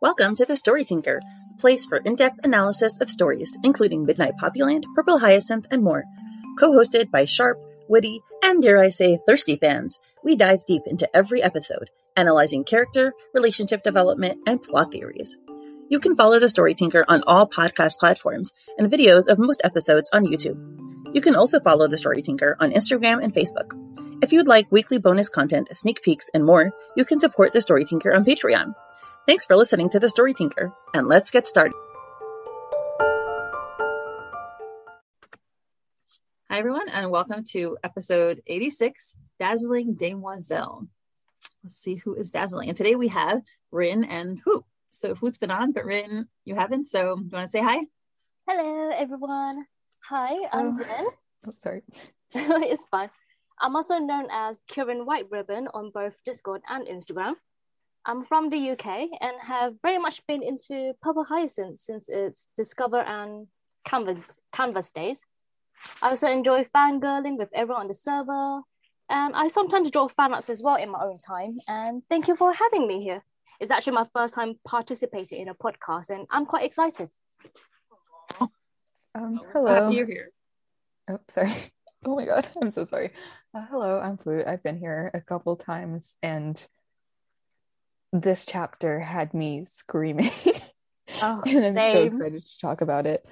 Welcome to The Storytinker, a place for in-depth analysis of stories, including Midnight Poppyland, Purple Hyacinth, and more. Co-hosted by sharp, witty, and dare I say, thirsty fans, we dive deep into every episode, analyzing character, relationship development, and plot theories. You can follow The Storytinker on all podcast platforms and videos of most episodes on YouTube. You can also follow The Storytinker on Instagram and Facebook. If you'd like weekly bonus content, sneak peeks, and more, you can support The Storytinker on Patreon. Thanks for listening to The Storytinker, and let's get started. Hi, everyone, and welcome to episode 86, Dazzling Demoiselle. Let's see who is dazzling. And today we have Rin and Fwoot. So Fwoot's been on, but Rin, you haven't. So do you want to say hi? Hello, everyone. Hi, I'm Rin. Oh, sorry. It's fine. I'm also known as Kieran White Ribbon on both Discord and Instagram. I'm from the UK and have very much been into Purple Hyacinth since its Discover and Canvas days. I also enjoy fangirling with everyone on the server, and I sometimes draw fan arts as well in my own time, and thank you for having me here. It's actually my first time participating in a podcast, and I'm quite excited. Hello. You're here. Oh, sorry. Oh my god, I'm so sorry. Hello, I'm Fwoot. I've been here a couple times, and this chapter had me screaming. And I'm so excited to talk about it.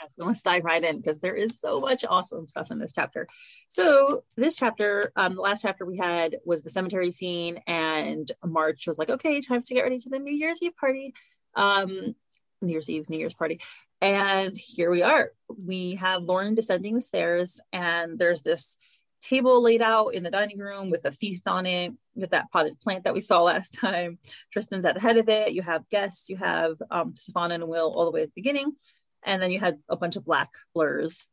Yes, let's dive right in because there is so much awesome stuff in this chapter. So this chapter, the last chapter we had was the cemetery scene, and March was like, okay, time to get ready to the New Year's Eve party. New Year's party. And here we are. We have Lauren descending the stairs, and there's this table laid out in the dining room with a feast on it, with that potted plant that we saw last time. Tristan's at the head of it. You have guests, you have Stefan and Will all the way at the beginning. And then you had a bunch of black blurs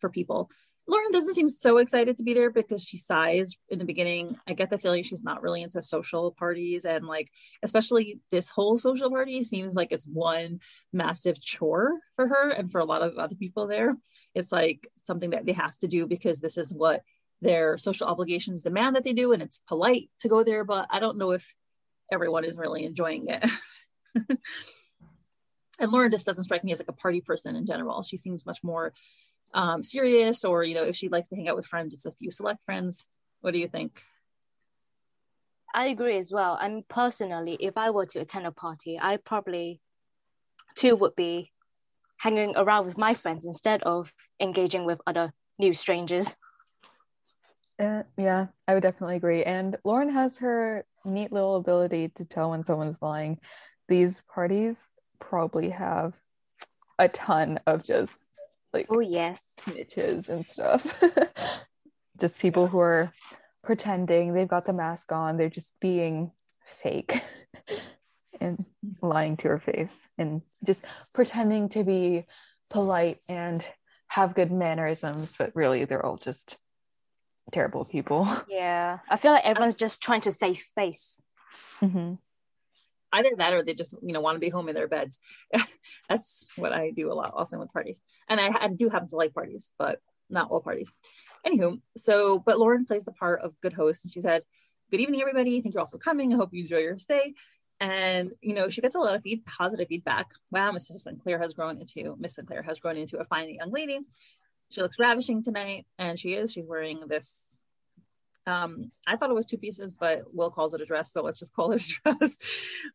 for people. Lauren doesn't seem so excited to be there because she sighs in the beginning. I get the feeling she's not really into social parties, and like, especially this whole social party seems like it's one massive chore for her and for a lot of other people there. It's like something that they have to do because this is what their social obligations demand that they do, and it's polite to go there, but I don't know if everyone is really enjoying it. And Lauren just doesn't strike me as like a party person in general. She seems much more serious, or you know, if she likes to hang out with friends, it's a few select friends. What do you think? I agree as well. I mean, personally, if I were to attend a party, I probably too would be hanging around with my friends instead of engaging with other new strangers. Yeah, I would definitely agree. And Lauren has her neat little ability to tell when someone's lying. These parties probably have a ton of just like snitches and stuff. Just people who are pretending they've got the mask on, they're just being fake and lying to her face and just pretending to be polite and have good mannerisms, but really they're all just terrible people. Yeah, I feel like everyone's just trying to save face. Mm-hmm. Either that or they just, you know, want to be home in their beds. That's what I do a lot often with parties. And I do happen to like parties, but not all parties. Anywho, but Lauren plays the part of good host. And she said, good evening, everybody. Thank you all for coming. I hope you enjoy your stay. And, you know, she gets a lot of positive feedback. Wow, Miss Sinclair has grown into a fine young lady. She looks ravishing tonight. And she's wearing this. I thought it was two pieces, but Will calls it a dress, so let's just call it a dress.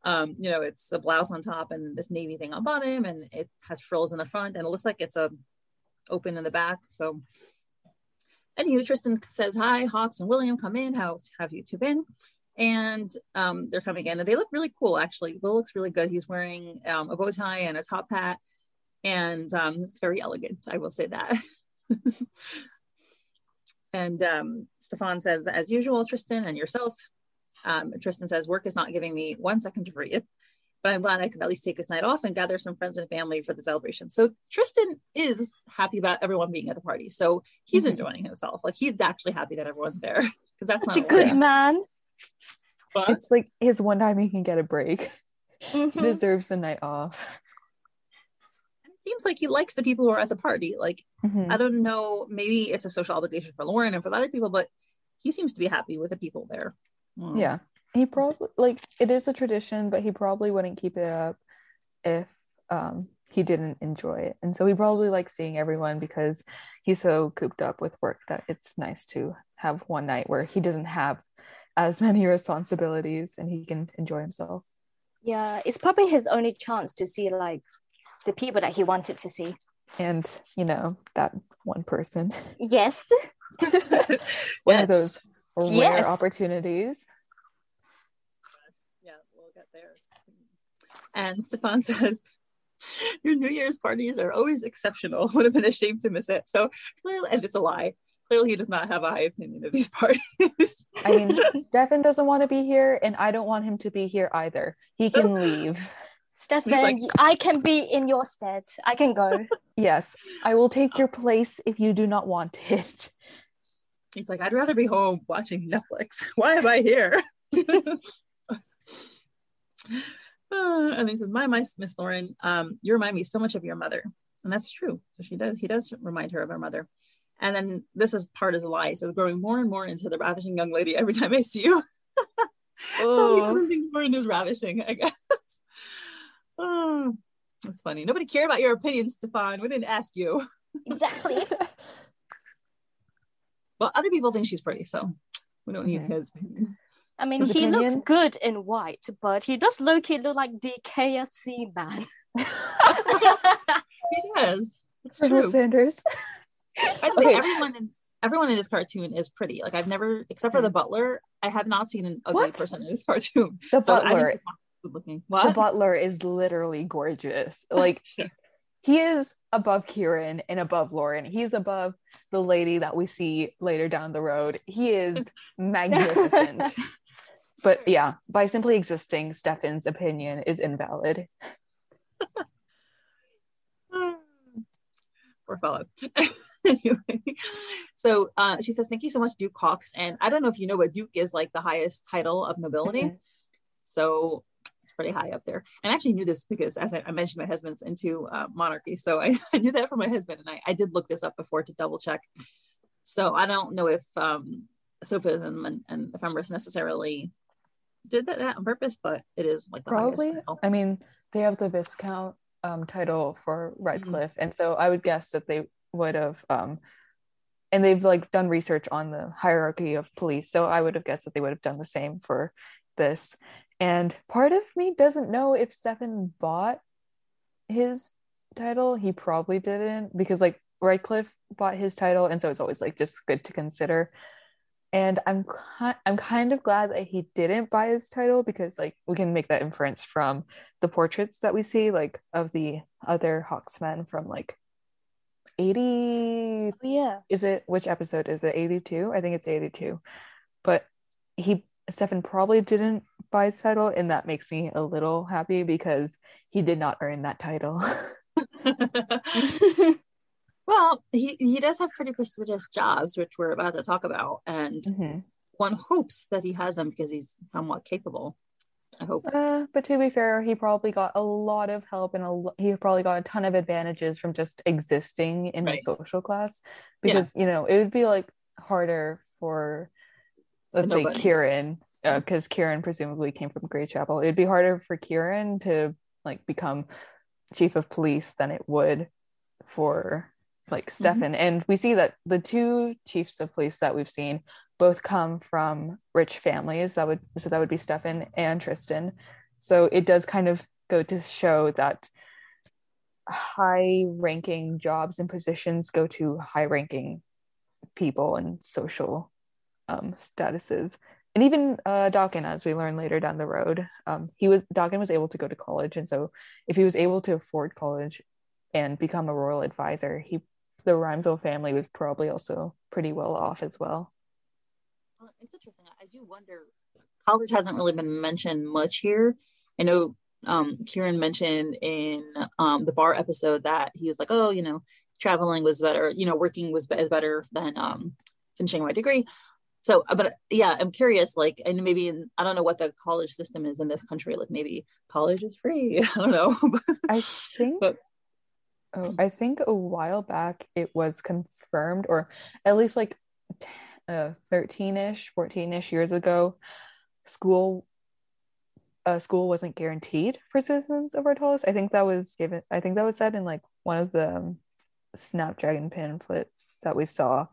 You know, it's a blouse on top and this navy thing on bottom, and it has frills in the front, and it looks like it's open in the back. So, anywho, Tristan says, hi, Hawks and William, come in. How have you two been? And they're coming in, and they look really cool, actually. Will looks really good. He's wearing a bow tie and a top hat, and it's very elegant, I will say that. And Stefan says, as usual, Tristan and yourself. Tristan says, work is not giving me 1 second to breathe, but I'm glad I could at least take this night off and gather some friends and family for the celebration. So Tristan is happy about everyone being at the party. So he's enjoying himself. Like, he's actually happy that everyone's there. Because that's such a good man. But it's like his one time he can get a break. He deserves the night off. Seems like he likes the people who are at the party. Like, I don't know, maybe it's a social obligation for Lauren and for the other people, but he seems to be happy with the people there. Yeah, He probably, like, it is a tradition, but he probably wouldn't keep it up if he didn't enjoy it. And so he probably likes seeing everyone because he's so cooped up with work that it's nice to have one night where he doesn't have as many responsibilities and he can enjoy himself. Yeah, it's probably his only chance to see, like, the people that he wanted to see. And, you know, that one person. Yes. One of those rare opportunities. Yeah, we'll get there. And Stefan says, your New Year's parties are always exceptional. Would have been a shame to miss it. So clearly, and it's a lie. Clearly he does not have a high opinion of these parties. I mean, Stefan doesn't want to be here and I don't want him to be here either. He can leave. Stefan, like, I can be in your stead. I can go. Yes, I will take your place if you do not want it. He's like, I'd rather be home watching Netflix. Why am I here? And he says, my Miss Lauren, you remind me so much of your mother. And that's true. So he does remind her of her mother. And then this is part is a lie. So growing more and more into the ravishing young lady every time I see you. Oh, he doesn't think Lauren is ravishing, I guess. Oh, that's funny. Nobody cared about your opinion, Stefan. We didn't ask you. Exactly. Well, other people think she's pretty, so we don't need his opinion. I mean, his opinion? Looks good in white, but he does low-key look like the KFC man. He does. It's true. Sanders. I think everyone in this cartoon is pretty. Like, I've never, except for the butler, I have not seen an ugly person in this cartoon. The butler. Good looking. What? The butler is literally gorgeous. Like, he is above Kieran and above Lauren. He's above the lady that we see later down the road. He is magnificent. But yeah, by simply existing, Stefan's opinion is invalid. Poor fellow. Anyway, so she says, thank you so much, Duke Cox. And I don't know if you know, but Duke is like the highest title of nobility. Mm-hmm. So it's pretty high up there. And I actually knew this because, as I mentioned, my husband's into monarchy. So I knew that from my husband. And I did look this up before to double check. So I don't know if sophism and ephemeris necessarily did that on purpose, but it is like the highest title. Probably. I mean, they have the Viscount title for Redcliffe. Mm-hmm. And so I would guess that they would have, and they've like done research on the hierarchy of police. So I would have guessed that they would have done the same for this. And part of me doesn't know if Stefan bought his title. He probably didn't, because like Redcliffe bought his title, and so it's always like just good to consider. And I'm kind of glad that he didn't buy his title, because like we can make that inference from the portraits that we see, like of the other Hawksmen from like 80. Yeah, is it, which episode is it? 82. I think it's 82. But Stefan probably didn't buy his title, and that makes me a little happy because he did not earn that title. Well, he does have pretty prestigious jobs, which we're about to talk about, and one hopes that he has them because he's somewhat capable, I hope. But to be fair, he probably got a lot of help and he probably got a ton of advantages from just existing in the social class, because you know, it would be like harder for, let's say, Kieran, because Kieran presumably came from Grey Chapel. It'd be harder for Kieran to like become chief of police than it would for like Stefan. And we see that the two chiefs of police that we've seen both come from rich families. That would be Stefan and Tristan. So it does kind of go to show that high-ranking jobs and positions go to high-ranking people and social statuses. And even Dakan, as we learn later down the road, Dakan was able to go to college, and so if he was able to afford college and become a royal advisor, the Rhymeso family was probably also pretty well off as well. It's interesting. I do wonder, college hasn't really been mentioned much here. I know Kieran mentioned in the bar episode that he was like, oh, you know, traveling was better, you know, working was better than finishing my degree. So, but yeah, I'm curious, like, and maybe, I don't know what the college system is in this country. Like, maybe college is free. I don't know. I think a while back it was confirmed, or at least like 13-ish, 14-ish years ago, school wasn't guaranteed for citizens of Ardhalis. I think that was said in like one of the Snapdragon pamphlets that we saw,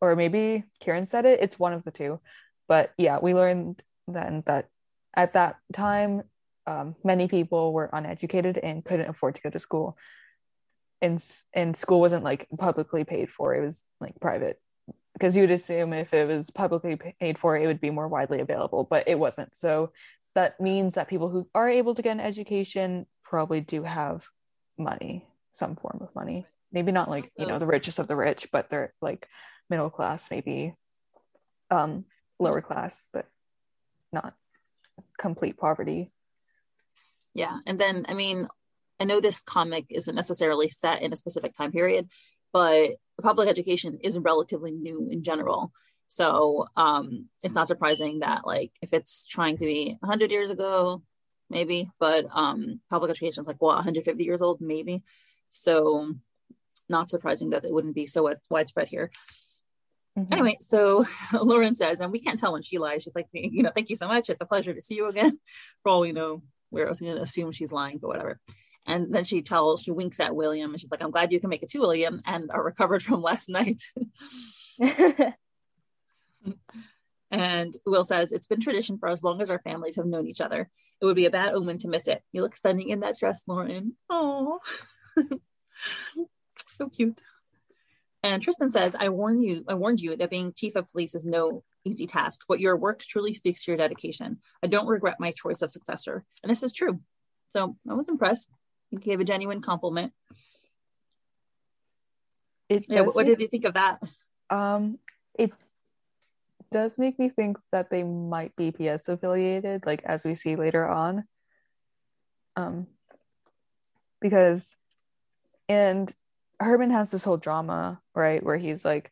or maybe Karen said it. It's one of the two. But yeah, we learned that at that time, many people were uneducated and couldn't afford to go to school, and school wasn't like publicly paid for. It was like private, because you would assume if it was publicly paid for, it would be more widely available, but it wasn't. So that means that people who are able to get an education probably do have money, some form of money. Maybe not like, you know, the richest of the rich, but they're like middle class, maybe lower class, but not complete poverty. Yeah. And then, I mean, I know this comic isn't necessarily set in a specific time period, but public education is relatively new in general. So it's not surprising that, like, if it's trying to be 100 years ago, maybe, but public education is like, well, 150 years old, maybe. So not surprising that it wouldn't be so widespread here. Mm-hmm. Anyway, so Lauren says, and we can't tell when she lies. She's like, you know, thank you so much. It's a pleasure to see you again. For all we know, we're going to assume she's lying, but whatever. And then she winks at William, and she's like, I'm glad you can make it too, William, and are recovered from last night. And Will says, it's been tradition for as long as our families have known each other. It would be a bad omen to miss it. You look stunning in that dress, Lauren. Oh, so cute. And Tristan says, I warned you that being chief of police is no easy task, but your work truly speaks to your dedication. I don't regret my choice of successor. And this is true. So I was impressed. He gave a genuine compliment. What did you think of that? It does make me think that they might be PS affiliated, like as we see later on. Because Herman has this whole drama, right, where he's like,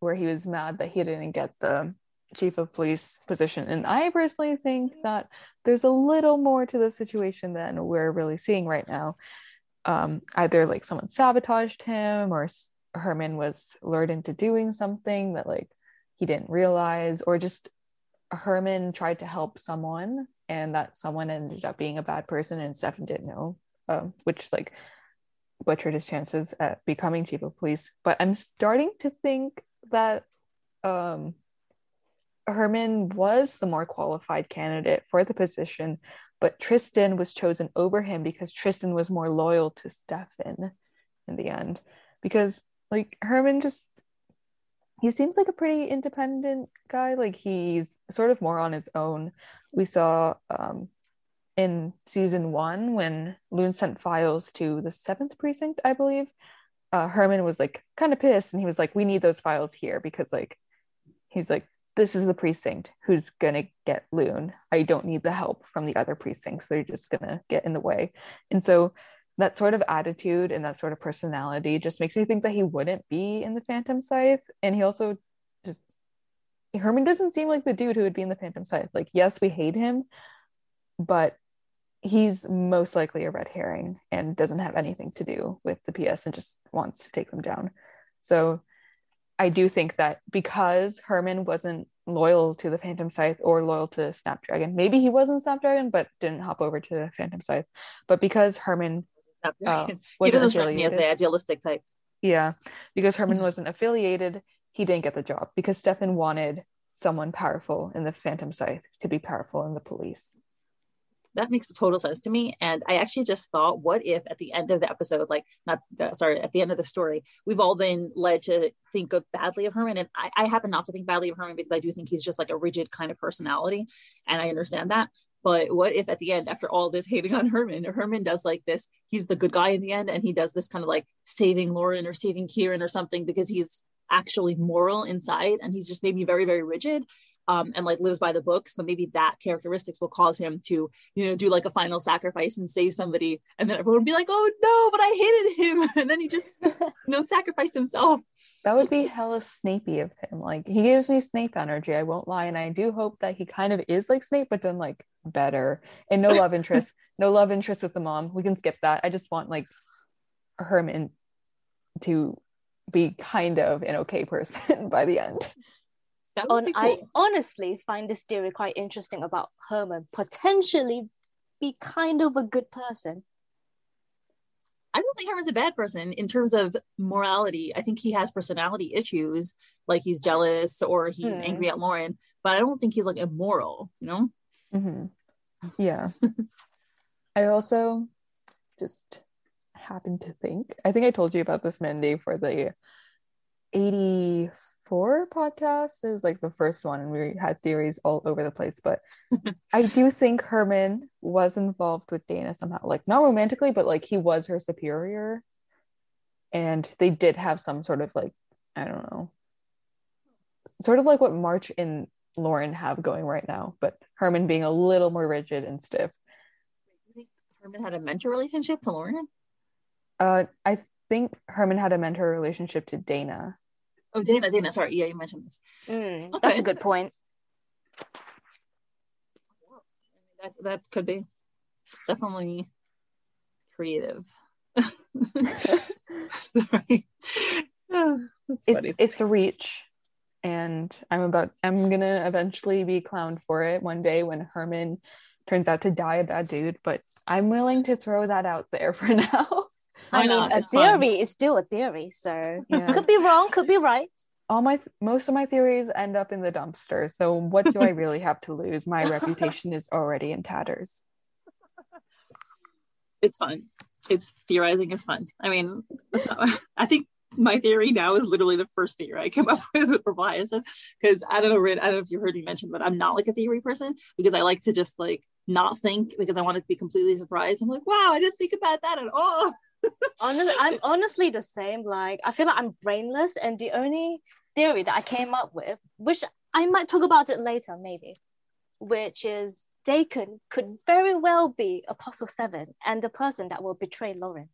where he was mad that he didn't get the chief of police position, and I personally think that there's a little more to the situation than we're really seeing right now. Either like someone sabotaged him, or Herman was lured into doing something that like he didn't realize, or just Herman tried to help someone and that someone ended up being a bad person and Stefan didn't know, which like butchered his chances at becoming chief of police. But I'm starting to think that Herman was the more qualified candidate for the position, but Tristan was chosen over him because Tristan was more loyal to Stefan in the end. Because like Herman just, he seems like a pretty independent guy. Like he's sort of more on his own. We saw in season 1 when Loon sent files to the 7th precinct, I believe, Herman was like kind of pissed, and he was like, we need those files here, because like he's like, this is the precinct who's gonna get Loon. I don't need the help from the other precincts. They're just gonna get in the way. And so that sort of attitude and that sort of personality just makes me think that he wouldn't be in the Phantom Scythe. And he also just, Herman doesn't seem like the dude who would be in the Phantom Scythe. Like, yes, we hate him, but he's most likely a red herring and doesn't have anything to do with the PS and just wants to take them down. So I do think that because Herman wasn't loyal to the Phantom Scythe or loyal to Snapdragon, maybe he wasn't Snapdragon but didn't hop over to the Phantom Scythe, but because Herman he doesn't strike me as the idealistic type. Yeah, because Herman wasn't affiliated, he didn't get the job, because Stefan wanted someone powerful in the Phantom Scythe to be powerful in the police. That makes total sense to me. And I actually just thought, what if at the end of the episode, at the end of the story, we've all been led to think badly of Herman. And I happen not to think badly of Herman, because I do think he's just like a rigid kind of personality. And I understand that. But what if at the end, after all this hating on Herman, or Herman does like this, he's the good guy in the end, and he does this kind of like saving Lauren or saving Kieran or something, because he's actually moral inside and he's just maybe very, very rigid. And like lives by the books, but maybe that characteristics will cause him to, you know, do like a final sacrifice and save somebody, and then everyone would be like, oh no, but I hated him, and then he just sacrificed himself. That would be hella Snapey of him. Like, he gives me Snape energy, I won't lie, and I do hope that he kind of is like Snape, but then like better, and no love interest with the mom. We can skip that. I just want like Herman to be kind of an okay person by the end. That would be cool. I honestly find this theory quite interesting about Herman potentially be kind of a good person. I don't think Herman's a bad person in terms of morality. I think he has personality issues, like he's jealous or he's angry at Lauren, but I don't think he's like immoral, you know? Mm-hmm. Yeah. I also just happened to think I told you about this Monday for the 84 podcast. It was like the first one and we had theories all over the place, but I do think Herman was involved with Dana somehow, like not romantically, but like he was her superior and they did have some sort of like, I don't know, sort of like what March and Lauren have going right now, but Herman being a little more rigid and stiff. You think Herman had a mentor relationship to Lauren? I think Herman had a mentor relationship to Dana. Oh, Dana, sorry. Yeah, you mentioned this. Okay. That's a good point. That could be definitely creative. Sorry. Oh, it's a reach. And I'm gonna eventually be clowned for it one day when Herman turns out to die a bad dude, but I'm willing to throw that out there for now. I mean, a theory is still a theory, so yeah. Could be wrong, could be right. Most of my theories end up in the dumpster, so what do I really have to lose? My reputation is already in tatters. It's fun. Theorizing is fun. I mean, I think my theory now is literally the first theory I came up with Purple Hyacinth, because I don't know, Rin, I don't know if you heard me mention, but I'm not like a theory person because I like to just like not think because I want to be completely surprised. I'm like, wow, I didn't think about that at all. I'm honestly the same. Like, I feel like I'm brainless, and the only theory that I came up with, which I might talk about it later maybe, which is Dakan could very well be Apostle Seven and the person that will betray Lauren.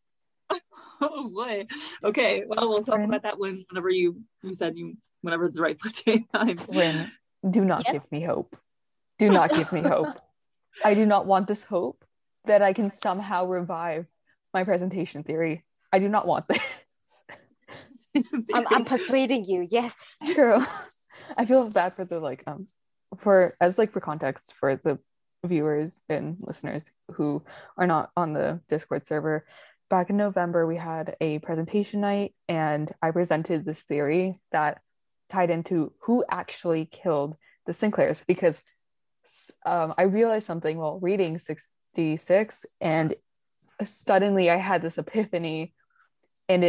Oh boy. Okay, well, we'll talk about that one whenever whenever it's the right time. Rin, do not give me hope. Do not give me hope. I do not want this hope that I can somehow revive my presentation theory. I do not want this. I'm persuading you. Yes, true. I feel bad for the like for context for the viewers and listeners who are not on the Discord server. Back in November, we had a presentation night, and I presented this theory that tied into who actually killed the Sinclairs, because I realized something while reading 66, and suddenly I had this epiphany, and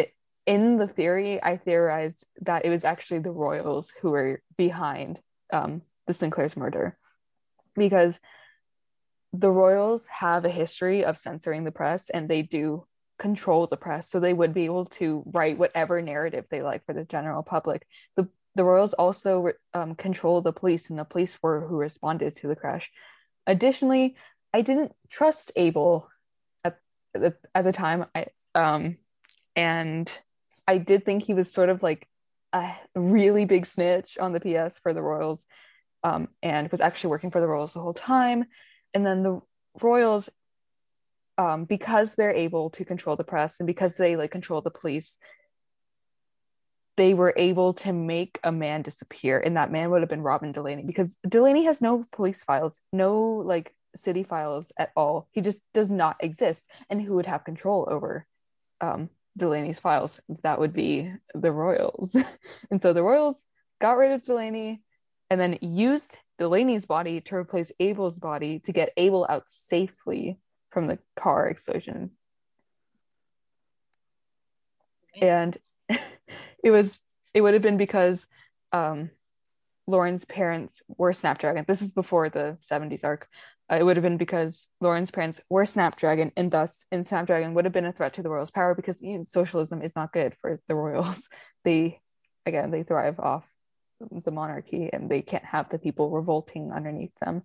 I theorized that it was actually the royals who were behind the Sinclair's murder, because the royals have a history of censoring the press and they do control the press, so they would be able to write whatever narrative they like for the general public. The royals also control the police, and the police were who responded to the crash. Additionally, I didn't trust Abel at the time, and I did think he was sort of like a really big snitch on the PS for the royals, and was actually working for the royals the whole time. And then the royals, because they're able to control the press and because they like control the police, they were able to make a man disappear, and that man would have been Robin Delaney, because Delaney has no police files, no like city files at all. He just does not exist. And who would have control over Delaney's files? That would be the royals. And so the royals got rid of Delaney and then used Delaney's body to replace Abel's body to get Abel out safely from the car explosion. And it would have been because Lauren's parents were Snapdragon. This is before the 70s arc. It would have been because Lauren's parents were Snapdragon, and thus in Snapdragon would have been a threat to the royals' power, because socialism is not good for the royals. They thrive off the monarchy, and they can't have the people revolting underneath them.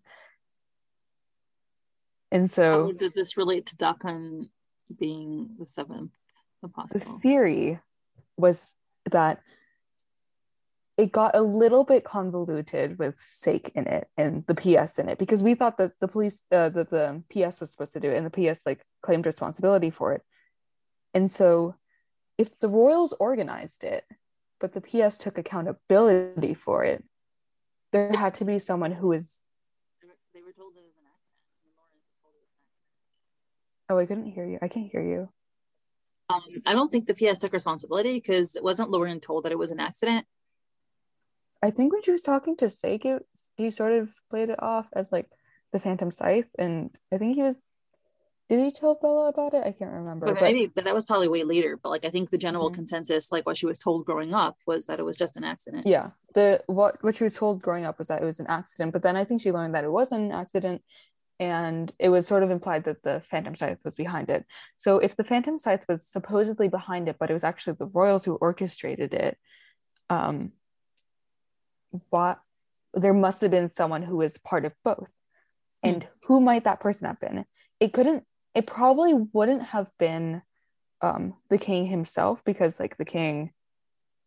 And so, how does this relate to Dakan being the seventh apostle? The theory was that it got a little bit convoluted with Sake in it and the PS in it, because we thought that the police, that the PS was supposed to do it, and the PS like claimed responsibility for it. And so if the royals organized it, but the PS took accountability for it, There had to be someone who was... They were told it was an accident. And Lauren was told it was an accident. Oh, I couldn't hear you. I can't hear you. I don't think the PS took responsibility because it wasn't Lauren told that it was an accident. I think when she was talking to Seik, he sort of played it off as like the Phantom Scythe, and I think he was... Did he tell Bella about it? I can't remember. But maybe, but that was probably way later. But like, I think the general consensus, like what she was told growing up, was that it was just an accident. Yeah, what she was told growing up was that it was an accident. But then I think she learned that it wasn't an accident, and it was sort of implied that the Phantom Scythe was behind it. So if the Phantom Scythe was supposedly behind it, but it was actually the royals who orchestrated it, there must have been someone who was part of both, and who might that person have been? It probably wouldn't have been the king himself, because like the king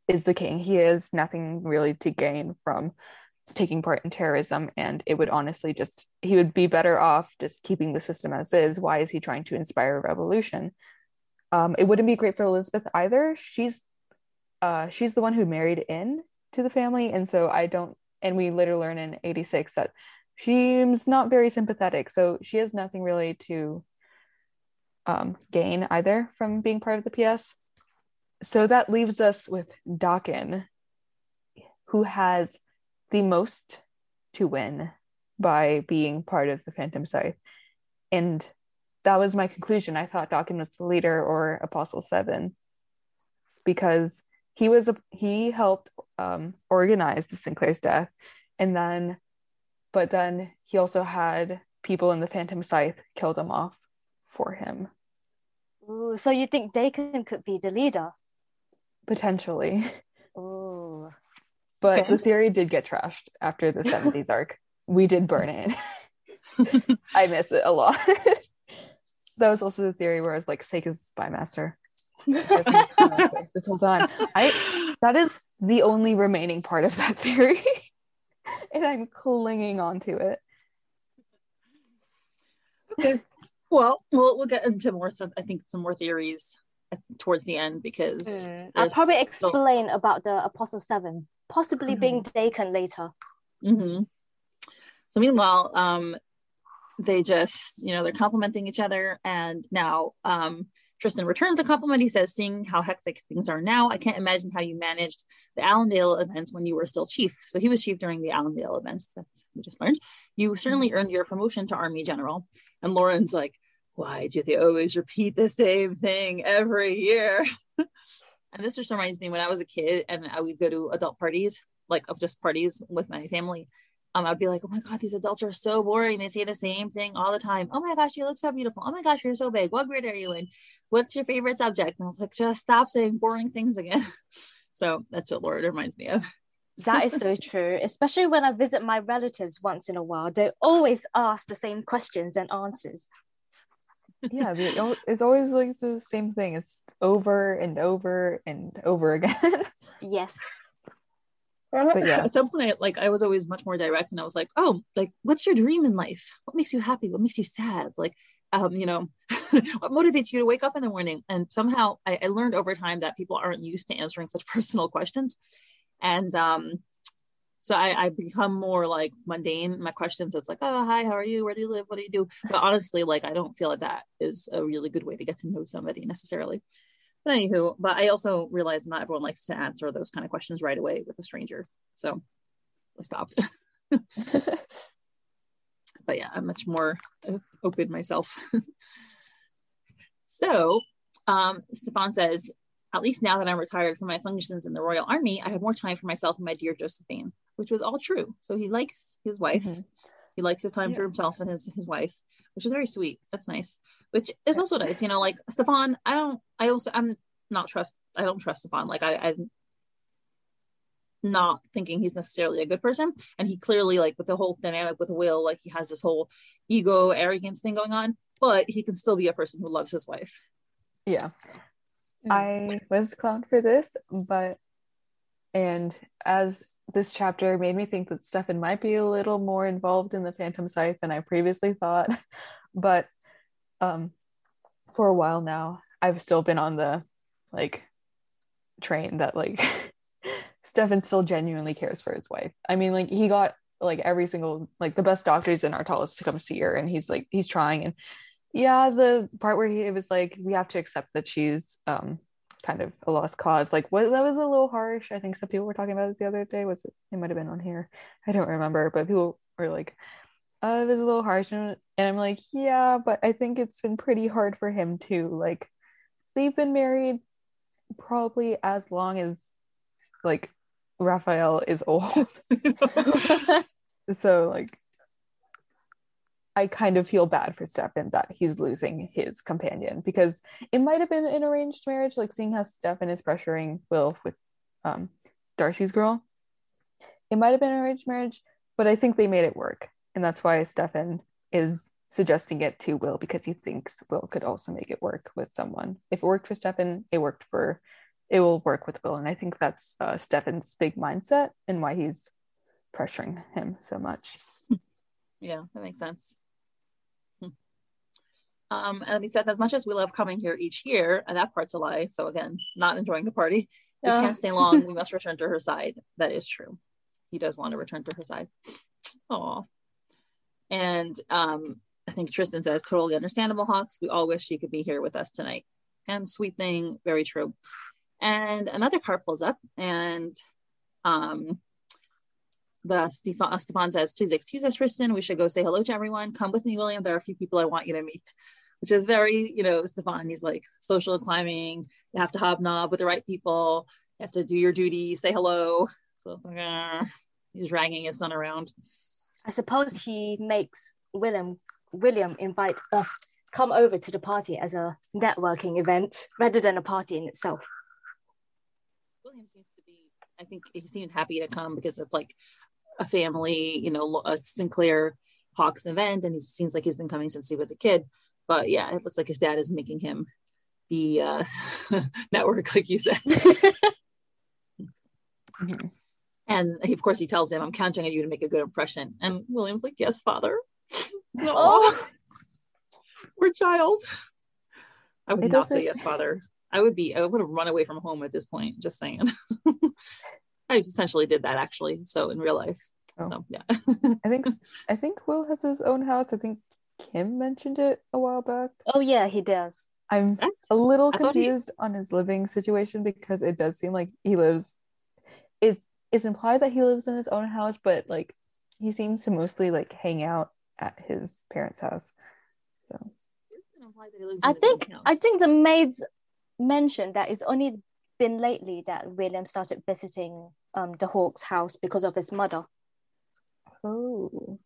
is the king. He has nothing really to gain from taking part in terrorism, and it would honestly just, he would be better off just keeping the system as is. Why is he trying to inspire a revolution? It wouldn't be great for Elizabeth either. She's the one who married in to the family, and so we later learn in 86 that she's not very sympathetic, so she has nothing really to gain either from being part of the PS. So that leaves us with Dakan, who has the most to win by being part of the Phantom Scythe. And that was my conclusion. I thought Dakan was the leader or Apostle Seven, because he helped organize the Sinclair's death, but then he also had people in the Phantom Scythe kill them off for him. Ooh, so you think Dakan could be the leader? Potentially. Ooh. But okay. The theory did get trashed after the 70s arc. We did burn it. I miss it a lot. That was also the theory where I was like, Seik is a spy master. This whole time. That is the only remaining part of that theory. And I'm clinging on to it. Okay. Well, we'll get into more, some more theories towards the end, because... I'll probably explain about the Apostle Seven, possibly being Dakan later. Mm-hmm. So meanwhile, they just, they're complimenting each other. And now Tristan returns the compliment. He says, seeing how hectic things are now, I can't imagine how you managed the Allendale events when you were still chief. So he was chief during the Allendale events. That's we just learned. You certainly earned your promotion to army general. And Lauren's like, why do they always repeat the same thing every year? And this just reminds me when I was a kid and I would go to adult parties, like just parties with my family. I'd be like, oh my God, these adults are so boring. They say the same thing all the time. Oh my gosh, you look so beautiful. Oh my gosh, you're so big. What grade are you in? What's your favorite subject? And I was like, just stop saying boring things again. So that's what Laura reminds me of. That is so true, especially when I visit my relatives once in a while. They always ask the same questions and answers. Yeah, it's always like the same thing. It's over and over and over again. Yes. But yeah. At some point, I was always much more direct, and I was like, "Oh, what's your dream in life? What makes you happy? What makes you sad? What motivates you to wake up in the morning?" And somehow, I learned over time that people aren't used to answering such personal questions, and so I become more mundane in my questions. It's like, "Oh, hi, how are you? Where do you live? What do you do?" But honestly, I don't feel like that is a really good way to get to know somebody necessarily. But anywho, I also realized not everyone likes to answer those kind of questions right away with a stranger. So I stopped. But yeah, I'm much more open myself. So Stefan says, at least now that I'm retired from my functions in the Royal Army, I have more time for myself and my dear Josephine, which was all true. So he likes his wife. Mm-hmm. He likes his time for himself and his wife, which is very sweet. That's nice. Which is also nice, Stefan. I don't trust Stefan. I'm not thinking he's necessarily a good person, and he clearly with the whole dynamic with Will, he has this whole ego arrogance thing going on, but he can still be a person who loves his wife. Yeah, I was clowned for this, and as this chapter made me think that Stefan might be a little more involved in the Phantom Scythe than I previously thought. But for a while now, I've still been on the train that Stefan still genuinely cares for his wife. I mean, like, he got like every single, like, the best doctors in Ardhalis to come see her, and he's like, he's trying. And yeah, the part where he, it was like, we have to accept that she's kind of a lost cause, like, what, that was a little harsh. I think some people were talking about it the other day. Was it, it might have been on here, I don't remember, but people were like, it was a little harsh. And I'm like, yeah, but I think it's been pretty hard for him too. Like, they've been married probably as long as, like, Raphael is old. So, like, I kind of feel bad for Stefan that he's losing his companion, because it might have been an arranged marriage, like, seeing how Stefan is pressuring Will with Darcy's girl, it might have been an arranged marriage, but I think they made it work, and that's why Stefan is suggesting it to Will, because he thinks Will could also make it work with someone. If it worked for Stefan, it will work with Will, and I think that's Stefan's big mindset and why he's pressuring him so much. Yeah, that makes sense. And he said, as much as we love coming here each year, and that part's a lie, so again, not enjoying the party, we can't stay long, we must return to her side. That is true. He does want to return to her side. Aw. And I think Tristan says, totally understandable, Hawks. We all wish she could be here with us tonight. And sweet thing, very true. And another car pulls up, and Stefan says, please excuse us, Tristan, we should go say hello to everyone. Come with me, William, there are a few people I want you to meet. Which is very, you know, Stefan, he's like, social climbing, you have to hobnob with the right people, you have to do your duty, say hello. So it's like, he's dragging his son around. I suppose he makes William invite come over to the party as a networking event rather than a party in itself. William seems to be, I think he seems happy to come because it's like a family, you know, a Sinclair Hawks event, and he seems like he's been coming since he was a kid. But yeah, it looks like his dad is making him the network, like you said. Mm-hmm. And he, of course, he tells him, I'm counting on you to make a good impression. And William's like, yes, father. No, poor child. I would not say yes, father. I would have run away from home at this point, just saying. I essentially did that, actually, so in real life. Oh. So yeah. I think Will has his own house. I think Kim mentioned it a while back. Oh yeah, he does. I'm a little confused on his living situation, because it does seem like he lives, it's implied that he lives in his own house, but like, he seems to mostly like hang out at his parents' house. So I think the maids mentioned that it's only been lately that William started visiting the Hawk's house because of his mother. Oh,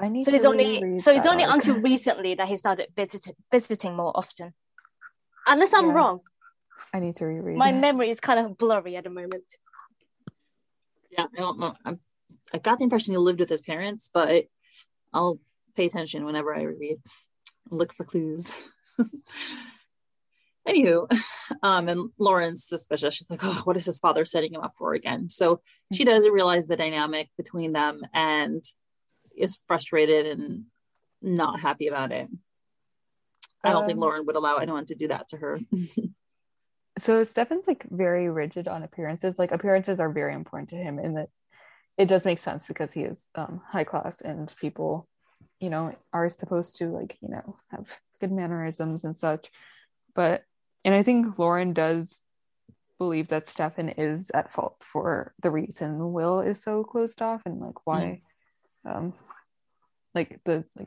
I need. So it's only until recently that he started visiting more often. Unless I'm wrong. I need to reread. My memory is kind of blurry at the moment. Yeah, I don't know. I got the impression he lived with his parents, but I'll pay attention whenever I reread. Look for clues. Anywho, and Lauren's suspicious. She's like, oh, what is his father setting him up for again? So she doesn't realize the dynamic between them and is frustrated and not happy about it. I don't think Lauren would allow anyone to do that to her. So Stefan's like very rigid on appearances. Like, appearances are very important to him, and that it does make sense because he is high class, and people, you know, are supposed to, like, you know, have good mannerisms and such. But, and I think Lauren does believe that Stefan is at fault for the reason Will is so closed off, and like why, like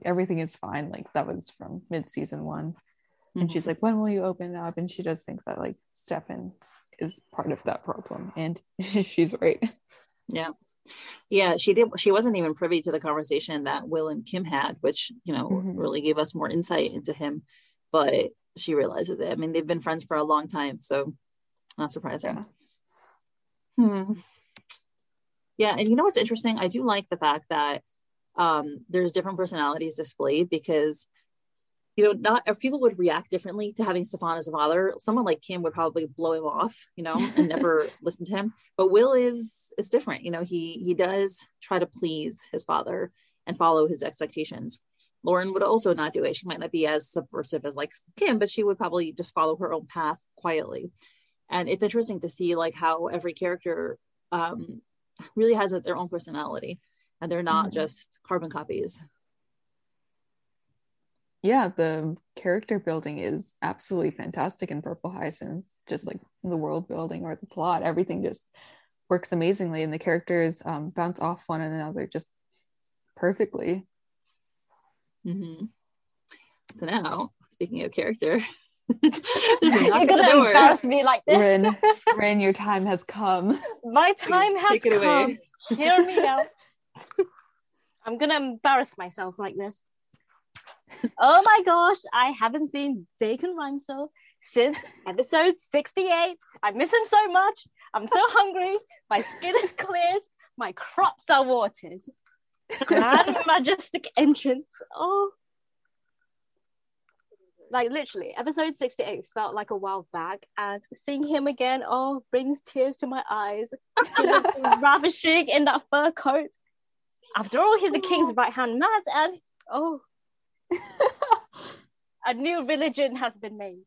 everything is fine. Like, that was from mid-season 1, mm-hmm. and she's like, when will you open up? And she does think that like Stefan is part of that problem, and she's right. Yeah. Yeah, she did. She wasn't even privy to the conversation that Will and Kim had, which, you know, mm-hmm. really gave us more insight into him. But she realizes it. I mean, they've been friends for a long time, so not surprising. Yeah. Yeah, and you know what's interesting? I do like the fact that there's different personalities displayed, because, you know, not if people would react differently to having Stefan as a father. Someone like Kim would probably blow him off, you know, and never listen to him. But Will is different. You know, he does try to please his father and follow his expectations. Lauren would also not do it. She might not be as subversive as like Kim, but she would probably just follow her own path quietly. And it's interesting to see like how every character really has their own personality, and they're not just carbon copies. Yeah, the character building is absolutely fantastic in Purple Hyacinth. Just like the world building or the plot, everything just works amazingly, and the characters bounce off one another just perfectly. Mm-hmm. So now, speaking of character, you're gonna embarrass me like this. Rin, your time has come. My time has come. Hear me out. I'm gonna embarrass myself like this. Oh my gosh, I haven't seen Dakan Rhymeso since episode 68. I miss him so much. I'm so hungry. My skin is cleared. My crops are watered. Grand majestic entrance. Oh. Like literally, episode 68 felt like a while back, and seeing him again, oh, brings tears to my eyes. He looks ravishing in that fur coat. After all, he's the king's right-hand man, and oh, a new religion has been made.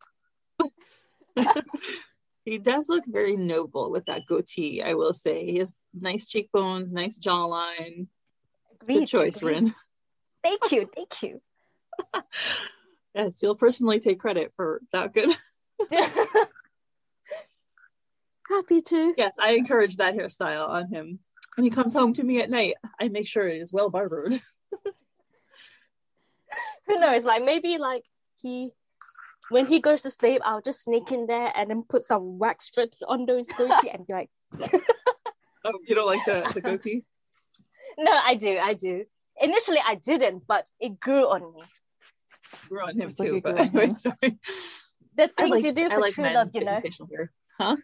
He does look very noble with that goatee, I will say. He has nice cheekbones, nice jawline. Agreed. Good choice, Rin. Thank you, thank you. Yes, you'll personally take credit for that. Good. Happy to. Yes, I encourage that hairstyle on him. When he comes home to me at night, I make sure it is well barbered. Who knows? Like maybe like when he goes to sleep, I'll just sneak in there and then put some wax strips on those goatee and be like. Oh, you don't like the goatee? No, I do. Initially, I didn't, but it grew on me. We're on him too, but anyway, sorry. The things you do for true love, you know. Huh?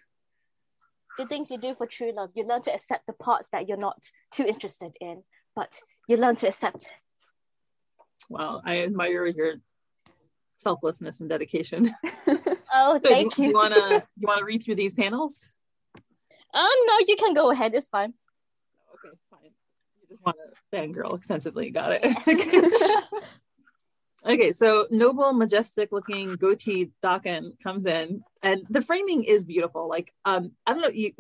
The things you do for true love, you learn to accept the parts that you're not too interested in, but you learn to accept. Well, I admire your selflessness and dedication. Oh, thank you. Do you wanna read through these panels? No, you can go ahead. It's fine. Okay, fine. You just want to fangirl extensively. Got it. Yeah. Okay, so noble, majestic-looking goatee Dakan comes in, and the framing is beautiful. Like, I don't know, you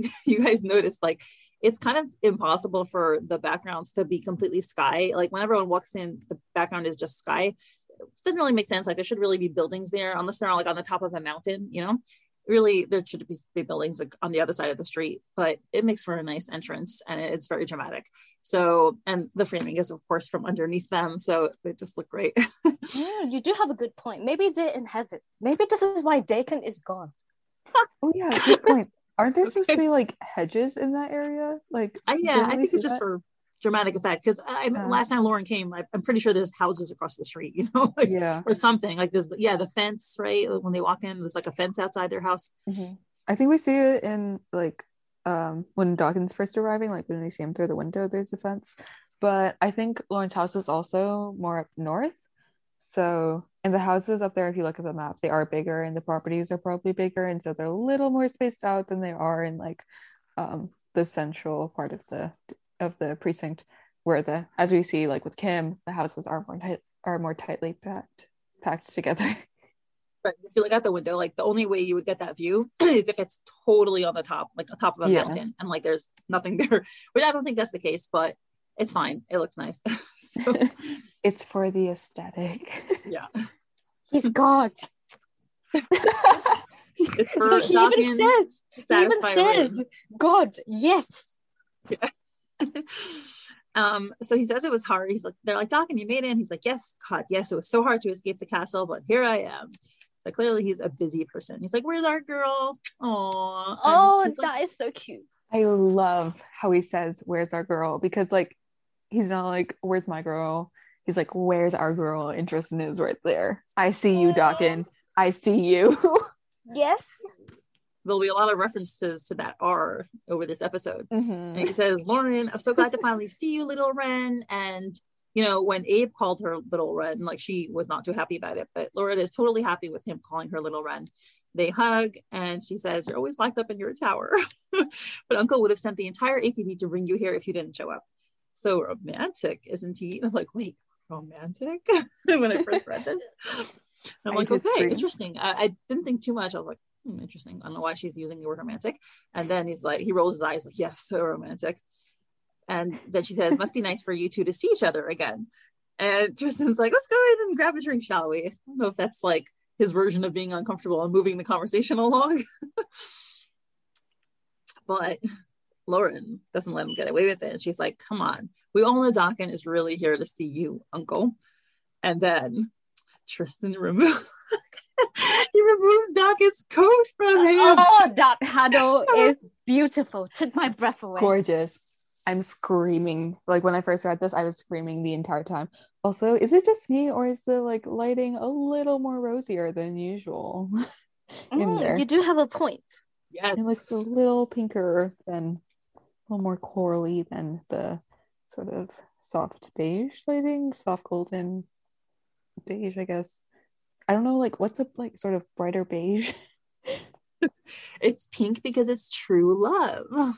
guys noticed, like, it's kind of impossible for the backgrounds to be completely sky. Like, when everyone walks in, the background is just sky. It doesn't really make sense. Like, there should really be buildings there, unless they're like on the top of a mountain, you know? Really, there should be buildings like on the other side of the street, but it makes for a nice entrance, and it's very dramatic. So, and the framing is, of course, from underneath them, so they just look great. Yeah, you do have a good point. Maybe they're in heaven. Maybe this is why Dakan is God. Oh yeah, good point. Aren't there supposed to be like hedges in that area? Like, yeah, I think it's just for dramatic effect. Because last time Lauren came, like, I'm pretty sure there's houses across the street, you know, like, yeah, or something like this. Yeah, the fence, right? When they walk in, there's like a fence outside their house. Mm-hmm. I think we see it in like when Dakan's first arriving, like when we see him through the window, there's a fence. But I think Lauren's house is also more up north. So, and the houses up there, if you look at the map, they are bigger, and the properties are probably bigger, and so they're a little more spaced out than they are in like the central part of the precinct, where the, as we see like with Kim, the houses are more tightly packed together. But if you look out the window, like the only way you would get that view is if it's totally on the top, like the top of a mountain, and like there's nothing there, which I don't think that's the case, but it's fine, it looks nice. So it's for the aesthetic. Yeah, he's God. It's for he even says God. Yes, yeah. So he says it was hard. He's like, they're like, Dakan, you made it. And he's like, yes, God, yes, it was so hard to escape the castle, but here I am. So clearly he's a busy person. He's like, where's our girl? Aww. Oh, that is so cute. I love how he says, where's our girl? Because like, he's not like, where's my girl? He's like, where's our girl? And Tristan is right there. I see you, Dakan. I see you. Yes. There'll be a lot of references to that R over this episode. Mm-hmm. And he says, Lauren, I'm so glad to finally see you, little Ren. And, you know, when Abe called her little Ren, like, she was not too happy about it, but Lauren is totally happy with him calling her little Ren. They hug, and she says, you're always locked up in your tower. But Uncle would have sent the entire APD to bring you here if you didn't show up. So romantic, isn't he? And I'm like, wait, romantic? When I first read this. And I'm like, okay, interesting. I didn't think too much. I was like, interesting. I don't know why she's using the word romantic. And then he's like, he rolls his eyes like, yes, so romantic. And then she says, must be nice for you two to see each other again. And Tristan's like, let's go ahead and grab a drink, shall we? I don't know if that's like his version of being uncomfortable and moving the conversation along. But Lauren doesn't let him get away with it. And she's like, come on, we all know Dakan is really here to see you, uncle. And then Tristan removes Dakan's coat from him. Oh, that handle is beautiful. Took my breath away. Gorgeous. I'm screaming. Like when I first read this, I was screaming the entire time. Also, is it just me or is the like lighting a little more rosier than usual? You do have a point. Yes. It looks a little pinker than, a little more corally than the sort of soft beige lighting, soft golden beige, I guess. I don't know, like what's a like sort of brighter beige? It's pink because it's true love.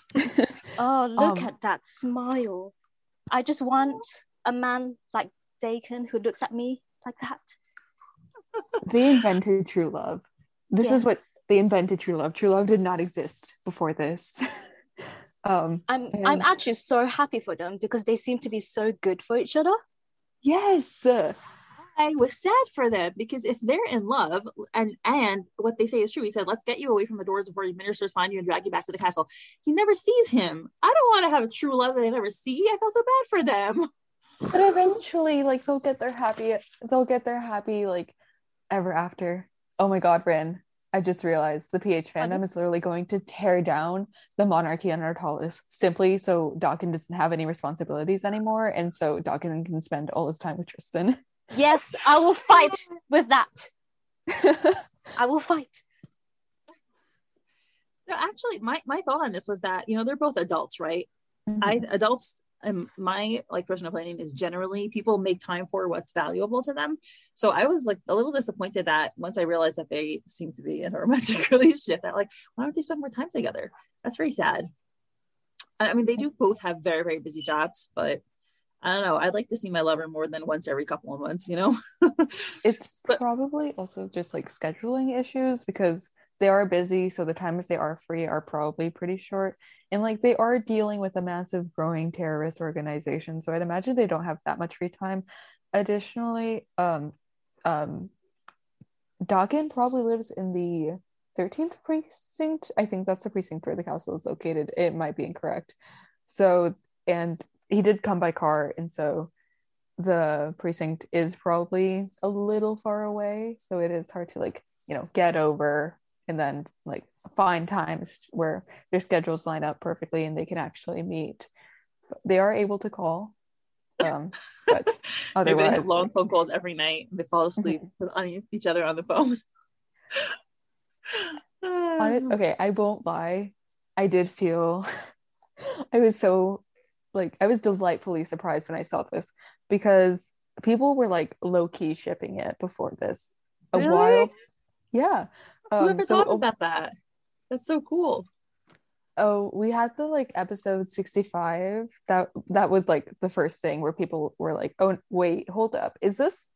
Oh, look at that smile. I just want a man like Dakan who looks at me like that. They invented true love. This is what they invented. True love did not exist before this. I'm actually so happy for them because they seem to be so good for each other. Yes. I was sad for them because if they're in love and what they say is true, he said, let's get you away from the doors before the ministers find you and drag you back to the castle. He never sees him. I don't want to have a true love that I never see. I felt so bad for them. But eventually, like, they'll get their happy, like, ever after. Oh my God, Rin, I just realized the PH fandom is literally going to tear down the monarchy on Ardhalis simply so Dakan doesn't have any responsibilities anymore and so Dakan can spend all his time with Tristan. Yes, I will fight with that. I will fight. No, actually, my thought on this was that, you know, they're both adults, right? Mm-hmm. Adults, my like personal planning is generally people make time for what's valuable to them. So I was like a little disappointed that once I realized that they seem to be in a romantic relationship, that like, why don't they spend more time together? That's very sad. I mean, they do both have very, very busy jobs, but I don't know. I'd like to see my lover more than once every couple of months, you know? It's probably also just like scheduling issues because they are busy. So the times they are free are probably pretty short. And like they are dealing with a massive growing terrorist organization. So I'd imagine they don't have that much free time. Additionally, Dakan probably lives in the 13th precinct. I think that's the precinct where the castle is located. It might be incorrect. So, and he did come by car, and so the precinct is probably a little far away, so it is hard to like, you know, get over and then like find times where their schedules line up perfectly and they can actually meet. They are able to call, but otherwise they have long phone calls every night. They fall asleep on each other on the phone. Okay, I won't lie, I did feel I was delightfully surprised when I saw this because people were like low-key shipping it before this. Really? A while. Yeah. Whoever thought about that? That's so cool. Oh, we had the like episode 65. That was like the first thing where people were like, oh wait, hold up. Is this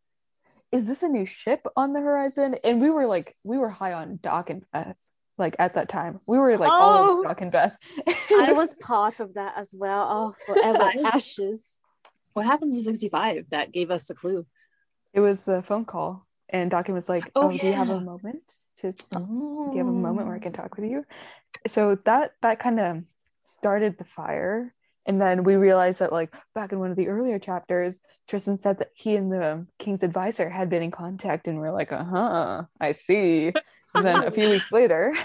a new ship on the horizon? And we were high on Dakan Beth. Like at that time we were like all over Doc and Beth. I was part of that as well. Oh, forever ashes. What happened to 65 that gave us a clue? It was the phone call and Doc was like, do you have a moment do you have a moment where I can talk with you? So that kind of started the fire. And then we realized that, like, back in one of the earlier chapters, Tristan said that he and the king's advisor had been in contact, and we're like, I see. And then a few weeks later,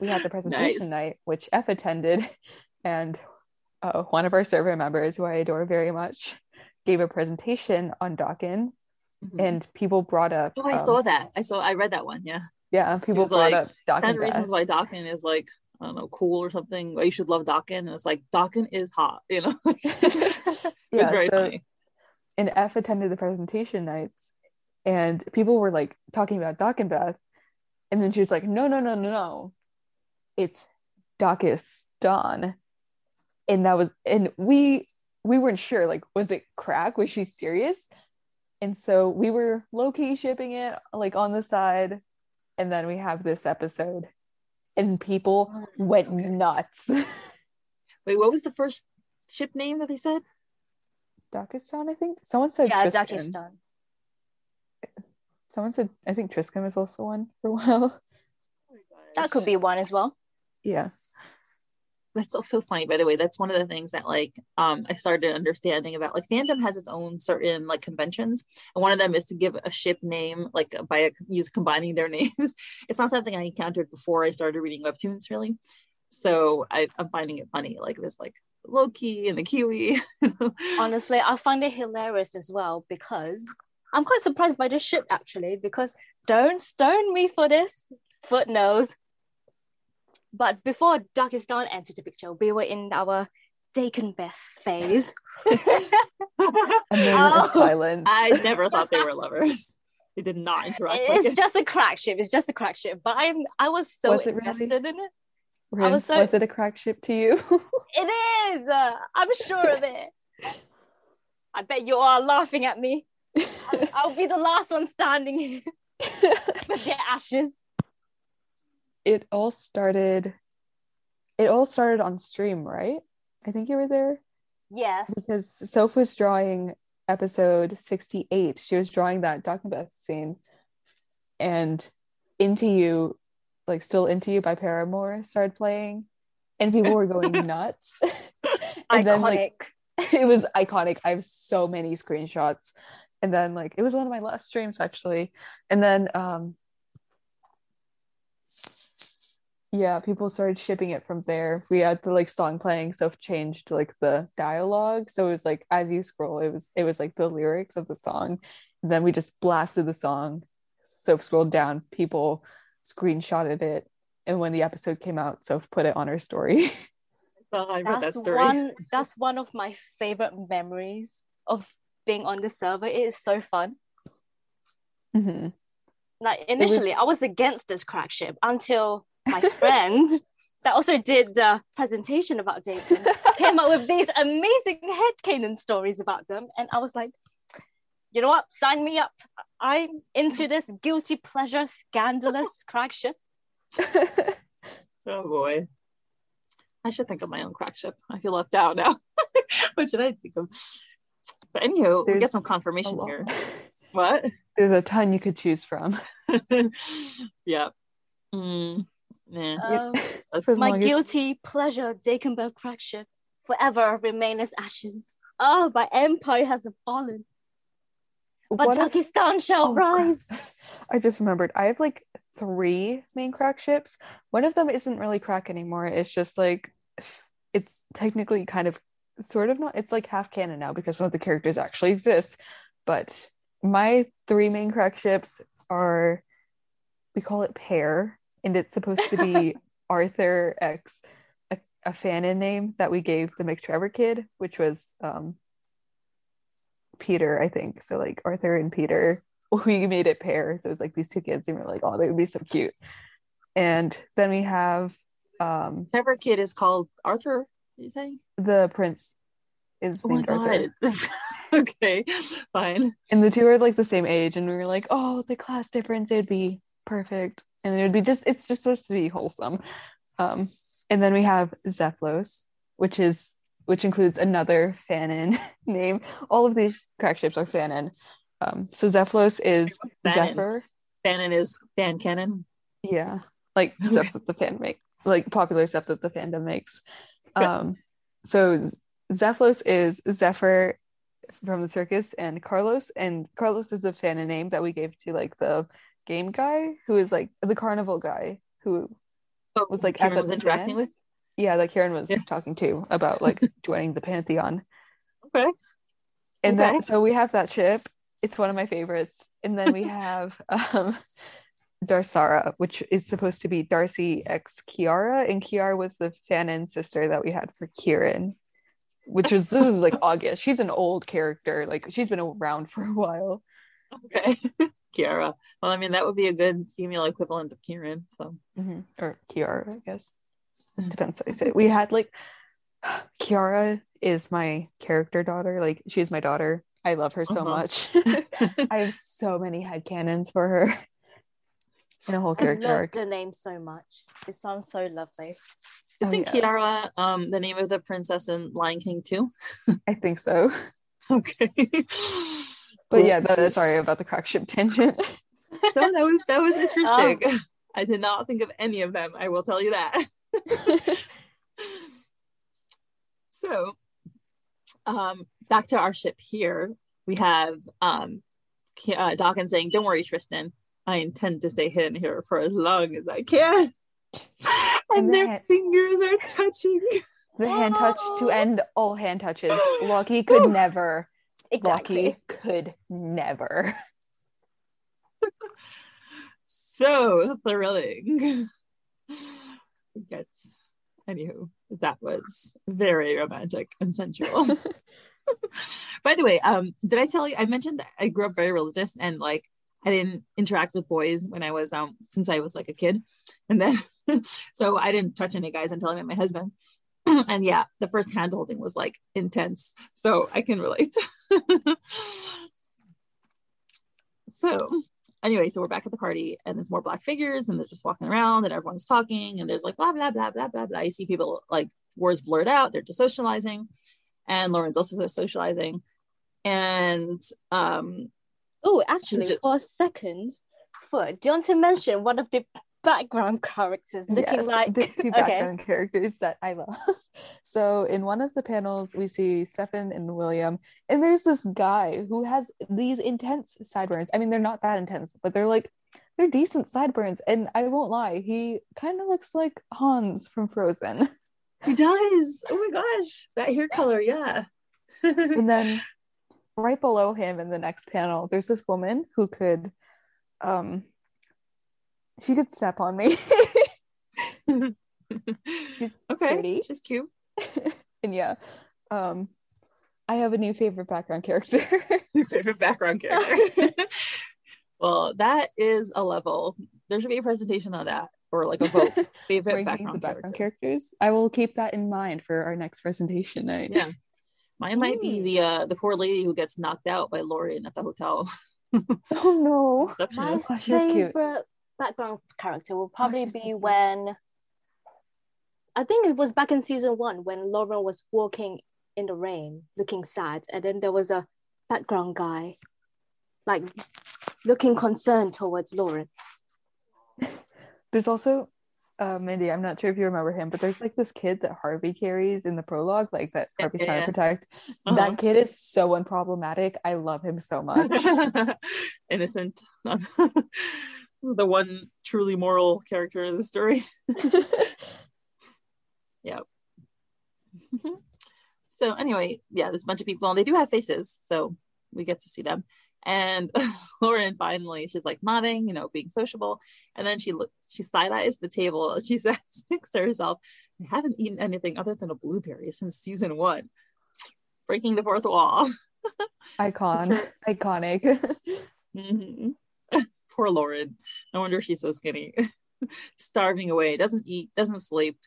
we had the presentation night, which F attended, and one of our server members, who I adore very much, gave a presentation on Dakan, and people brought up... Oh, I saw that. I read that one, yeah. Yeah, people brought up Dakan. 10 reasons why Dakan is, like... I don't know, cool or something. You should love Dakan. And it's like, Dakan is hot, you know? It's very funny. And F attended the presentation nights and people were like talking about Dakan Beth. And then she was like, no. It's Dakistan. And that was, and we weren't sure, like, was it crack? Was she serious? And so we were low-key shipping it like on the side. And then we have this episode and people went nuts. Wait, what was the first ship name that they said? Dakistan, I think. Someone said Tristan. Dakistan. Someone said, I think Tristan was also one for a while. Oh, that could be one as well. Yeah. That's also funny, by the way. That's one of the things that, like, I started understanding about, like, fandom has its own certain, like, conventions, and one of them is to give a ship name, like, by combining their names. It's not something I encountered before I started reading webtoons, really. So I'm finding it funny, like, there's, like, Loki and the Kiwi. Honestly, I find it hilarious as well, because I'm quite surprised by this ship, actually, because don't stone me for this, Fwoot knows. But before Dakistan entered the picture, we were in our Dakan Beth phase. A moment of silence. I never thought they were lovers. They did not interact. It's just a crack ship. It's just a crack ship. But I was so invested in it. Rin, was it a crack ship to you? It is. I'm sure of it. I bet you are laughing at me. I'll be the last one standing here with their ashes. It all started on stream, right? I think you were there. Yes. Because Soph was drawing episode 68. She was drawing that Dr. Beth scene. And Into You, like Still Into You by Paramore started playing. And people were going nuts. And iconic. Then, like, it was iconic. I have so many screenshots. And then, like, it was one of my last streams, actually. And then yeah, people started shipping it from there. We had the, like, song playing, so changed, like, the dialogue, so it was like, as you scroll, it was like the lyrics of the song, and then we just blasted the song. Soph scrolled down, people screenshotted it, and when the episode came out, Soph put it on her story. I read that story. That's one of my favorite memories of being on the server. It is so fun. Mm-hmm. Like, initially I was against this crack ship until my friend that also did the presentation about dating came up with these amazing headcanon stories about them, and I was like, you know what, sign me up, I'm into this guilty pleasure scandalous crack ship. Oh boy, I should think of my own crack ship. I feel left out now. What should I think of? But anyhow, we get some confirmation here. What? There's a ton you could choose from. Yeah. My guilty pleasure Dakenberg crack ship forever remain as ashes. Oh, my empire has fallen, but Pakistan shall rise. God. I just remembered I have, like, 3 main crack ships. One of them isn't really crack anymore. It's just, like, it's technically kind of sort of not, it's like half canon now because one of the characters actually exists. But my 3 main crack ships are, we call it Pear, and it's supposed to be Arthur X, a fanon name that we gave the McTrevor kid, which was Peter, I think. So, like, Arthur and Peter, we made it Pear. So it's like these 2 kids, and we're like, oh, they would be so cute. And then we have McTrevor kid is called Arthur, you think? The prince is named Arthur. Okay, fine. And the 2 are, like, the same age, and we were like, oh, the class difference, it'd be perfect, and it would be just, it's just supposed to be wholesome. And then we have Zeplos, which includes another fanon name. All of these crack ships are fanon. So Zeplos is Zephyr. Fanon is fan canon. Yeah, like stuff that the fan make, like popular stuff that the fandom makes. So Zeplos is Zephyr from the circus, and Carlos is a fan name that we gave to, like, the game guy who is, like, the carnival guy who was, like, Kieran was interacting with. Yeah, like Kieran was talking to about, like, joining the pantheon. Okay. And then so we have that ship. It's one of my favorites. And then we have Darsara, which is supposed to be Darcy X Kiara, and Kiara was the fanon sister that we had for Kieran. This is like August. She's an old character. Like, she's been around for a while. Okay. Kiara. Well, I mean, that would be a good female equivalent of Kieran. So, mm-hmm. Or Kiara, I guess. It depends how you say it. We had, like, Kiara is my character daughter. Like, she's my daughter. I love her so much. I have so many headcanons for her. in the whole character arc. I love the name so much. It sounds so lovely. Isn't Kiara the name of the princess in Lion King too? I think so. Okay. But yeah, sorry about the crack ship tangent. No, that was interesting. I did not think of any of them, I will tell you that. So back to our ship here. We have Dakan saying, "Don't worry, Tristan. I intend to stay hidden here for as long as I can." And their fingers are touching. The hand touch to end all hand touches. Loki could never. Exactly. Loki could never. So thrilling. Yes. Anywho, that was very romantic and sensual. By the way, did I tell you, I mentioned I grew up very religious and like I didn't interact with boys when I was since I was like a kid, and then so I didn't touch any guys until I met my husband. And yeah, the first hand holding was like intense, so I can relate. So anyway, so we're back at the party and there's more black figures and they're just walking around and everyone's talking and there's like blah blah blah blah blah blah. You see people like words blurred out, they're just socializing, and Lauren's also socializing, and oh, actually, for a second, Fwoot, do you want to mention one of the background characters looking like... Yes, the two background characters that I love. So in one of the panels, we see Stefan and William, and there's this guy who has these intense sideburns. I mean, they're not that intense, but they're decent sideburns, and I won't lie, he kind of looks like Hans from Frozen. He does! Oh my gosh! That hair color, yeah. And then... right below him in the next panel, there's this woman who could she could step on me. She's okay, pretty. She's cute. And yeah, I have a new favorite background character. Your favorite background character. Well, that is a level. There should be a presentation on that, or like a vote. Favorite background characters. I will keep that in mind for our next presentation night. Yeah. Mine might be the poor lady who gets knocked out by Lauren at the hotel. Oh no. My favorite background character will probably be when, I think it was back in season 1, when Lauren was walking in the rain looking sad, and then there was a background guy like looking concerned towards Lauren. There's also Mindy, I'm not sure if you remember him, but there's like this kid that Harvey carries in the prologue, like that Harvey's trying to protect. That kid is so unproblematic. I love him so much. Innocent. The one truly moral character in the story. Yeah. So anyway, yeah, there's a bunch of people and they do have faces, so we get to see them. And Lauren finally, she's like nodding, you know, being sociable, and then she side eyes the table and she says to herself, "I haven't eaten anything other than a blueberry since season 1." Breaking the fourth wall. Iconic. Mm-hmm. Poor Lauren. No wonder she's so skinny. Starving away, doesn't eat, doesn't sleep.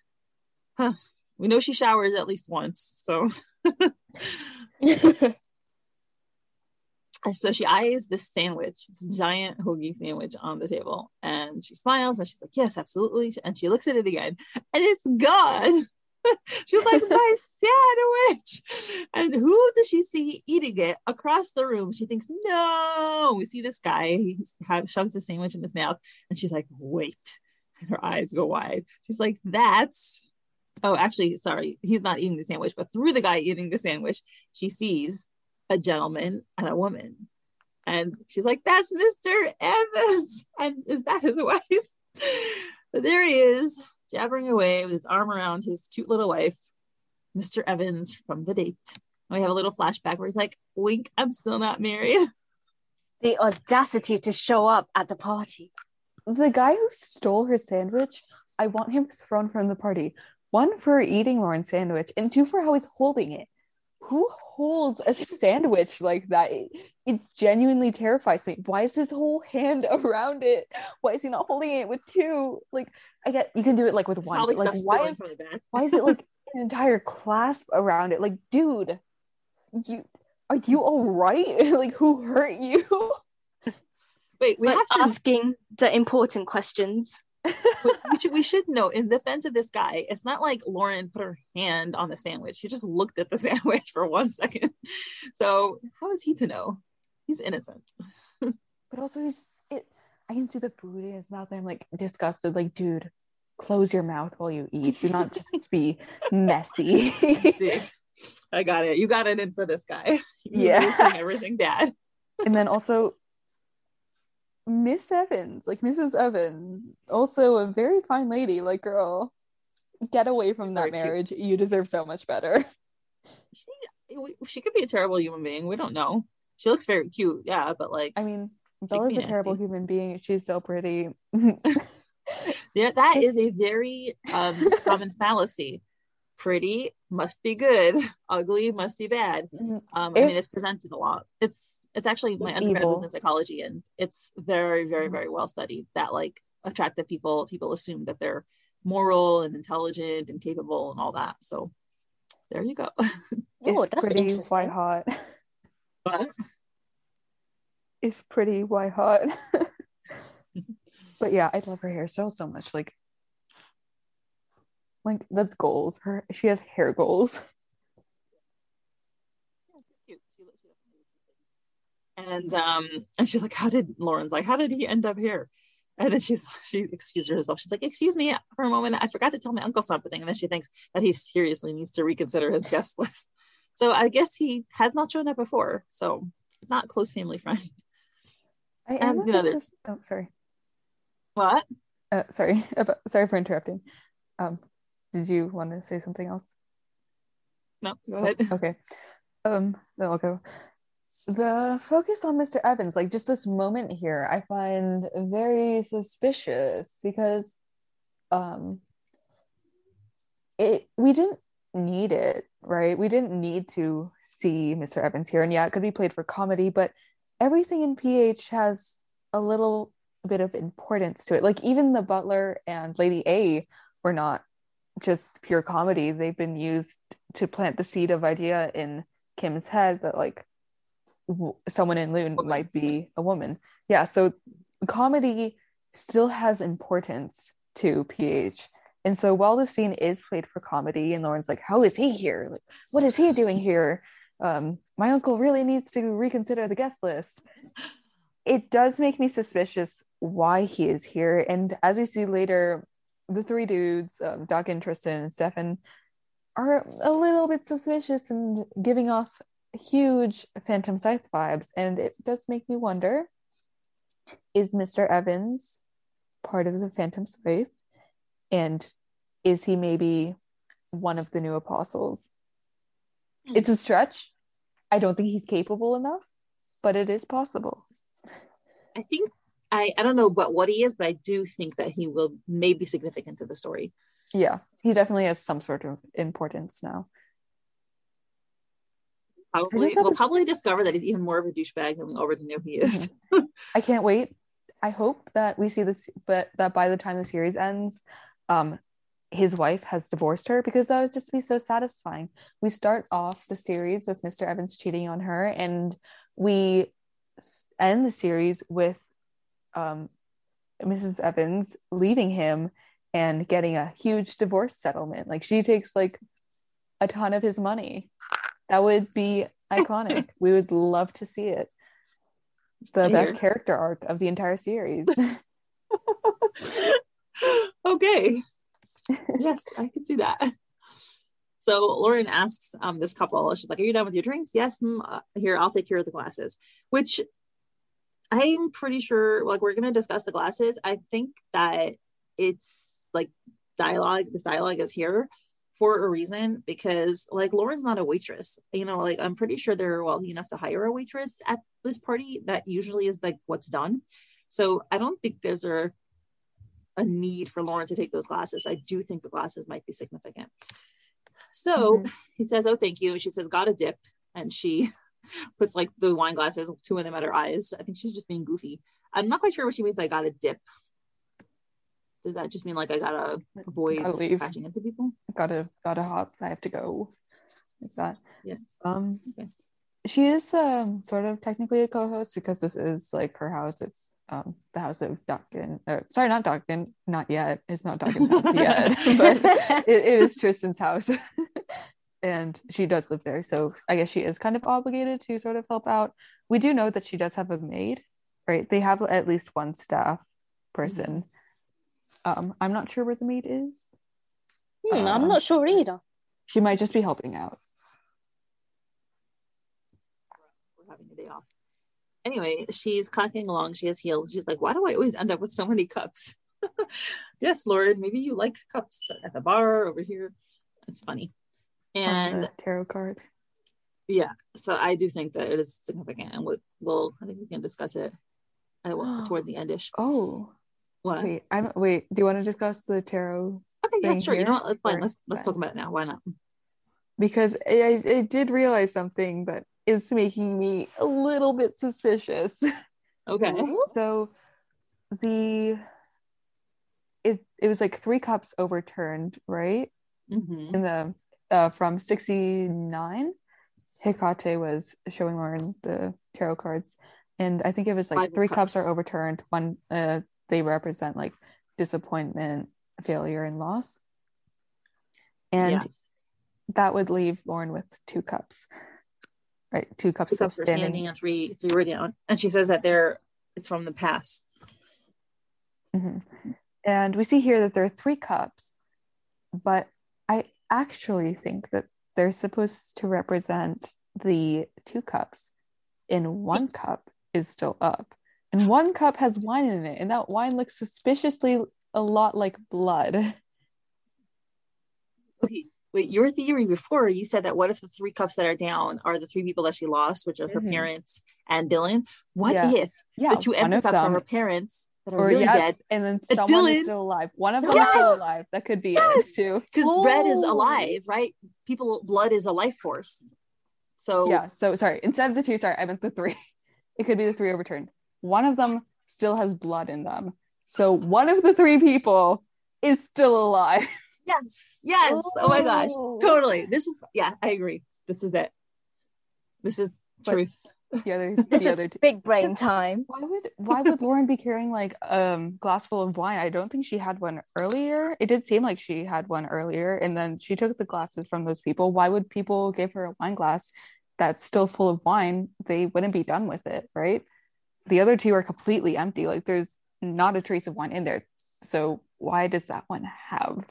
Huh. We know she showers at least once, so. So she eyes this sandwich, this giant hoagie sandwich on the table, and she smiles and she's like, "Yes, absolutely." And she looks at it again and it's gone. She's like, "My sandwich." And who does she see eating it across the room? She thinks, "No." We see this guy, he shoves the sandwich in his mouth, and she's like, "Wait." And her eyes go wide. She's like, he's not eating the sandwich, but through the guy eating the sandwich, she sees a gentleman and a woman, and she's like, "That's Mr. Evans, and is that his wife?" But there he is, jabbering away with his arm around his cute little wife, Mr. Evans from The Date. And we have a little flashback where he's like, "Wink, I'm still not married." The audacity to show up at the party. The guy who stole her sandwich, I want him thrown from the party. 1 for eating Lauren's sandwich, and 2 for how he's holding it. Who holds a sandwich like that? It genuinely terrifies me. Why is his whole hand around it? Why is he not holding it with 2? Like, I get you can do it like with 1, but like why is it like an entire clasp around it? Like, dude, you all right? Like, who hurt you? Wait, we have to... asking the important questions. we should note, in defense of this guy, it's not like Lauren put her hand on the sandwich. She just looked at the sandwich for 1 second. So how is he to know? He's innocent. But also, I can see the food in his mouth, and I'm like disgusted. Like, dude, close your mouth while you eat. Do not just be messy. I got it. You got it in for this guy. Yeah, everything bad. And then also, Mrs. Evans, also a very fine lady. Like, girl, get away from that marriage. Cute. You deserve so much better. She could be a terrible human being. We don't know. She looks very cute, yeah, but like, I mean, Bella's a terrible human being. She's so pretty. Yeah, that is a very common fallacy. Pretty must be good. Ugly must be bad. I mean, it's presented a lot. It's actually my undergrad was in psychology, and it's very, very, very well studied that like attractive people assume that they're moral and intelligent and capable and all that. So there you go. Oh, that's pretty, why hot? But if pretty, why hot? But yeah, I love her hairstyle so much. Like that's goals. She has hair goals. And she's like, how did he end up here? And then she excuses herself. She's like, excuse me for a moment, I forgot to tell my uncle something. And then she thinks that he seriously needs to reconsider his guest list. So I guess he has not shown up before. So not close family friend. What? Sorry for interrupting. Did you want to say something else? No, go ahead. Okay. Then I'll go. The focus on Mr. Evans, like just this moment here, I find very suspicious because we didn't need it, right? We didn't need to see Mr. Evans here. And yeah, it could be played for comedy, but everything in PH has a little bit of importance to it. Like even the butler and Lady A were not just pure comedy. They've been used to plant the seed of idea in Kim's head that like someone in Loon might be a woman. Yeah, so comedy still has importance to PH. And so while the scene is played for comedy and Lauren's like, how is he here? Like, what is he doing here? My uncle really needs to reconsider the guest list. It does make me suspicious why he is here. And as we see later, the three dudes, Dakan, Tristan, and Stefan, are a little bit suspicious and giving off huge Phantom Scythe vibes, and it does make me wonder, is Mr. Evans part of the Phantom Scythe, and is he maybe one of the new apostles? It's a stretch. I don't think he's capable enough, but it is possible. I think I don't know what he is, but I do think that he will maybe be significant to the story. Yeah, he definitely has some sort of importance now. We'll probably discover that he's even more of a douchebag than we already know he is. I can't wait. I hope that we see this, but that by the time the series ends, his wife has divorced her, because that would just be so satisfying. We start off the series with Mr. Evans cheating on her, and we end the series with Mrs. Evans leaving him and getting a huge divorce settlement. Like, she takes like a ton of his money. That would be iconic. We would love to see it. The best character arc of the entire series. Okay. Yes, I can see that. So Lauren asks this couple, she's like, are you done with your drinks? Yes, here, I'll take care of the glasses. Which I'm pretty sure, like, we're going to discuss the glasses. I think that it's like this dialogue is here for a reason, because like Lauren's not a waitress, you know, like I'm pretty sure they're wealthy enough to hire a waitress at this party. That usually is like what's done. So I don't think there's a need for Lauren to take those glasses. I do think the glasses might be significant. So he says, oh, thank you. And she says, got a dip. And she puts like the wine glasses, two of them at her eyes. I think she's just being goofy. I'm not quite sure what she means by got a dip. Does that just mean like I gotta avoid crashing into people? Gotta hop. I have to go. Like that. Yeah. Okay. she is sort of technically a co-host because this is like her house. It's the house of Dakan. Sorry, not Dakan. Not yet. It's not Dakan's house yet, but it is Tristan's house, and she does live there. So I guess she is kind of obligated to sort of help out. We do know that she does have a maid, right? They have at least one staff person. Mm-hmm. I'm not sure where the maid is. I'm not sure either. She might just be helping out. Having a day off. Anyway, she's clacking along. She has heels. She's like, why do I always end up with so many cups? Yes, Lauren, maybe you like cups at the bar over here. It's funny. And tarot card. Yeah, so I do think that it is significant, and we'll I think we can discuss it towards the endish. Oh, what? Wait. Do you want to discuss the tarot? Okay, yeah, sure. Here? You know what? That's fine. Let's talk about it now. Why not? Because I did realize something, but it's making me a little bit suspicious. Okay. So it was like 3 cups overturned, right? Mm-hmm. In the from 69, Hecate was showing Lauren the tarot cards, and I think it was like 5 3 cups are overturned. 1 they represent like disappointment, failure, and loss, and that would leave Lauren with 2 cups. Right, 2 cups of standing and 3 were down, and she says that it's from the past. Mm-hmm. And we see here that there are 3 cups, but I actually think that they're supposed to represent the 2 cups, and 1 cup is still up, and 1 cup has wine in it, and that wine looks suspiciously a lot like blood. Okay. Wait, your theory before, you said that what if the 3 cups that are down are the 3 people that she lost, which are her parents and Dylan? What if the 2 empty cups are her parents that are really dead? And then someone is still alive. One of them is still alive. That could be it too. Because red is alive, right? Blood is a life force. So instead of the 2, I meant the 3. It could be the 3 overturned. One of them still has blood in them. So one of the 3 people is still alive. Yes. Ooh. Oh my gosh, totally. This is I agree. This is it. This is truth. The other big brain time. Why would Lauren be carrying like glass full of wine? I don't think she had one earlier. It did seem like she had one earlier, and then she took the glasses from those people. Why would people give her a wine glass that's still full of wine? They wouldn't be done with it, right? The other 2 are completely empty. Like there's not a trace of wine in there. So why does that one have?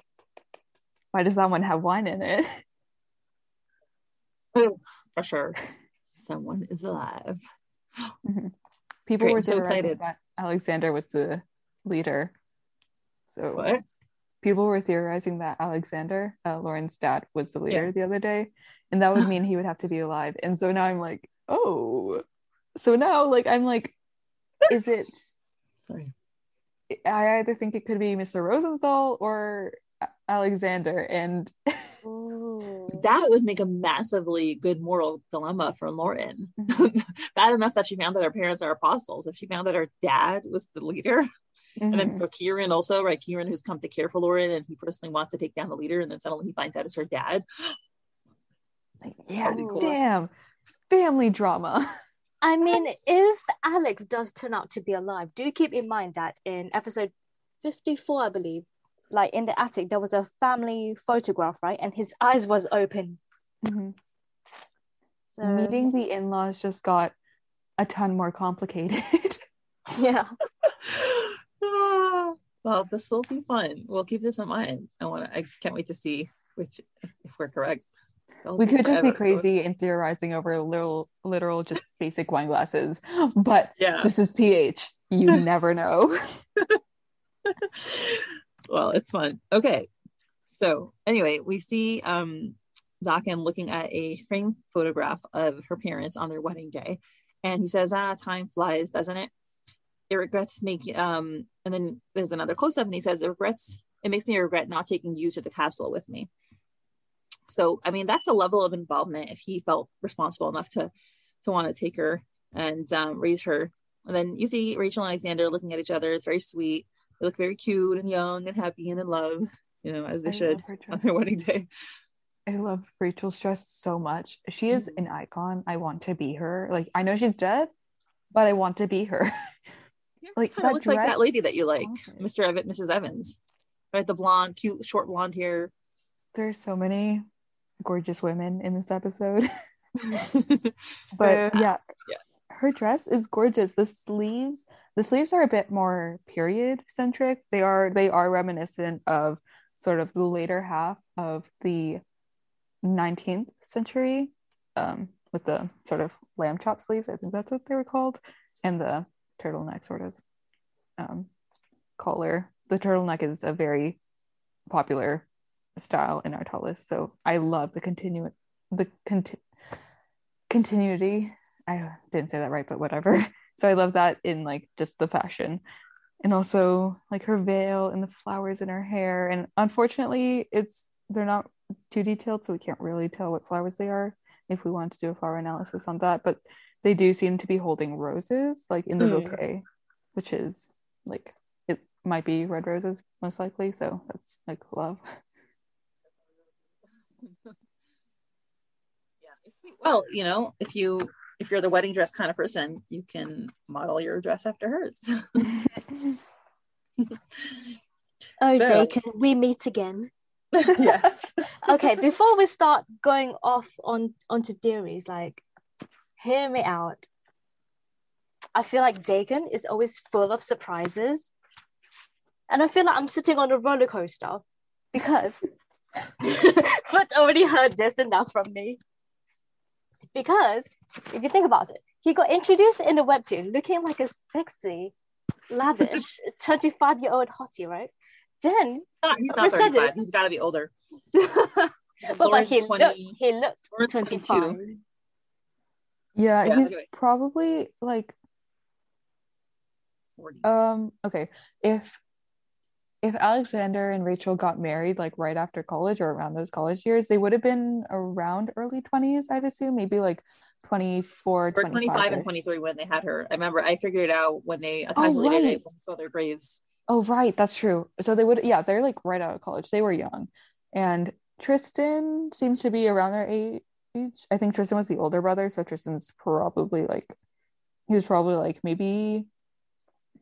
Why does that one have wine in it? Oh, for sure. Someone is alive. Mm-hmm. People were so excited that Alexander was the leader. So what? People were theorizing that Alexander, Lauren's dad, was the leader the other day. And that would mean he would have to be alive. And so now I'm like, oh. So now like I'm like, is it... Sorry. I either think it could be Mr. Rosenthal or... Alexander, and that would make a massively good moral dilemma for Lauren. Mm-hmm. Bad enough that she found that her parents are apostles. If she found that her dad was the leader, and then for Kieran also, right? Kieran, who's come to care for Lauren, and he personally wants to take down the leader, and then suddenly he finds out it's her dad. Damn, family drama. I mean, if Alex does turn out to be alive, do keep in mind that in episode 54, I believe, like in the attic, there was a family photograph, right? And his eyes was open. Mm-hmm. So meeting the in-laws just got a ton more complicated. Yeah. Well, this will be fun. We'll keep this in mind. I can't wait to see if we're correct. We could just be crazy and theorizing over literal just basic wine glasses. But this is PH. You never know. Well, it's fun. Okay. So anyway, we see Dakan looking at a framed photograph of her parents on their wedding day. And he says, time flies, doesn't it? It regrets making, and then there's another close-up and he says, it makes me regret not taking you to the castle with me. So, I mean, that's a level of involvement if he felt responsible enough to want to take her and raise her. And then you see Rachel and Alexander looking at each other. It's very sweet. They look very cute and young and happy and in love, you know, as they should on their wedding day. I love Rachel's dress so much. She is an icon. I want to be her. Like, I know she's dead, but I want to be her. Like, kind of looks like that lady that you like, Mr. Evans, Mrs. Evans, right? The blonde, cute, short blonde hair. There's so many gorgeous women in this episode. But yeah, her dress is gorgeous. The sleeves are a bit more period centric. They are reminiscent of sort of the later half of the 19th century, with the sort of lamb chop sleeves, I think that's what they were called, and the turtleneck sort of collar. The turtleneck is a very popular style in Ardhalis, so I love the continuity. I didn't say that right, but whatever. So I love that in like just the fashion, and also like her veil and the flowers in her hair. And unfortunately, they're not too detailed, so we can't really tell what flowers they are if we want to do a flower analysis on that, but they do seem to be holding roses like in the bouquet, which is like, it might be red roses most likely, so that's like love. Well, you know, if you're the wedding dress kind of person, you can model your dress after hers. Jay, can we meet again? Yes. Okay, before we start going off onto theories, like, hear me out. I feel like Dakan is always full of surprises, and I feel like I'm sitting on a roller coaster because Fwoot already heard this enough from me. Because if you think about it, he got introduced in the webtoon looking like a sexy, lavish 25-year-old hottie, right? Then he's not 35. He's got to be older. but he looked 25. 22. Yeah, he's probably like 40. Okay, if Alexander and Rachel got married like right after college or around those college years, they would have been around early 20s, I'd assume, maybe like 24, 25 and 23 when they had her. I remember I figured it out when they they saw their graves. Oh, right, that's true. So they would, they're like right out of college. They were young. And Tristan seems to be around their age. I think Tristan was the older brother, so Tristan's probably like, he was probably like maybe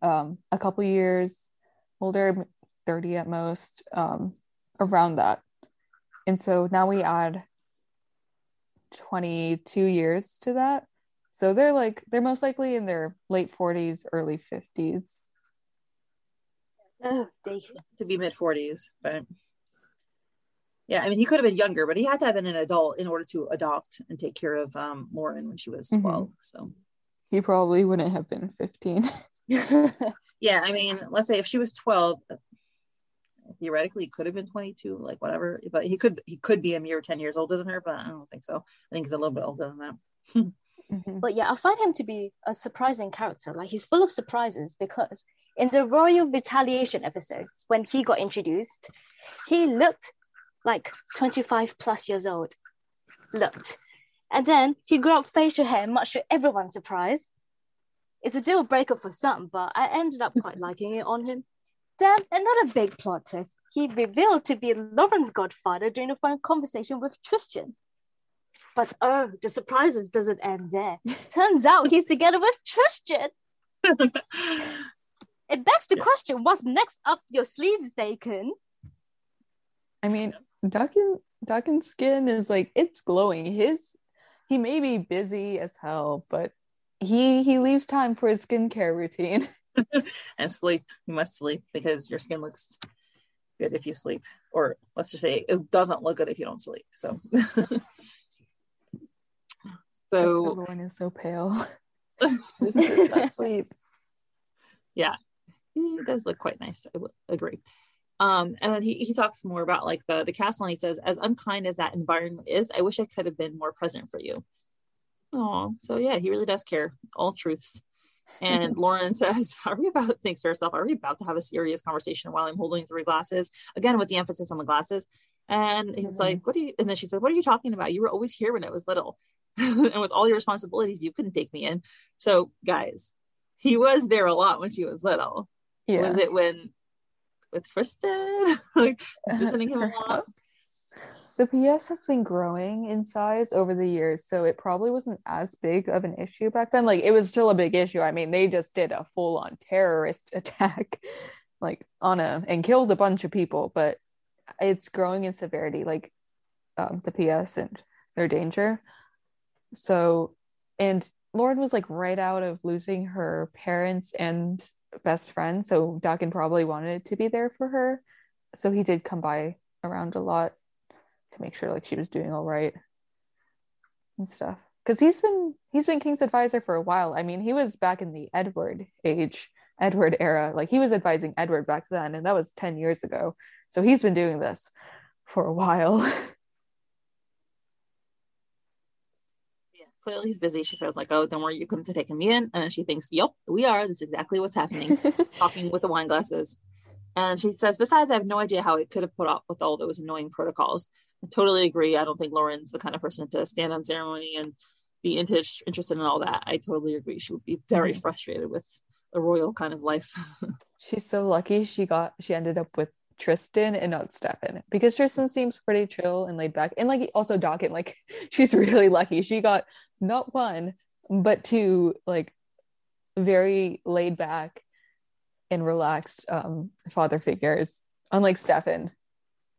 a couple years older, 30 at most, around that. And so now we add 22 years to that, so they're most likely in their late 40s, early 50s. Oh, to be mid 40s. But yeah, I mean, he could have been younger, but he had to have been an adult in order to adopt and take care of Lauren when she was 12. So he probably wouldn't have been 15. Yeah, I mean, let's say if she was 12, theoretically it could have been 22, like whatever, but he could be a mere 10 years older than her, but I don't think so. I think he's a little bit older than that. But yeah, I find him to be a surprising character. Like, he's full of surprises, because in the Royal Retaliation episode, when he got introduced, he looked like 25 plus years old. And then he grew up facial hair, much to everyone's surprise. It's a deal breaker for some, but I ended up quite liking it on him. Then another big plot twist. He revealed to be Lauren's godfather during a phone conversation with Tristan. But oh, the surprises doesn't end there. Turns out he's together with Tristan. It begs the question, what's next up your sleeves, Dakan? I mean, Dakan's skin is like, it's glowing. He may be busy as hell, but he leaves time for his skincare routine. And sleep. You must sleep, because your skin looks good if you sleep. Or let's just say it doesn't look good if you don't sleep. So Lauren is so pale. This is not sleep. Yeah, he does look quite nice. I agree. And then he talks more about like the castle, and he says, as unkind as that environment is, I wish I could have been more present for you. Oh, so yeah, he really does care. All truths. And Lauren says, are we about to have a serious conversation while I'm holding 3 glasses? Again, with the emphasis on the glasses. And he's like, and then she said, what are you talking about? You were always here when I was little. And with all your responsibilities, you couldn't take me in. So guys, he was there a lot when she was little. Yeah. Was it with Tristan? Like, visiting him a lot? The PS has been growing in size over the years, so it probably wasn't as big of an issue back then. Like, it was still a big issue. I mean, they just did a full-on terrorist attack, like, on a, and killed a bunch of people, but it's growing in severity, like, the PS and their danger. So, and Lauren was, like, right out of losing her parents and best friend, so Dakan probably wanted to be there for her, so he did come by around a lot to make sure, like, she was doing all right and stuff, because he's been King's advisor for a while. I mean, he was back in the Edward era, like, he was advising Edward back then, and that was 10 years ago, so he's been doing this for a while. Clearly he's busy. She says, like, oh, don't worry, you come to take me in. And she thinks, yep, we are. That's exactly what's happening. Talking with the wine glasses. And she says, besides, I have no idea how it could have put up with all those annoying protocols. I totally agree. I don't think Lauren's the kind of person to stand on ceremony and be interested in all that. I totally agree. She would be very frustrated with the royal kind of life. She's so lucky she ended up with Tristan and not Stefan, because Tristan seems pretty chill and laid back, and, like, also Dakan, like, she's really lucky she got not one but two, like, very laid back and relaxed father figures, unlike Stefan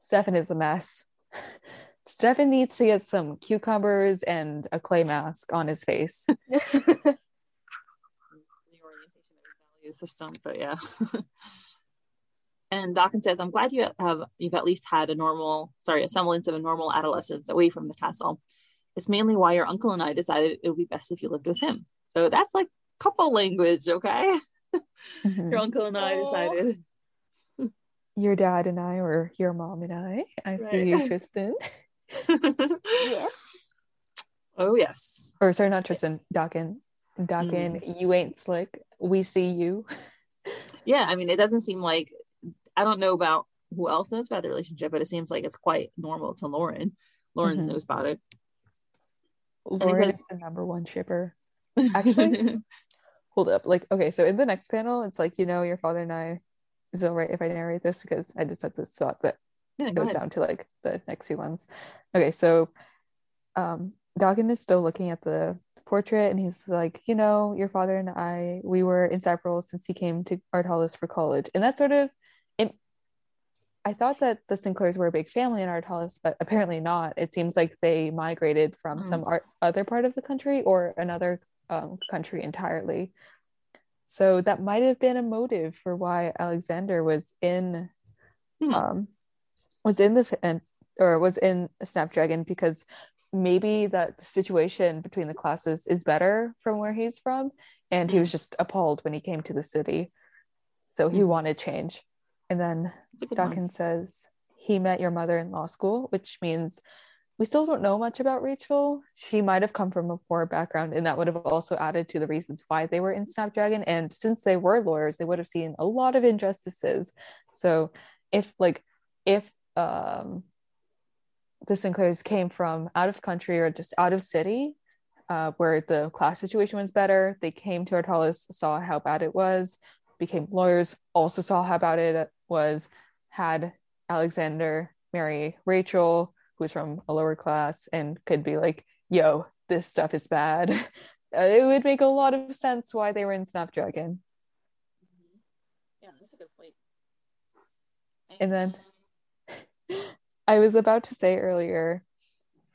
is a mess. Stefan needs to get some cucumbers and a clay mask on his face. The orientation of value system, but yeah. And Dakan says, I'm glad you've at least had a semblance of a normal adolescence away from the castle. It's mainly why your uncle and I decided it would be best if you lived with him. So that's, like, couple language, okay? Mm-hmm. Your uncle and I decided. Your dad and I, or your mom and I. See you, Tristan. Yeah. Oh, yes. Or, sorry, not Tristan, Dakan. Dakan, You ain't slick. We see you. Yeah, I mean, it doesn't seem like, I don't know about who else knows about the relationship, but it seems like it's quite normal to Lauren. Lauren knows about it. Lauren is the number one shipper. Actually, hold up. Like, okay, so in the next panel, it's like, you know, your father and I is all right if I narrate this, because I just had this thought that goes down to, like, the next few ones. Okay, so Dakan is still looking at the portrait, and he's like, you know, your father and I, we were inseparable since he came to Ardhalis for college. And that sort of, I thought that the Sinclairs were a big family in Ardhalis, but apparently not. It seems like they migrated from some other part of the country, or another country entirely. So that might have been a motive for why Alexander was in Snapdragon, because maybe that situation between the classes is better from where he's from, and he was just appalled when he came to the city, so he wanted change. And then Dakan says he met your mother in law school, which means we still don't know much about Rachel. She might have come from a poor background, and that would have also added to the reasons why they were in Snapdragon. And since they were lawyers, they would have seen a lot of injustices. So if the Sinclairs came from out of country, or just out of city, where the class situation was better, they came to Ardhalis, saw how bad it was, became lawyers, also saw how bad it was, had Alexander marry Rachel, who's from a lower class, and could be like, yo, this stuff is bad. It would make a lot of sense why they were in Snapdragon. Yeah, that's a good point. And then I was about to say earlier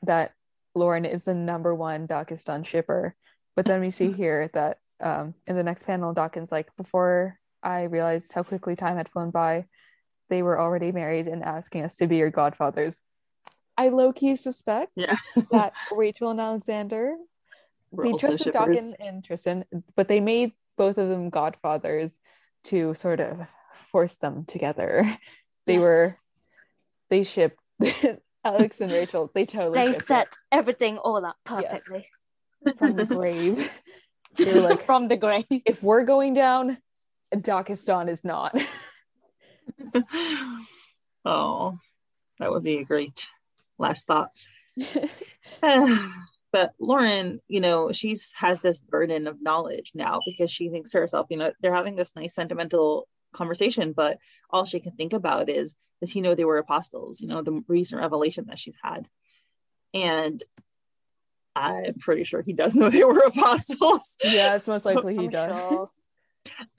that Lauren is the number one Dakistan shipper, but then we see here that in the next panel, Dakan's like, before I realized how quickly time had flown by, they were already married and asking us to be your godfathers. I low-key suspect that Rachel and Alexander, they trusted Dakan and Tristan, but they made both of them godfathers to sort of force them together. They shipped Alex and Rachel. They totally set everything all up perfectly. Yes. From the grave. They were like, from the grave, if we're going down, Dakistan is not. Oh, that would be a great last thought. But Lauren, you know, she's has this burden of knowledge now, because she thinks to herself, you know, they're having this nice sentimental conversation, but all she can think about is, does he know they were apostles? You know, the recent revelation that she's had. And I'm pretty sure he does know they were apostles. Yeah, it's most likely he does.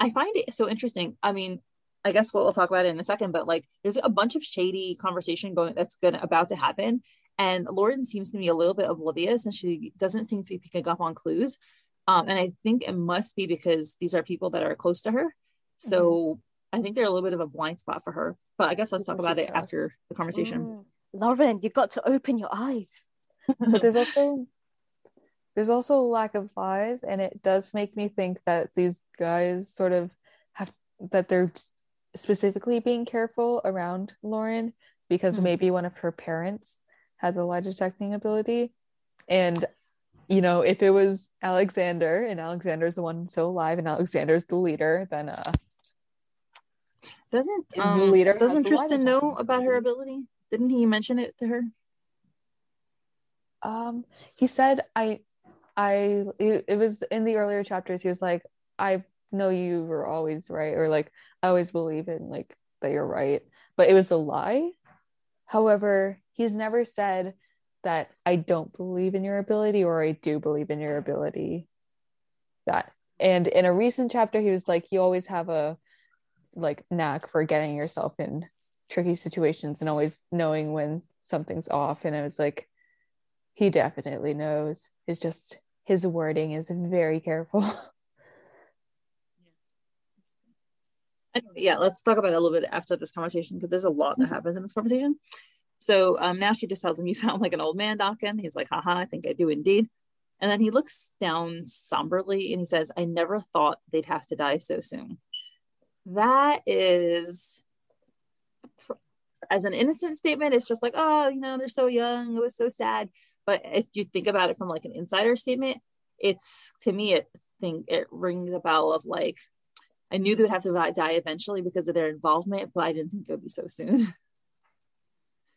I find it so interesting. I mean, I guess we'll talk about it in a second, but like, there's a bunch of shady conversation about to happen. And Lauren seems to be a little bit oblivious, and she doesn't seem to be picking up on clues. And I think it must be because these are people that are close to her. So I think they're a little bit of a blind spot for her. But I guess let's talk about it after the conversation. Lauren, you got to open your eyes. But there's also lack of lies, and it does make me think that these guys sort of that they're specifically being careful around Lauren because maybe one of her parents had the lie detecting ability. And you know, if it was Alexander, and Alexander's the one still alive, and Alexander's the leader, then doesn't Tristan know about her ability? Didn't he mention it to her? He said, it was in the earlier chapters, he was like, I know you were always right, or like, I always believe in like that you're right, but it was a lie. However, he's never said that I don't believe in your ability or I do believe in your ability. That, and in a recent chapter, he was like, you always have a like knack for getting yourself in tricky situations and always knowing when something's off. And I was like, he definitely knows. It's just his wording is very careful. Yeah, let's talk about it a little bit after this conversation, because there's a lot that happens in this conversation. So now she just tells him, you sound like an old man, Dakan. He's like, haha, I think I do indeed. And then he looks down somberly and he says, I never thought they'd have to die so soon. That is, as an innocent statement, it's just like, oh, you know, they're so young, it was so sad. But if you think about it from like an insider statement, it's, to me, it rings a bell of like, I knew they would have to die eventually because of their involvement, but I didn't think it would be so soon.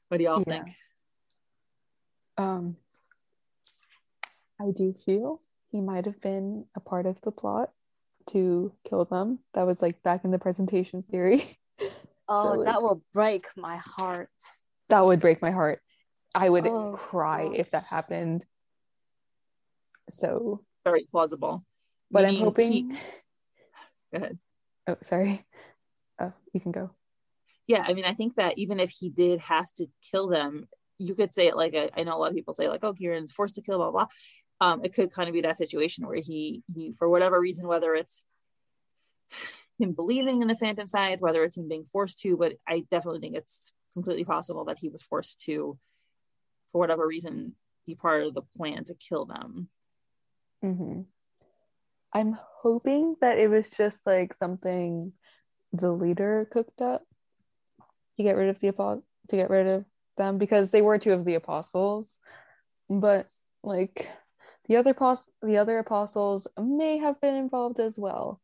What do y'all think? I do feel he might have been a part of the plot to kill them. That was like back in the presentation theory. Oh, so that will break my heart. That would break my heart. I would cry if that happened. So very plausible. But I'm hoping... Go ahead. Oh, sorry. Oh, you can go. Yeah, I mean, I think that even if he did have to kill them, you could say it like, I know a lot of people say like, oh, Kieran's forced to kill, blah, blah. It could kind of be that situation where he, for whatever reason, whether it's him believing in the Phantom Scythe, whether it's him being forced to, but I definitely think it's completely possible that he was forced to, for whatever reason, be part of the plan to kill them. Mm-hmm. I'm hoping that it was just like something the leader cooked up to get rid of them, because they were two of the apostles, but like the other apostles may have been involved as well.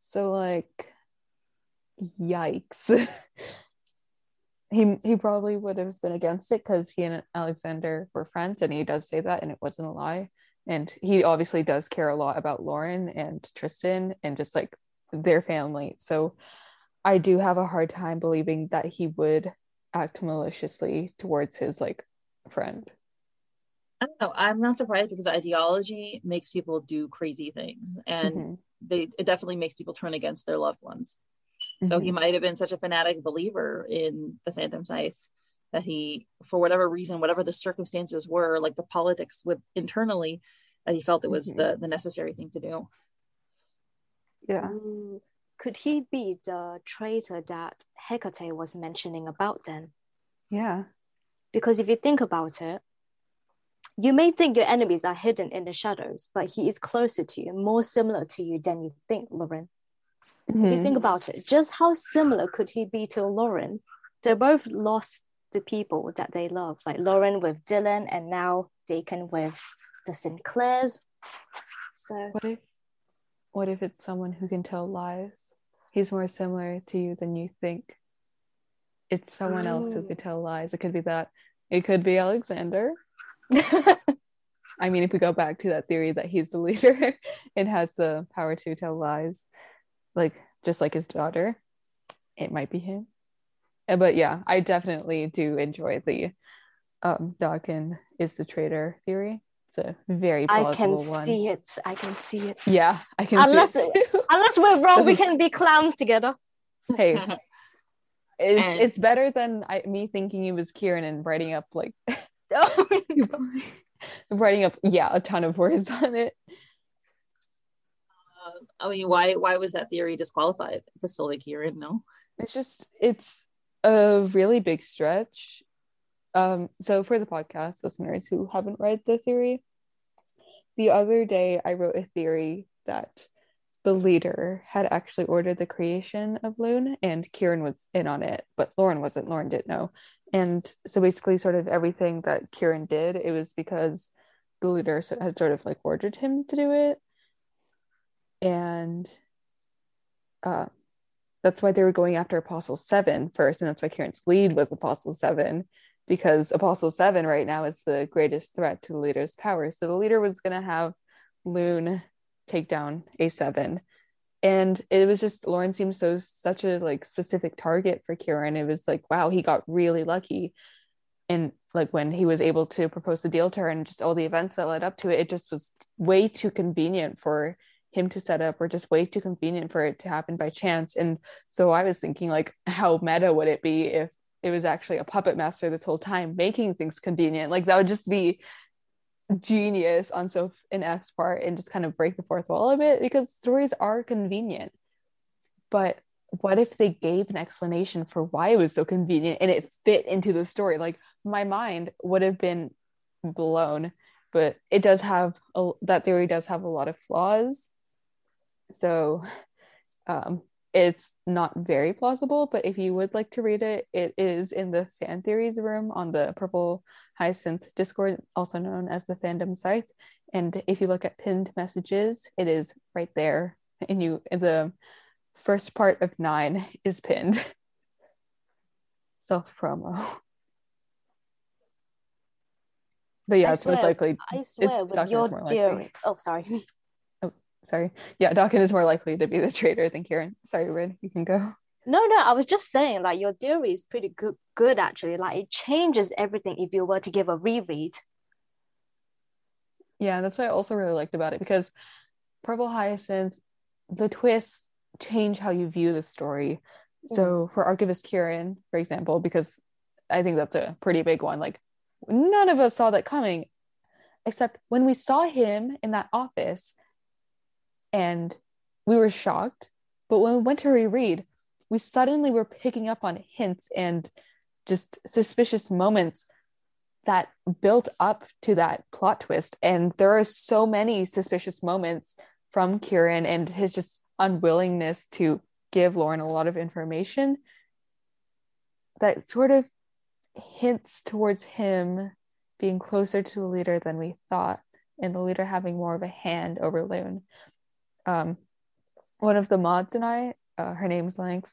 So like, yikes. He probably would have been against it because he and Alexander were friends, and he does say that, and it wasn't a lie. And he obviously does care a lot about Lauren and Tristan and just like their family. So I do have a hard time believing that he would act maliciously towards his like friend. I don't know. I'm not surprised, because ideology makes people do crazy things, and it definitely makes people turn against their loved ones. So he might have been such a fanatic believer in the Phantom Scythe that he, for whatever reason, whatever the circumstances were, like the politics with internally, that he felt it was the necessary thing to do. Yeah. Could he be the traitor that Hecate was mentioning about then? Yeah. Because if you think about it, you may think your enemies are hidden in the shadows, but he is closer to you, more similar to you than you think, Lauren. If you think about it, just how similar could he be to Lauren? They're both lost the people that they love, like Lauren with Dylan, and now Dakan with the Sinclairs. So what if it's someone who can tell lies? He's more similar to you than you think. It's someone else who could tell lies. It could be that. It could be Alexander. I mean, if we go back to that theory that he's the leader and has the power to tell lies, like just like his daughter, it might be him. But yeah, I definitely do enjoy the Dakan is the traitor theory. It's a very plausible one. I can see it. Yeah, I can see it. Unless we're wrong, we can be clowns together. Hey, it's better than me thinking he was Kieran and writing up like a ton of words on it. I mean, why was that theory disqualified? It's still like Kieran, no? It's a really big stretch. So for the podcast listeners who haven't read the theory, the other day I wrote a theory that the leader had actually ordered the creation of Loon, and Kieran was in on it, but Lauren wasn't. Lauren didn't know. And so basically sort of everything that Kieran did, it was because the leader had sort of like ordered him to do it. And that's why they were going after Apostle Seven first, and that's why Kieran's lead was Apostle Seven, because Apostle Seven right now is the greatest threat to the leader's power. So the leader was going to have Loon take down A7. And it was just, Lauren seemed such a like specific target for Kieran. It was like, wow, he got really lucky. And like when he was able to propose the deal to her and just all the events that led up to it, it just was way too convenient for him to set up, or just way too convenient for it to happen by chance. And so I was thinking, like, how meta would it be if it was actually a puppet master this whole time making things convenient? Like, that would just be genius on Soph and F's part, and just kind of break the fourth wall a bit, because stories are convenient. But what if they gave an explanation for why it was so convenient and it fit into the story? Like, my mind would have been blown. But it does have that theory does have a lot of flaws, so it's not very plausible. But if you would like to read it, it is in the fan theories room on the Purple Hyacinth Discord, also known as the Phantom Scythe. And if you look at pinned messages, it is right there. And the first part of 9 is pinned. Self promo. But yeah, Dakan is more likely to be the traitor than Kieran. Sorry, Rin, you can go. No, I was just saying, like, your theory is pretty good actually. Like, it changes everything if you were to give a reread. Yeah, that's what I also really liked about it, because Purple Hyacinth, the twists change how you view the story. So for Archivist Kieran, for example, because I think that's a pretty big one, like, none of us saw that coming, except when we saw him in that office, and we were shocked. But when we went to reread, we suddenly were picking up on hints and just suspicious moments that built up to that plot twist. And there are so many suspicious moments from Kieran and his just unwillingness to give Lauren a lot of information that sort of hints towards him being closer to the leader than we thought, and the leader having more of a hand over Loon. One of the mods and I, her name's Lanx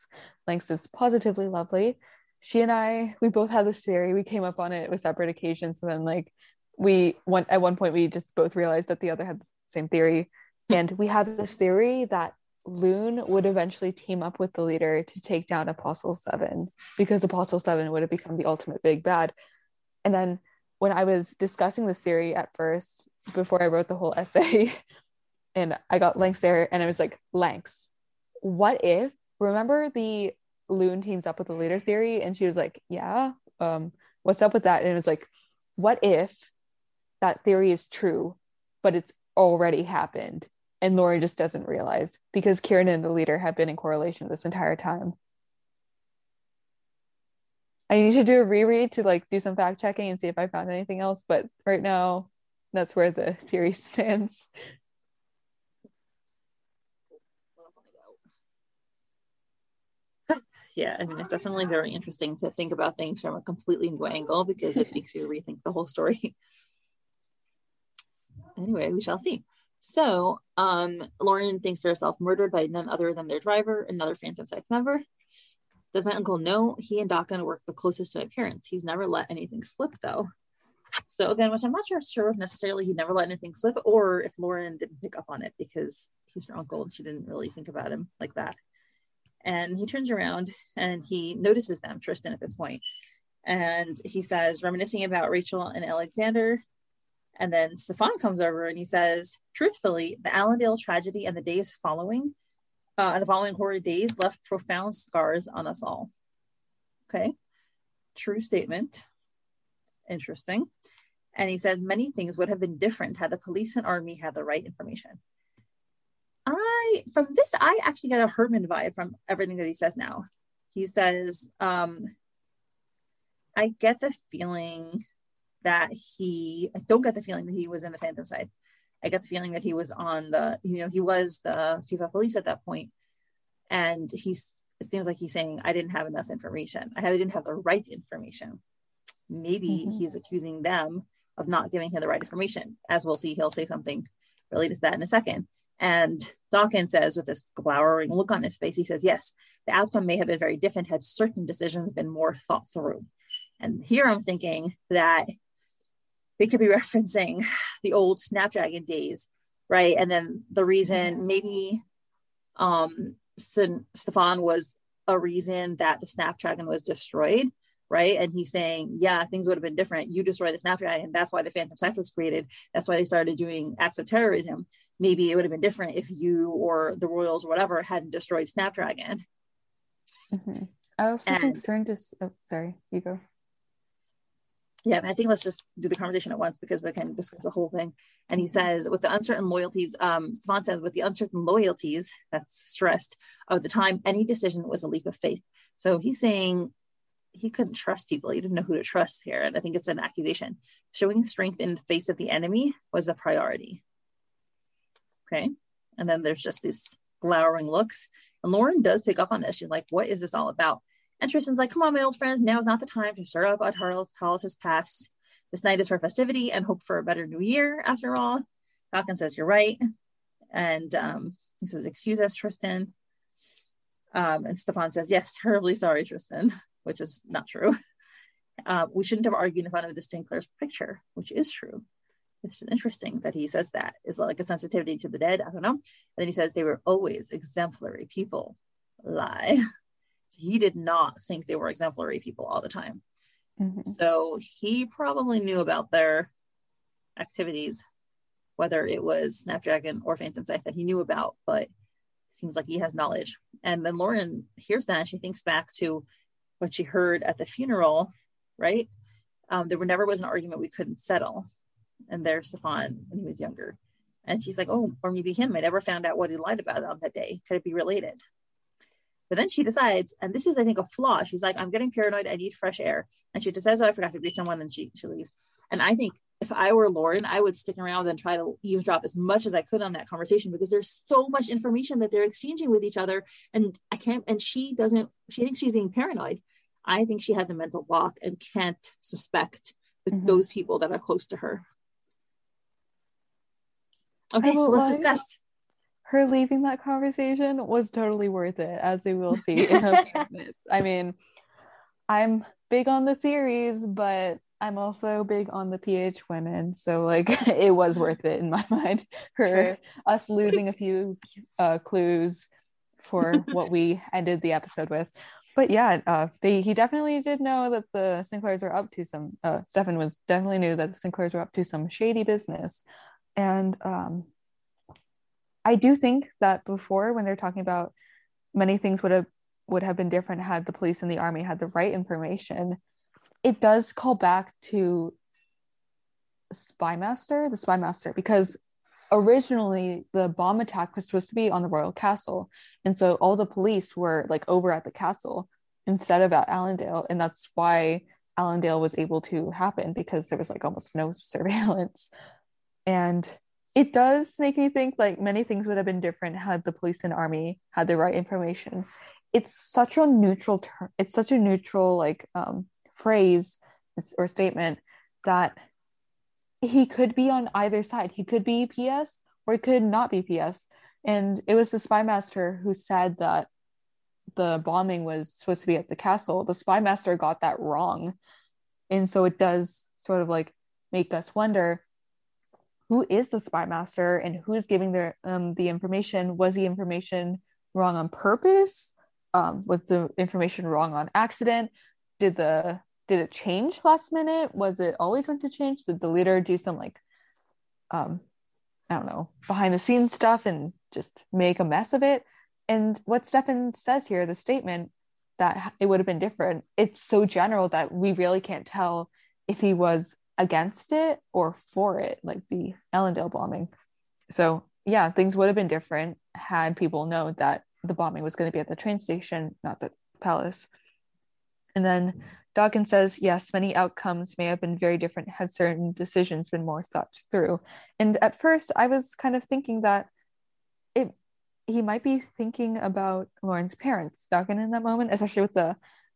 is positively lovely. She and I, we both had this theory. We came up on it with separate occasions, and then like at one point we just both realized that the other had the same theory, and we had this theory that Loon would eventually team up with the leader to take down Apostle Seven, because Apostle Seven would have become the ultimate big bad. And then when I was discussing this theory at first, before I wrote the whole essay, and I got Lanx there, and I was like, Lanx, what if, remember the Loon teams up with the leader theory? And she was like, yeah, what's up with that? And it was like, what if that theory is true, but it's already happened? And Lauren just doesn't realize, because Kieran and the leader have been in correlation this entire time. I need to do a reread to like do some fact checking and see if I found anything else, but right now that's where the theory stands. Yeah, I mean, it's definitely very interesting to think about things from a completely new angle, because it makes you rethink the whole story. Anyway, we shall see. So, Lauren thinks herself murdered by none other than their driver, another Phantom Scythe member. Does my uncle know? He and Dakan work the closest to my parents. He's never let anything slip, though. So again, which I'm not sure if necessarily he never let anything slip, or if Lauren didn't pick up on it because he's her uncle and she didn't really think about him like that. And he turns around and he notices them, Tristan at this point. And he says, reminiscing about Rachel and Alexander. And then Stefan comes over and he says, truthfully, the Allendale tragedy and the days following, and the following horrid days left profound scars on us all. Okay, true statement. Interesting. And he says, many things would have been different had the police and army had the right information. From this, I actually get a Herman vibe from everything that he says now. He says, I get the feeling that I don't get the feeling that he was in the Phantom Scythe. I got the feeling that he was he was the chief of police at that point. And it seems like he's saying, I didn't have enough information. I didn't have the right information. Maybe he's accusing them of not giving him the right information. As we'll see, he'll say something related to that in a second. And Dakan says, with this glowering look on his face, he says, yes, the outcome may have been very different had certain decisions been more thought through. And here I'm thinking that they could be referencing the old Snapdragon days, right? And then the reason maybe Stefan was a reason that the Snapdragon was destroyed, right? And he's saying, yeah, things would have been different. You destroyed the Snapdragon. That's why the Phantom Scythe was created. That's why they started doing acts of terrorism. Maybe it would have been different if you or the royals or whatever hadn't destroyed Snapdragon. Mm-hmm. I also think sorry, you go. Yeah, I think let's just do the conversation at once because we can discuss the whole thing. And he says, with the uncertain loyalties, Stefan says, with the uncertain loyalties, that's stressed, of the time, any decision was a leap of faith. So he's saying he couldn't trust people. He didn't know who to trust here. And I think it's an accusation. Showing strength in the face of the enemy was a priority. Okay. And then there's just these glowering looks. And Lauren does pick up on this. She's like, what is this all about? And Tristan's like, come on, my old friends, now is not the time to stir up Ardhalis' past. This night is for festivity and hope for a better new year, after all. Dakan says, you're right. And he says, excuse us, Tristan. And Stefan says, yes, terribly sorry, Tristan, which is not true. We shouldn't have argued in front of the Sinclair's picture, which is true. It's interesting that he says that. Is like a sensitivity to the dead? I don't know. And then he says, they were always exemplary people. Lie. He did not think they were exemplary people all the time. Mm-hmm. So he probably knew about their activities, whether it was Snapdragon or Phantom Scythe that he knew about, but it seems like he has knowledge. And then Lauren hears that and she thinks back to what she heard at the funeral, right? There never was an argument we couldn't settle. And there's Stefan when he was younger. And she's like, oh, or maybe him. I never found out what he lied about on that day. Could it be related? But then she decides, and this is, I think, a flaw. She's like, I'm getting paranoid. I need fresh air. And she decides, oh, I forgot to greet someone, and she leaves. And I think if I were Lauren, I would stick around and try to eavesdrop as much as I could on that conversation, because there's so much information that they're exchanging with each other. And she thinks she's being paranoid. I think she has a mental block and can't suspect those people that are close to her. Okay, so let's discuss. Her leaving that conversation was totally worth it, as we will see in a few minutes. I mean, I'm big on the theories, but I'm also big on the PH women. So, like, it was worth it in my mind. Us losing a few clues for what we ended the episode with. But yeah, he definitely did know that the Sinclairs were up to some. Stefan was definitely knew that the Sinclairs were up to some shady business, and I do think that before, when they're talking about many things would have been different had the police and the army had the right information, it does call back to the spymaster, because originally the bomb attack was supposed to be on the royal castle, and so all the police were like over at the castle instead of at Allendale, and that's why Allendale was able to happen, because there was like almost no surveillance. And it does make me think, like, many things would have been different had the police and army had the right information. It's such a neutral term. It's such a neutral, like, phrase or statement that he could be on either side. He could be PS or he could not be PS. And it was the spymaster who said that the bombing was supposed to be at the castle. The spymaster got that wrong. And so it does sort of, like, make us wonder, who is the spymaster and who is giving the information? Was the information wrong on purpose? Was the information wrong on accident? Did it change last minute? Was it always going to change? Did the leader do some I don't know, behind the scenes stuff and just make a mess of it? And what Stefan says here, the statement that it would have been different, it's so general that we really can't tell if he was against it or for it, like the Allendale bombing. So yeah, things would have been different had people known that the bombing was going to be at the train station, not the palace. And then Dakan says, yes, many outcomes may have been very different had certain decisions been more thought through. And at first I was kind of thinking that he might be thinking about Lauren's parents, Dakan, in that moment, especially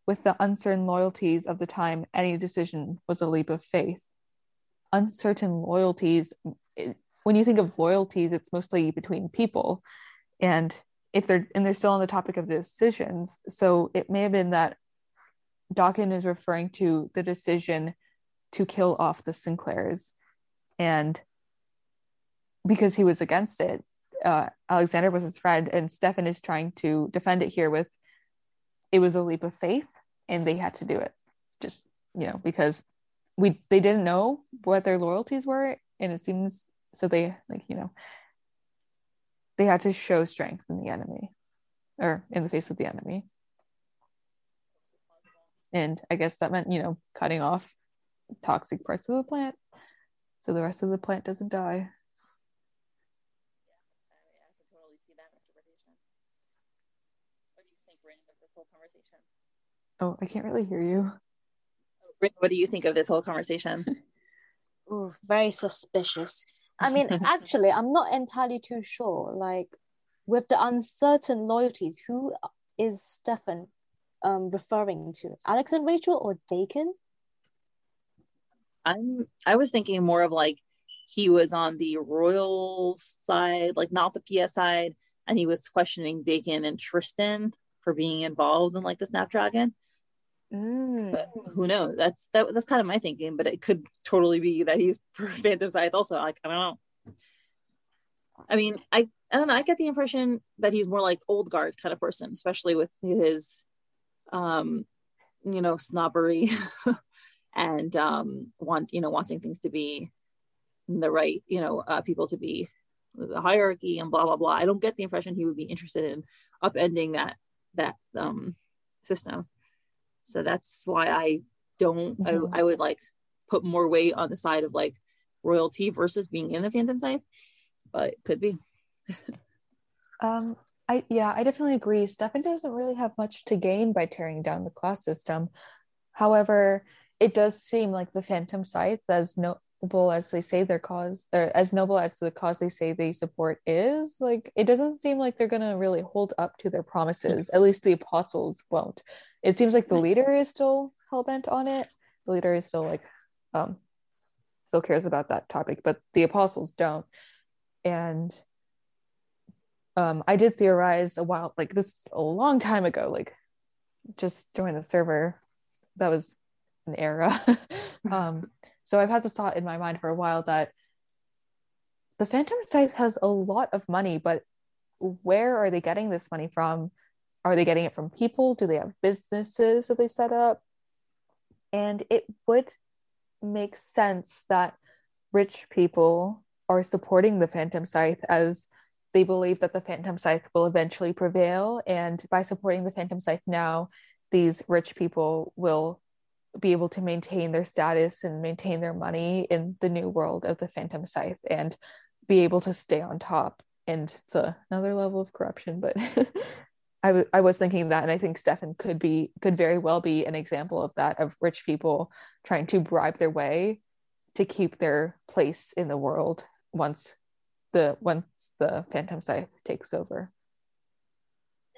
with the uncertain loyalties of the time. Any decision was a leap of faith. Uncertain loyalties, when you think of loyalties, it's mostly between people. And they're still on the topic of decisions. So it may have been that Dakan is referring to the decision to kill off the Sinclairs, and because he was against it, Alexander was his friend, and Stefan is trying to defend it here with, it was a leap of faith and they had to do it, just, you know, because they didn't know what their loyalties were, and it seems so they, like, you know, they had to show strength in the enemy, or in the face of the enemy. And I guess that meant, you know, cutting off toxic parts of the plant so the rest of the plant doesn't die. Yeah, I could totally see that interpretation. What do you think, Rin, of this whole conversation? Oh, I can't really hear you. Rin, what do you think of this whole conversation? Ooh, very suspicious. I mean, actually, I'm not entirely too sure. Like, with the uncertain loyalties, who is Stefan referring to? Alex and Rachel or Dakan? I was thinking more of like he was on the royal side, like not the PS side, and he was questioning Dakan and Tristan for being involved in like the Snapdragon. But who knows? That's kind of my thinking, but it could totally be that he's for Phantom Scythe also. Like, I don't know. I mean, I don't know. I get the impression that he's more like old guard kind of person, especially with his you know, snobbery and wanting things to be in the right, you know, people to be the hierarchy and blah blah blah. I don't get the impression he would be interested in upending that system. So that's why I would like put more weight on the side of like royalty versus being in the Phantom Scythe, but it could be. I definitely agree. Stefan doesn't really have much to gain by tearing down the class system. However, it does seem like the Phantom Scythe, as noble as they say their cause, or as noble as the cause they say they support is, like, it doesn't seem like they're gonna really hold up to their promises. At least the apostles won't. It seems like the leader is still hellbent on it. The leader is still like, still cares about that topic, but the apostles don't. And I did theorize a while, like this a long time ago, like just during the server, that was an era. So I've had this thought in my mind for a while that the Phantom Scythe has a lot of money, but where are they getting this money from? Are they getting it from people? Do they have businesses that they set up? And it would make sense that rich people are supporting the Phantom Scythe, as they believe that the Phantom Scythe will eventually prevail. And by supporting the Phantom Scythe now, these rich people will be able to maintain their status and maintain their money in the new world of the Phantom Scythe and be able to stay on top. And it's another level of corruption, but I was thinking that, and I think Stefan could very well be an example of that, of rich people trying to bribe their way to keep their place in the world once the Phantom Scythe takes over.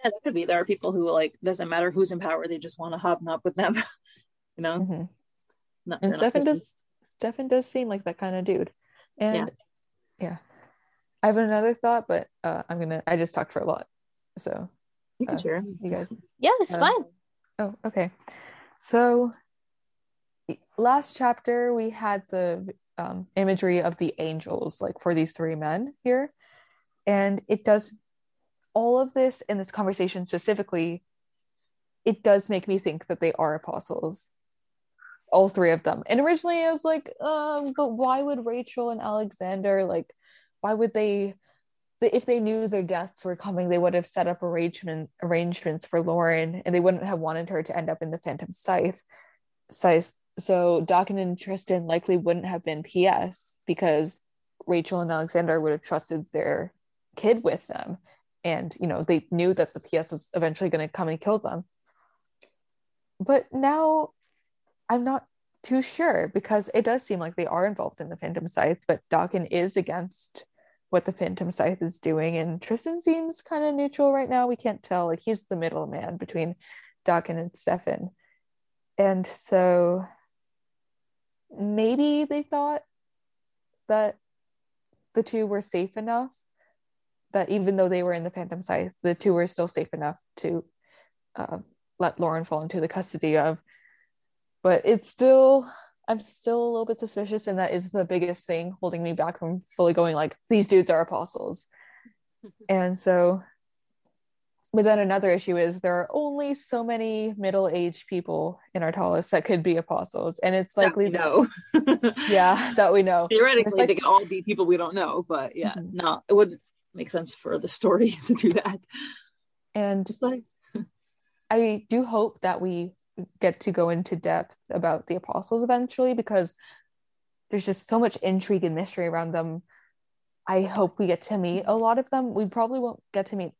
Yeah, that could be. There are people who, like, doesn't matter who's in power, they just want to hobnob with them. You know? Mm-hmm. And Stefan does seem like that kind of dude. And yeah. I have another thought, but I just talked for a lot. So you can share. You guys. Yeah, it's fine. Oh, okay. So last chapter we had the imagery of the angels, like, for these three men here, and it does all of this in this conversation specifically it does make me think that they are apostles, all three of them. And originally I was like, but why would Rachel and Alexander, like, why would they, if they knew their deaths were coming, they would have set up arrangements for Lauren, and they wouldn't have wanted her to end up in the Phantom Scythe. So Dakan and Tristan likely wouldn't have been PS, because Rachel and Alexander would have trusted their kid with them, and you know, they knew that the PS was eventually going to come and kill them. But now I'm not too sure, because it does seem like they are involved in the Phantom Scythe, but Dakan is against what the Phantom Scythe is doing, and Tristan seems kind of neutral right now. We can't tell, like, he's the middleman between Dakan and Stefan. And so maybe they thought that the two were safe enough, that even though they were in the Phantom Scythe, the two were still safe enough to let Lauren fall into the custody of. But it's still, I'm still a little bit suspicious, and that is the biggest thing holding me back from fully going like, these dudes are apostles. And so, but then another issue is there are only so many middle-aged people in Ardhalis that could be apostles, and it's likely that we know. Theoretically, they could all be people we don't know, but yeah, mm-hmm. No, it wouldn't make sense for the story to do that. And I do hope that we get to go into depth about the apostles eventually, because there's just so much intrigue and mystery around them. I hope we get to meet a lot of them. We probably won't get to meet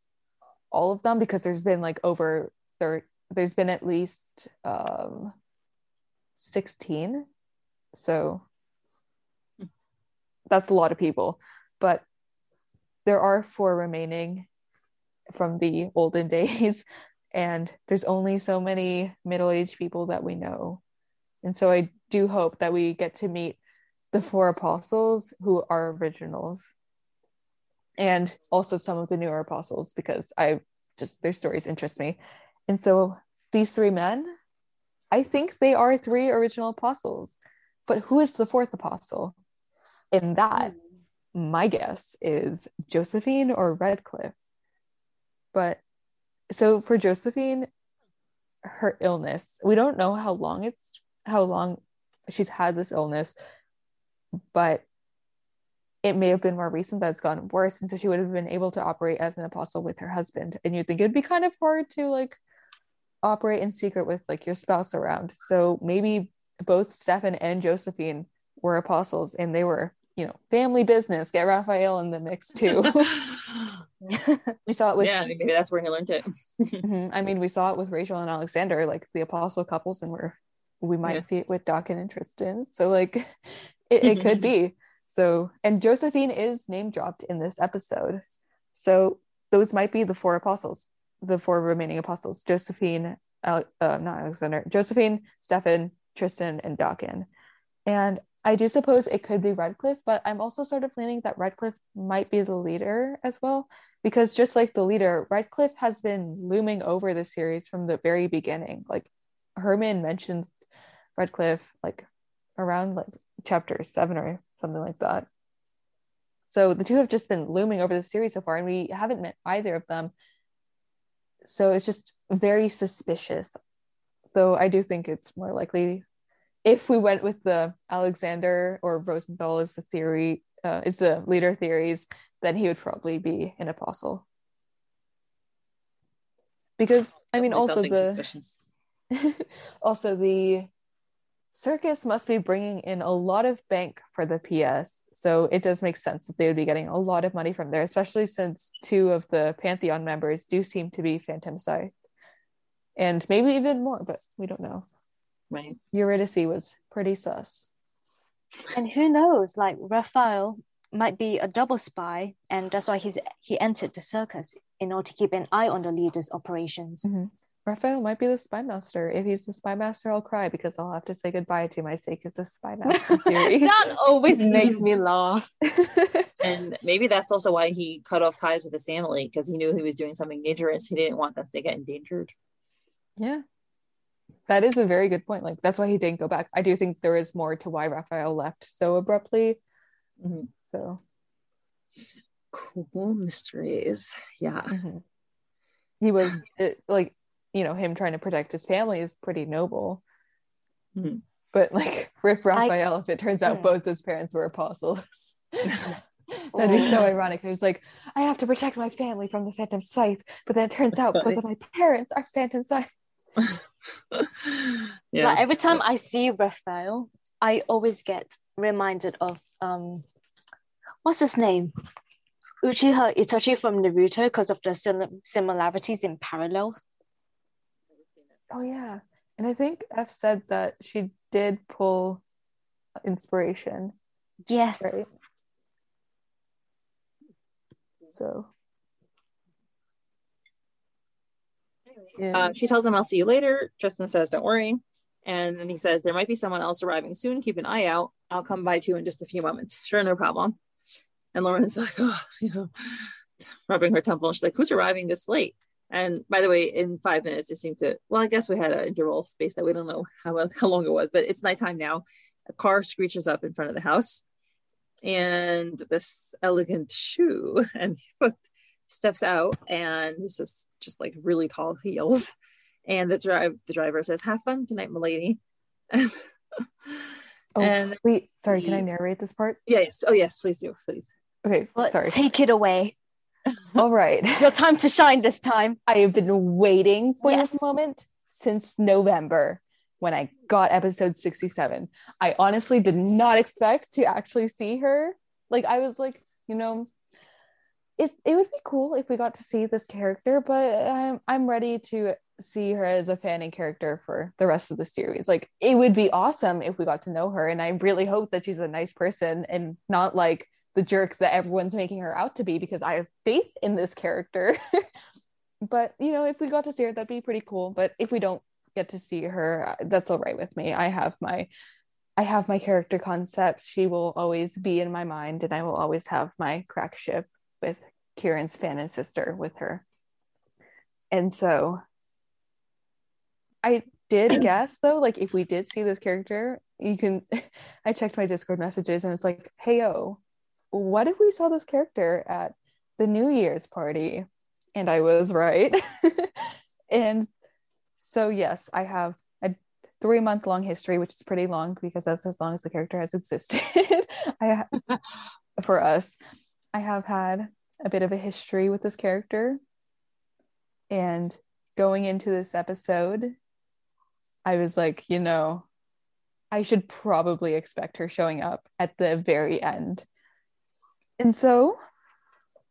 all of them, because there's been like over there's been at least 16, so that's a lot of people. But there are 4 remaining from the olden days, and there's only so many middle-aged people that we know. And so I do hope that we get to meet the 4 apostles who are originals, and also some of the newer apostles, because their stories interest me. And so these 3 men, I think they are 3 original apostles, but who is the 4th apostle? And that, my guess is Josephine or Redcliffe. But so for Josephine, her illness, we don't know how long she's had this illness, but it may have been more recent that it's gotten worse, and so she would have been able to operate as an apostle with her husband. And you'd think it'd be kind of hard to like operate in secret with like your spouse around. So maybe both Stefan and Josephine were apostles, and they were, you know, family business. Get Raphael in the mix too. We saw it with maybe that's where he learned it. Mm-hmm. I mean, we saw it with Rachel and Alexander, like the apostle couples, and we might see it with Dakan and Tristan. So like it could be. So, and Josephine is name dropped in this episode. So those might be the 4 apostles, the 4 remaining apostles: Josephine, not Alexander, Josephine, Stefan, Tristan, and Dakan. And I do suppose it could be Redcliffe, but I'm also sort of leaning that Redcliffe might be the leader as well, because just like the leader, Redcliffe has been looming over the series from the very beginning. Like Herman mentions Redcliffe like around like chapter 7 or something like that. So the two have just been looming over the series so far, and we haven't met either of them. So it's just very suspicious. Though I do think it's more likely, if we went with the Alexander or Rosenthal is the theory, is the leader theories, then he would probably be an apostle. Because I mean, also the circus must be bringing in a lot of bank for the PS, so it does make sense that they would be getting a lot of money from there, especially since 2 of the Pantheon members do seem to be Phantom Scythe, and maybe even more, but we don't know. Right. Eurydice was pretty sus, and who knows, like Raphael might be a double spy, and that's why he entered the circus in order to keep an eye on the leader's operations. Mm-hmm. Raphael might be the spy master. If he's the spy master, I'll cry, because I'll have to say goodbye to my sake as the spy master theory. That always makes me laugh. And maybe that's also why he cut off ties with his family, because he knew he was doing something dangerous. He didn't want them to get endangered. Yeah, that is a very good point. Like, that's why he didn't go back. I do think there is more to why Raphael left so abruptly. Mm-hmm. So cool mysteries. Yeah. Mm-hmm. He was like you know, him trying to protect his family is pretty noble. Mm-hmm. But like, rip Raphael if it turns out both his parents were apostles. That'd be so ironic. It was like, I have to protect my family from the Phantom Scythe, but then it turns out both of my parents are Phantom Scythe. Yeah. Like, every time I see Raphael, I always get reminded of what's his name? Uchiha Itachi from Naruto, because of the similarities in parallels. Oh yeah, and I think F said that she did pull inspiration. Yes. Right? So yeah. She tells him, I'll see you later. Tristan says, don't worry. And then he says, there might be someone else arriving soon. Keep an eye out. I'll come by too in just a few moments. Sure, no problem. And Lauren's like, oh, you know, rubbing her temple. She's like, who's arriving this late? And by the way, in 5 minutes, it seemed to, well, I guess we had an interval space that we don't know how long it was, but it's nighttime now. A car screeches up in front of the house. And this elegant shoe and foot steps out, and this is just like really tall heels. And the driver says, "Have fun tonight, milady." Wait, sorry, can I narrate this part? Yes. Oh yes, please do, please. Okay, well, sorry. Take it away. All right, your time to shine this time. I have been waiting for this moment since November. When I got episode 67, I honestly did not expect to actually see her. Like, I was like, you know, it would be cool if we got to see this character, but I'm ready to see her as a fan and character for the rest of the series. Like, it would be awesome if we got to know her, and I really hope that she's a nice person and not like the jerk that everyone's making her out to be, because I have faith in this character. But, you know, if we got to see her, that'd be pretty cool. But if we don't get to see her, that's all right with me. I have my character concepts. She will always be in my mind, and I will always have my crack ship with Kieran's fan and sister with her. And so I did guess, though, like, if we did see this character, I checked my Discord messages, and it's like, hey, what if we saw this character at the New Year's party? And I was right. And so yes, I have a 3-month-long history, which is pretty long because that's as long as the character has existed. For us. I have had a bit of a history with this character. And going into this episode, I was like, you know, I should probably expect her showing up at the very end. And so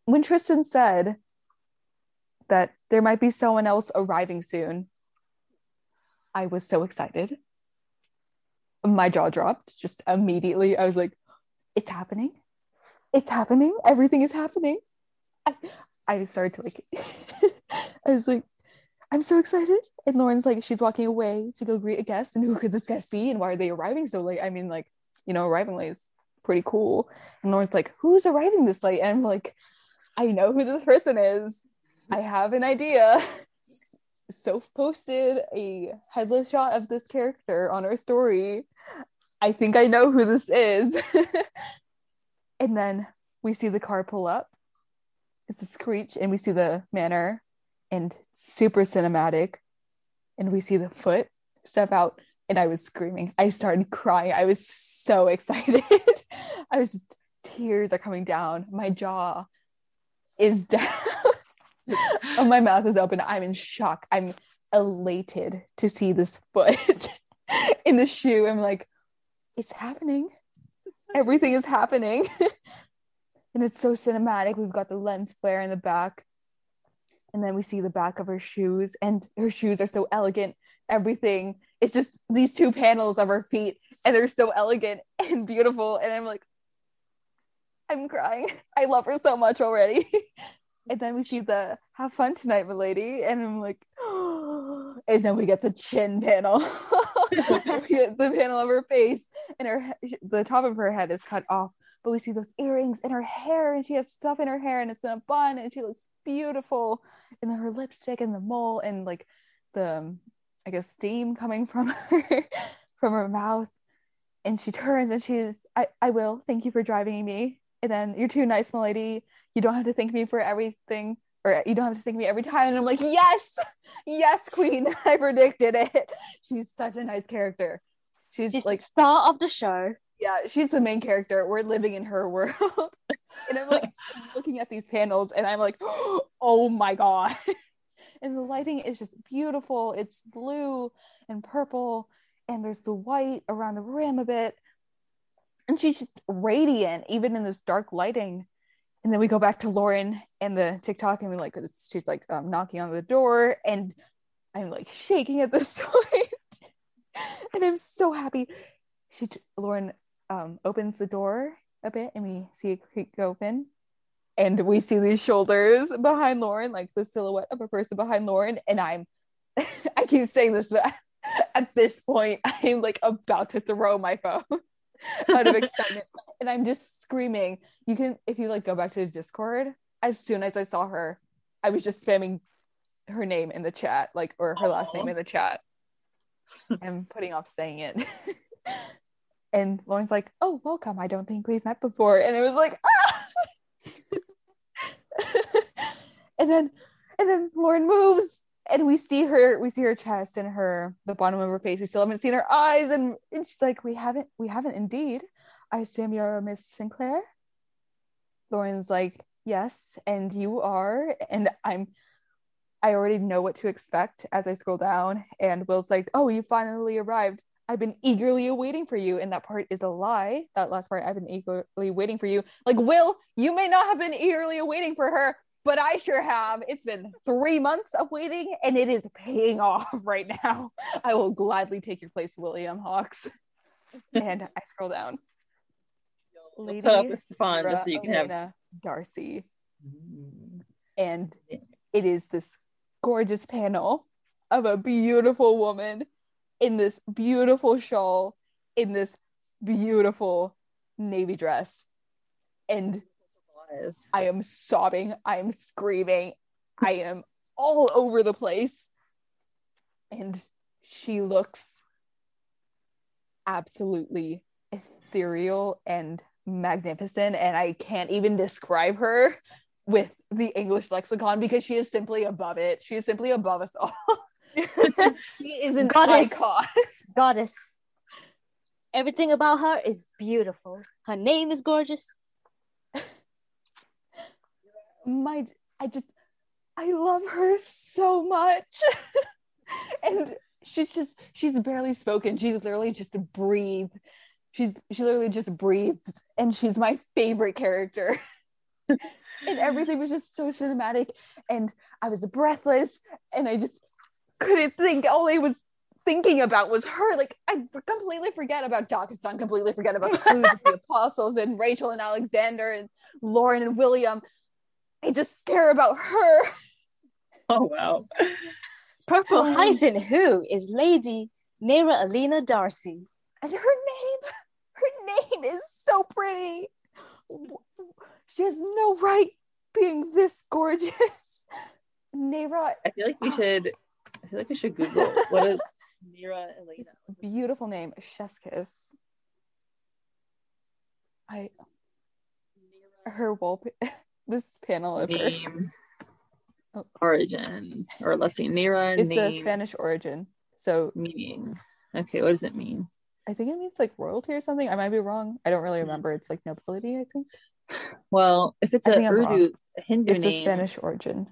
when Tristan said that there might be someone else arriving soon, I was so excited. My jaw dropped just immediately. I was like, it's happening. It's happening. Everything is happening. I started to like, I was like, I'm so excited. And Lauren's like, she's walking away to go greet a guest. And who could this guest be? And why are they arriving so late? I mean, like, you know, arriving late is pretty cool. And Lauren's like, who's arriving this late? And I'm like, I know who this person is. I have an idea. So posted a headless shot of this character on our story. I think I know who this is. And then we see the car pull up. It's a screech, and we see the manor, and super cinematic. And we see the foot step out, and I was screaming. I started crying. I was so excited. I was just, tears are coming down. My jaw is down. Oh, my mouth is open. I'm in shock. I'm elated to see this foot in the shoe. I'm like, it's happening. Everything is happening. And it's so cinematic. We've got the lens flare in the back. And then we see the back of her shoes, and her shoes are so elegant. Everything. It's just these two panels of her feet, and they're so elegant and beautiful. And I'm like, I'm crying. I love her so much already. And then we see the have fun tonight, milady. And I'm like, oh. And then we get the chin panel. We get the panel of her face, and the top of her head is cut off. But we see those earrings in her hair, and she has stuff in her hair, and it's in a bun, and she looks beautiful. And then her lipstick and the mole, and like the, I guess, steam coming from her, from her mouth. And she turns, and she's, I will, thank you for driving me. And then, you're too nice, milady. You don't have to thank me for everything. or you don't have to thank me every time. And I'm like, yes, queen, I predicted it. She's such a nice character. She's like the star of the show. Yeah, she's the main character. We're living in her world. And I'm like looking at these panels and I'm like, oh my god. And the lighting is just beautiful. It's blue and purple and there's the white around the rim a bit. And she's just radiant even in this dark lighting. And then we go back to Lauren and the TikTok, and we're like, she's like knocking on the door, and I'm like shaking at this point. And I'm so happy. Lauren opens the door a bit, and we see a creak open, and we see these shoulders behind Lauren, like the silhouette of a person behind Lauren. And I keep saying this, but at this point, I'm like about to throw my phone out of excitement. And I'm just screaming. You can, if you like go back to the Discord, as soon as I saw her, I was just spamming her name in the chat, like, or her last name in the chat. I'm putting off saying it. And Lauren's like, oh, welcome, I don't think we've met before. And it was like, ah! and then Lauren moves, and we see her chest and the bottom of her face. We still haven't seen her eyes, and she's like, we haven't indeed. I assume you're Miss Sinclair? Lauren's like, yes, and you are. And I already know what to expect as I scroll down. And Will's like, oh, you finally arrived. I've been eagerly waiting for you. And that part is a lie. That last part, I've been eagerly waiting for you. Like, Will, you may not have been eagerly waiting for her, but I sure have. It's been 3 months of waiting, and it is paying off right now. I will gladly take your place, William Hawks. And I scroll down. Lady Stefan, just so you can have Darcy. Mm. And it is this gorgeous panel of a beautiful woman in this beautiful shawl, in this beautiful navy dress. And I am sobbing, I am screaming, I am all over the place. And she looks absolutely ethereal and magnificent, and I can't even describe her with the English lexicon because she is simply above it. She is simply above us all. She is an icon. Goddess. Everything about her is beautiful. Her name is gorgeous. I love her so much. And she's barely spoken. She's literally just breathed. She literally just breathed, and she's my favorite character. And everything was just so cinematic, and I was breathless, and I just couldn't think. All I was thinking about was her. Like, I completely forget about Dakan, completely forget about the apostles and Rachel and Alexander and Lauren and William. I just care about her. Oh wow. Purple Hyacinth, who is Lady Nera Alina Darcy, and her name is so pretty. She has no right being this gorgeous. Nera. I feel like we should Google what is Nera Alina. Beautiful name, chef's kiss. This panel of name, her origin, or let's see, Nera. It's name, a Spanish origin, so meaning. Okay, what does it mean? I think it means like royalty or something. I might be wrong. I don't really remember. It's like nobility, I think. Well, if it's a Hindu it's name, it's a Spanish origin.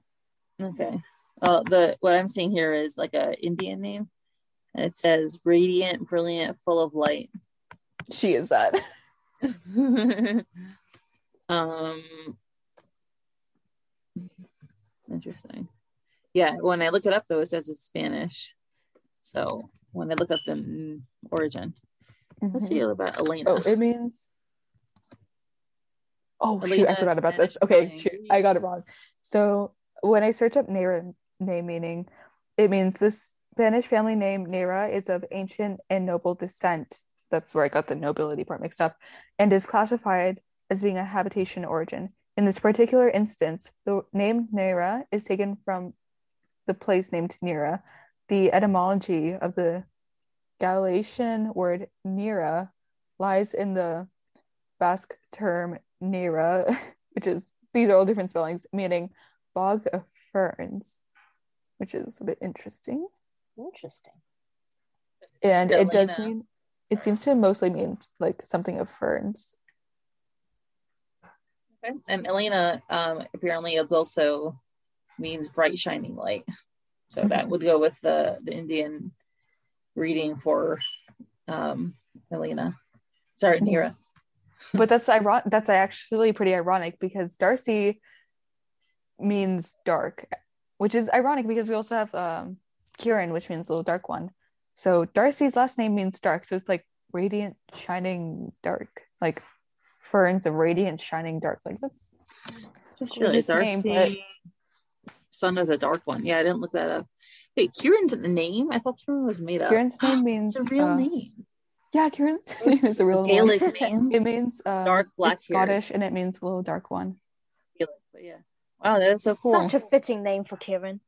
Okay. What I'm seeing here is like a Indian name. And it says radiant, brilliant, full of light. She is that. Interesting. Yeah, when I look it up though, it says it's Spanish. So when I look up the origin, let's see about Elena. Oh, it means. Oh, shoot, I forgot about Spanish this. Okay, shoot, I got it wrong. So when I search up Nera name meaning, it means this Spanish family name Nera is of ancient and noble descent. That's where I got the nobility part mixed up, and is classified as being a habitation origin. In this particular instance, the name Nera is taken from the place named Nera. The etymology of the Galician word Nera lies in the Basque term Nera, which is, these are all different spellings, meaning bog of ferns, which is a bit interesting. Interesting. And Delana. It does mean, it seems to mostly mean like something of ferns. Okay. And Alina apparently is also means bright shining light. So that would go with the Indian reading for Alina. Sorry, Nera. But that's actually pretty ironic because Darcy means dark, which is ironic because we also have Kieran, which means little dark one. So Darcy's last name means dark. So it's like radiant, shining, dark, like ferns of radiant, shining, dark. Like that's just really Darcy. Name, Sun is a dark one. Yeah, I didn't look that up. Wait, Kieran's name? I thought Kieran was made up. Kieran's name means it's a real name. Yeah, Kieran's name is a real Gaelic name. It means dark black Scottish, and it means little dark one. Gaelic, but yeah. Wow, that is so cool. Such a fitting name for Kieran.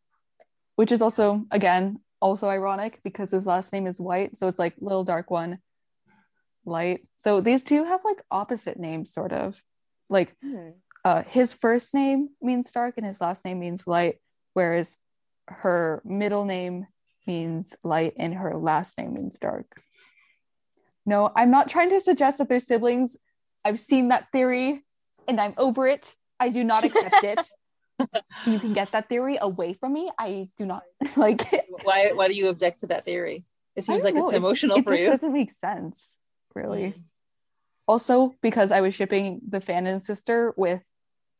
Which is also, again, also ironic because his last name is White, so it's like little dark one, light. So these two have like opposite names, sort of. Like his first name means dark, and his last name means light, whereas her middle name means light, and her last name means dark. No, I'm not trying to suggest that they're siblings. I've seen that theory and I'm over it. I do not accept it. You can get that theory away from me. I do not like it. Why do you object to that theory? It seems like it's emotional for you. It doesn't make sense, really. Mm-hmm. Also, because I was shipping the Fanon sister with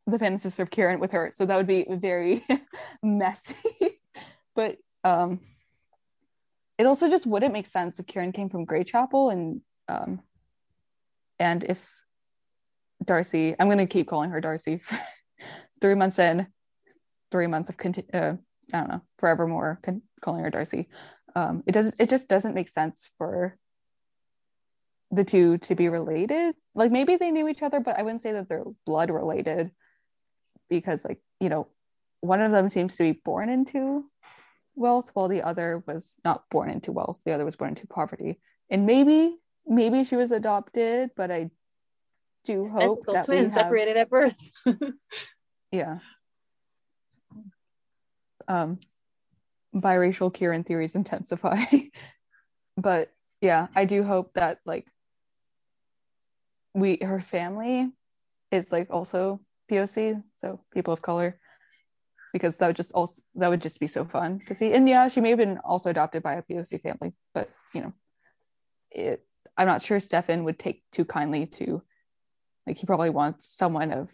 the Fanon sister of Kieran with her. So that would be very messy. But it also just wouldn't make sense if Kieran came from Grey Chapel and if Darcy, I'm going to keep calling her Darcy for 3 months in, 3 months of, I don't know, forever more calling her Darcy. It just doesn't make sense for the two to be related. Like maybe they knew each other, but I wouldn't say that they're blood related because like, you know, one of them seems to be born into wealth while the other was not born into wealth. The other was born into poverty, and maybe she was adopted, but I do hope that we have separated at birth. Yeah. Biracial Kieran theories intensify. But yeah, I do hope that like her family is like also POC, so people of color, because that would just be so fun to see. And yeah, she may have been also adopted by a POC family, but you know, I'm not sure Stefan would take too kindly to, like, he probably wants someone of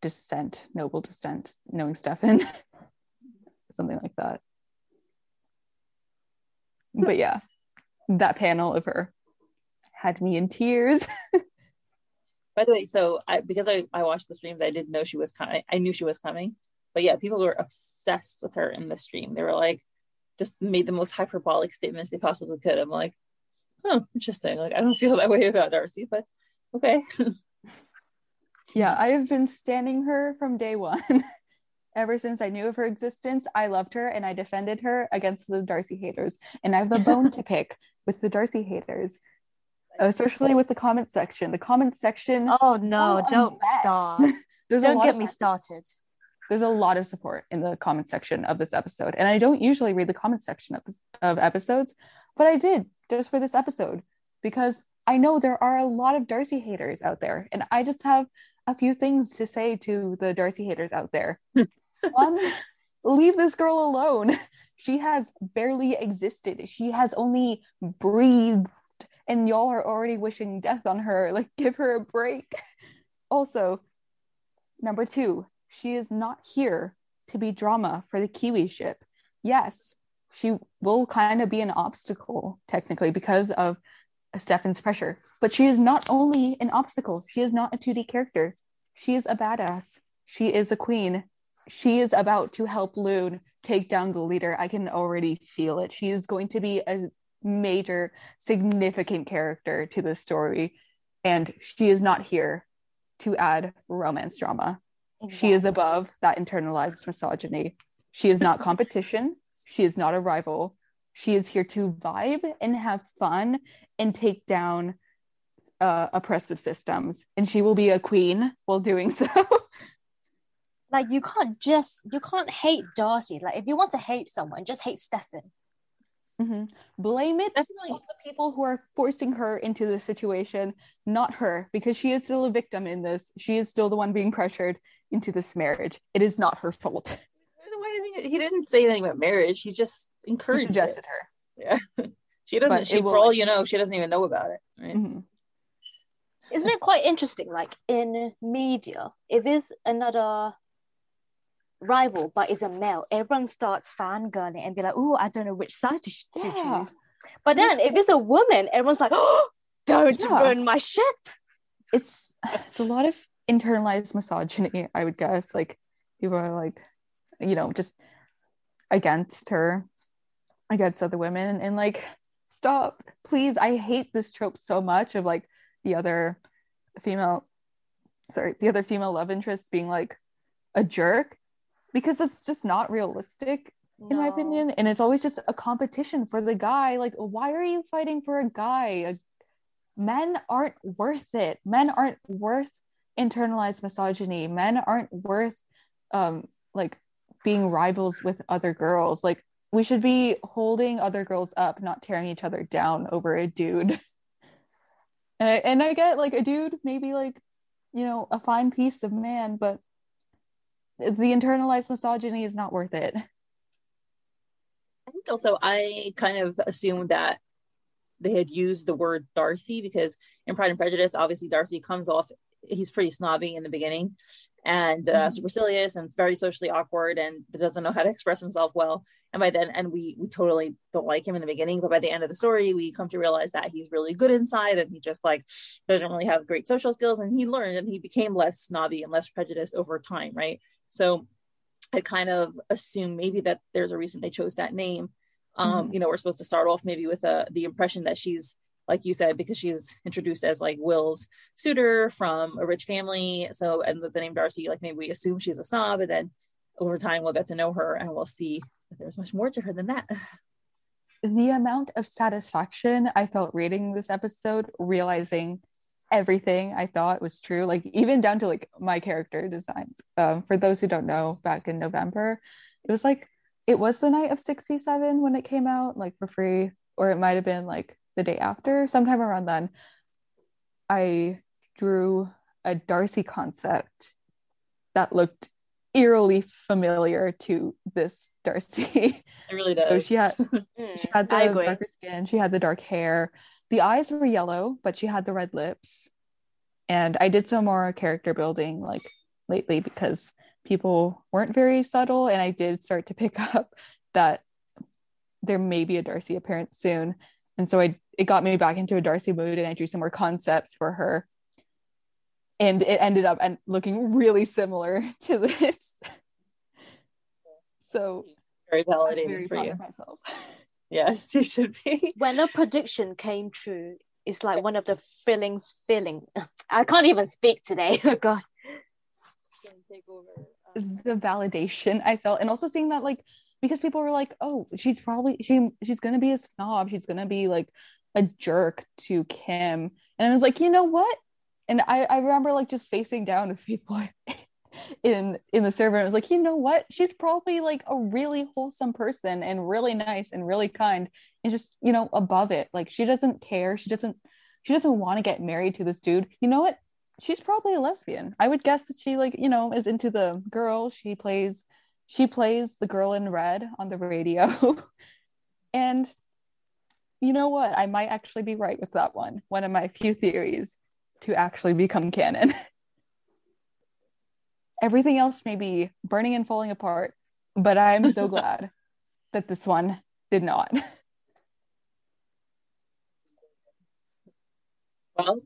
descent, noble descent, knowing Stefan, something like that. But yeah, that panel of her had me in tears. By the way, so because I watched the streams, I didn't know she was coming. I knew she was coming. But yeah, people were obsessed with her in the stream. They were like, just made the most hyperbolic statements they possibly could. I'm like, oh, interesting. Like, I don't feel that way about Darcy, but okay. Yeah, I have been standing her from day one. Ever since I knew of her existence, I loved her and I defended her against the Darcy haters. And I have a bone to pick with the Darcy haters, especially with the comment section. The comment section. Oh no, don't stop. Don't get me started. There's a lot of support in the comment section of this episode. And I don't usually read the comment section of episodes, but I did just for this episode because I know there are a lot of Darcy haters out there. And I just have a few things to say to the Darcy haters out there. One, leave this girl alone. She has barely existed. She has only breathed and y'all are already wishing death on her. Like, give her a break. Also, number two, she is not here to be drama for the Kiwi ship. Yes, she will kind of be an obstacle, technically, because of Stefan's pressure. But she is not only an obstacle. She is not a 2D character. She is a badass. She is a queen. She is about to help Loon take down the leader. I can already feel it. She is going to be a major, significant character to this story. And she is not here to add romance drama. Exactly. She is above that internalized misogyny. She is not competition. She is not a rival. She is here to vibe and have fun and take down oppressive systems. And she will be a queen while doing so. Like, you can't hate Darcy. Like, if you want to hate someone, just hate Stefan. Mm-hmm. Blame it on the people who are forcing her into this situation, not her, because she is still a victim in this. She is still the one being pressured into this marriage. It is not her fault. He didn't say anything about marriage. He just suggested her. Yeah, she doesn't. For all you know, she doesn't even know about it. Right? Mm-hmm. Isn't it quite interesting? Like, in media, if it's another rival but is a male, everyone starts fangirling and be like, "Oh, I don't know which side to choose." But then if it's a woman, everyone's like, "Oh, don't ruin my ship." It's a lot of internalized misogyny, I would guess. Like, people are like, you know, just against her, against other women, and like, stop, please. I hate this trope so much of like the other female love interest being like a jerk, because that's just not realistic in my opinion. And it's always just a competition for the guy. Like, why are you fighting for a guy? Men aren't worth it. Men aren't worth internalized misogyny. Men aren't worth like being rivals with other girls. Like, we should be holding other girls up, not tearing each other down over a dude. And I get like a dude, maybe like, you know, a fine piece of man, but the internalized misogyny is not worth it. I think also I kind of assumed that they had used the word Darcy because in Pride and Prejudice, obviously Darcy comes off, he's pretty snobby in the beginning and supercilious and very socially awkward and doesn't know how to express himself well. And by then, and we totally don't like him in the beginning, but by the end of the story, we come to realize that he's really good inside and he just like doesn't really have great social skills, and he learned and he became less snobby and less prejudiced over time, right? So I kind of assume maybe that there's a reason they chose that name. You know, we're supposed to start off maybe with the impression that she's, like you said, because she's introduced as like Will's suitor from a rich family. So, and with the name Darcy, like maybe we assume she's a snob, and then over time we'll get to know her and we'll see that there's much more to her than that. The amount of satisfaction I felt reading this episode, realizing everything I thought was true, like even down to like my character design. For those who don't know, back in November, it was the night of 67 when it came out, like for free, or it might have been like the day after, sometime around then. I drew a Darcy concept that looked eerily familiar to this Darcy. It really does. So she had the darker skin, she had the dark hair. The eyes were yellow, but she had the red lips. And I did some more character building like lately because people weren't very subtle, and I did start to pick up that there may be a Darcy appearance soon. And so it got me back into a Darcy mood, and I drew some more concepts for her. And it ended up looking really similar to this. So very validating, very proud of myself. Yes, you should be. When a prediction came true, it's like one of the feeling. I can't even speak today. Oh God. Take over. The validation I felt, and also seeing that, like, because people were like, "Oh, she's gonna be a snob. She's gonna be like a jerk to Kim," and I was like, you know what? And I remember like just facing down with people in the server, and I was like, you know what, she's probably like a really wholesome person and really nice and really kind and just, you know, above it. Like, she doesn't care, she doesn't want to get married to this dude. You know what, she's probably a lesbian. I would guess that she, like, you know, is into the girl. She plays the girl in red on the radio. And you know what, I might actually be right with that one of my few theories to actually become canon. Everything else may be burning and falling apart, but I'm so glad that this one did not. Well,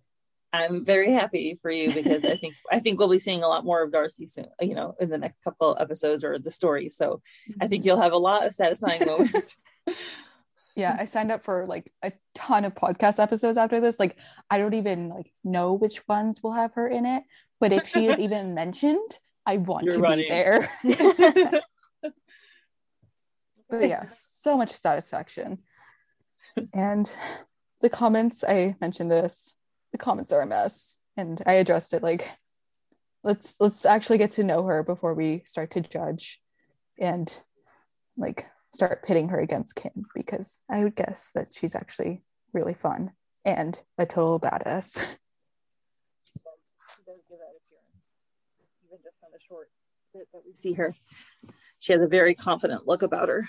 I'm very happy for you, because I think we'll be seeing a lot more of Darcy soon, you know, in the next couple episodes or the story. So I think you'll have a lot of satisfying moments. Yeah, I signed up for like a ton of podcast episodes after this. Like, I don't even like know which ones will have her in it, but if she is even mentioned, I want to be there. But yeah, so much satisfaction. And the comments, I mentioned this, the comments are a mess, and I addressed it like Let's actually get to know her before we start to judge and like start pitting her against Kim, because I would guess that she's actually really fun and a total badass. She does give that appearance, even just on the short bit that we see her. She has a very confident look about her.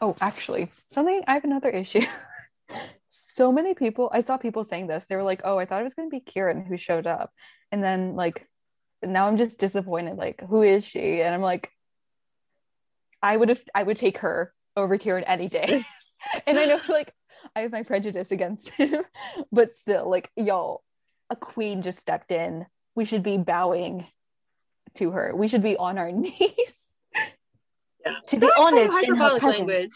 Oh, actually, I have another issue. So many people, I saw people saying this, they were like, oh, I thought it was going to be Kieran who showed up. And then like, now I'm just disappointed. Like, who is she? And I'm like, I would take her over Kieran any day. And I know like, I have my prejudice against him, but still like, y'all, a queen just stepped in. We should be bowing to her. We should be on our knees. Yeah. To be honest, in her language.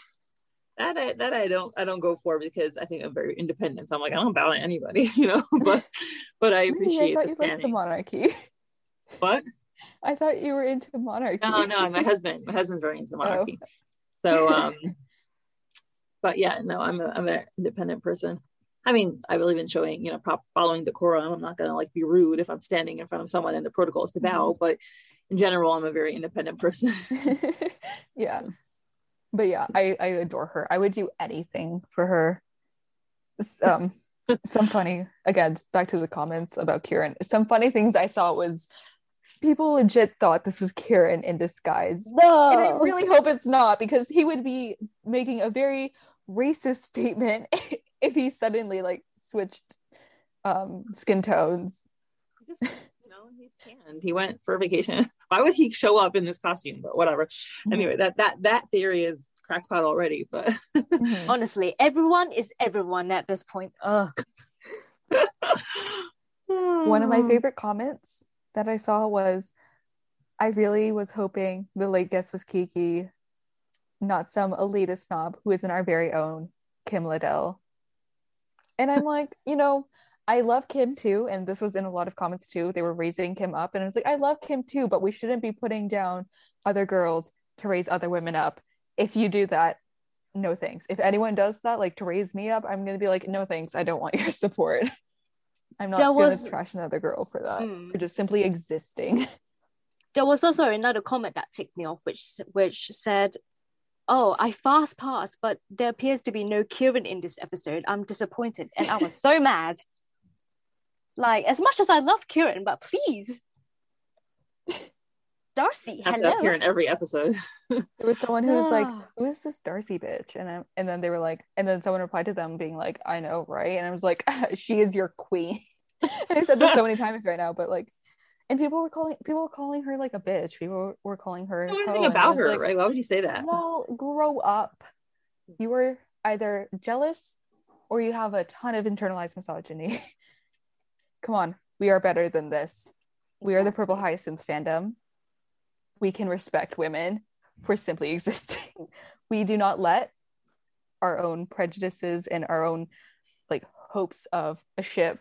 That I don't go for, because I think I'm very independent. So I'm like, I don't bow to anybody, you know. But I appreciate. Really? I thought you liked the monarchy. What? I thought you were into monarchy. No, my husband's very into monarchy. Oh. So, but yeah, no, I'm an independent person. I mean, I believe in showing, you know, following decorum. I'm not gonna like be rude if I'm standing in front of someone and the protocol is to bow. But in general, I'm a very independent person. Yeah. But yeah, I adore her. I would do anything for her. Some funny, again, back to the comments about Kieran. Some funny things I saw was people legit thought this was Kieran in disguise. No. And I really hope it's not, because he would be making a very racist statement if he suddenly like switched skin tones. Just, you know, he's canned. He went for a vacation. Why would he show up in this costume? But whatever. Anyway, that theory is crackpot already. But honestly, everyone is everyone at this point. Ugh. One of my favorite comments that I saw was, "I really was hoping the late guest was Kiki, not some elitist snob who isn't our very own Kim Liddell." And I'm like, you know, I love Kim too, and this was in a lot of comments too. They were raising Kim up, and I was like, I love Kim too, but we shouldn't be putting down other girls to raise other women up. If you do that, no thanks. If anyone does that, like to raise me up, I'm gonna be like, no thanks, I don't want your support. I'm not gonna trash another girl for that, for just simply existing. There was also another comment that ticked me off, which said, "Oh, I fast passed, but there appears to be no Kieran in this episode. I'm disappointed," and I was so mad. Like, as much as I love Kieran, but please, Darcy, hello. I love Kieran every episode. There was someone who was like, "Who is this Darcy bitch?" And then they were like, and then someone replied to them being like, "I know, right?" And I was like, "She is your queen." And I said that so many times right now, but like, and people were calling her like a bitch. People were calling her. I don't know anything about her, like, right? Why would you say that? Well, grow up. You were either jealous, or you have a ton of internalized misogyny. Come on, we are better than this. We are the Purple Hyacinth fandom. We can respect women for simply existing. We do not let our own prejudices and our own like hopes of a ship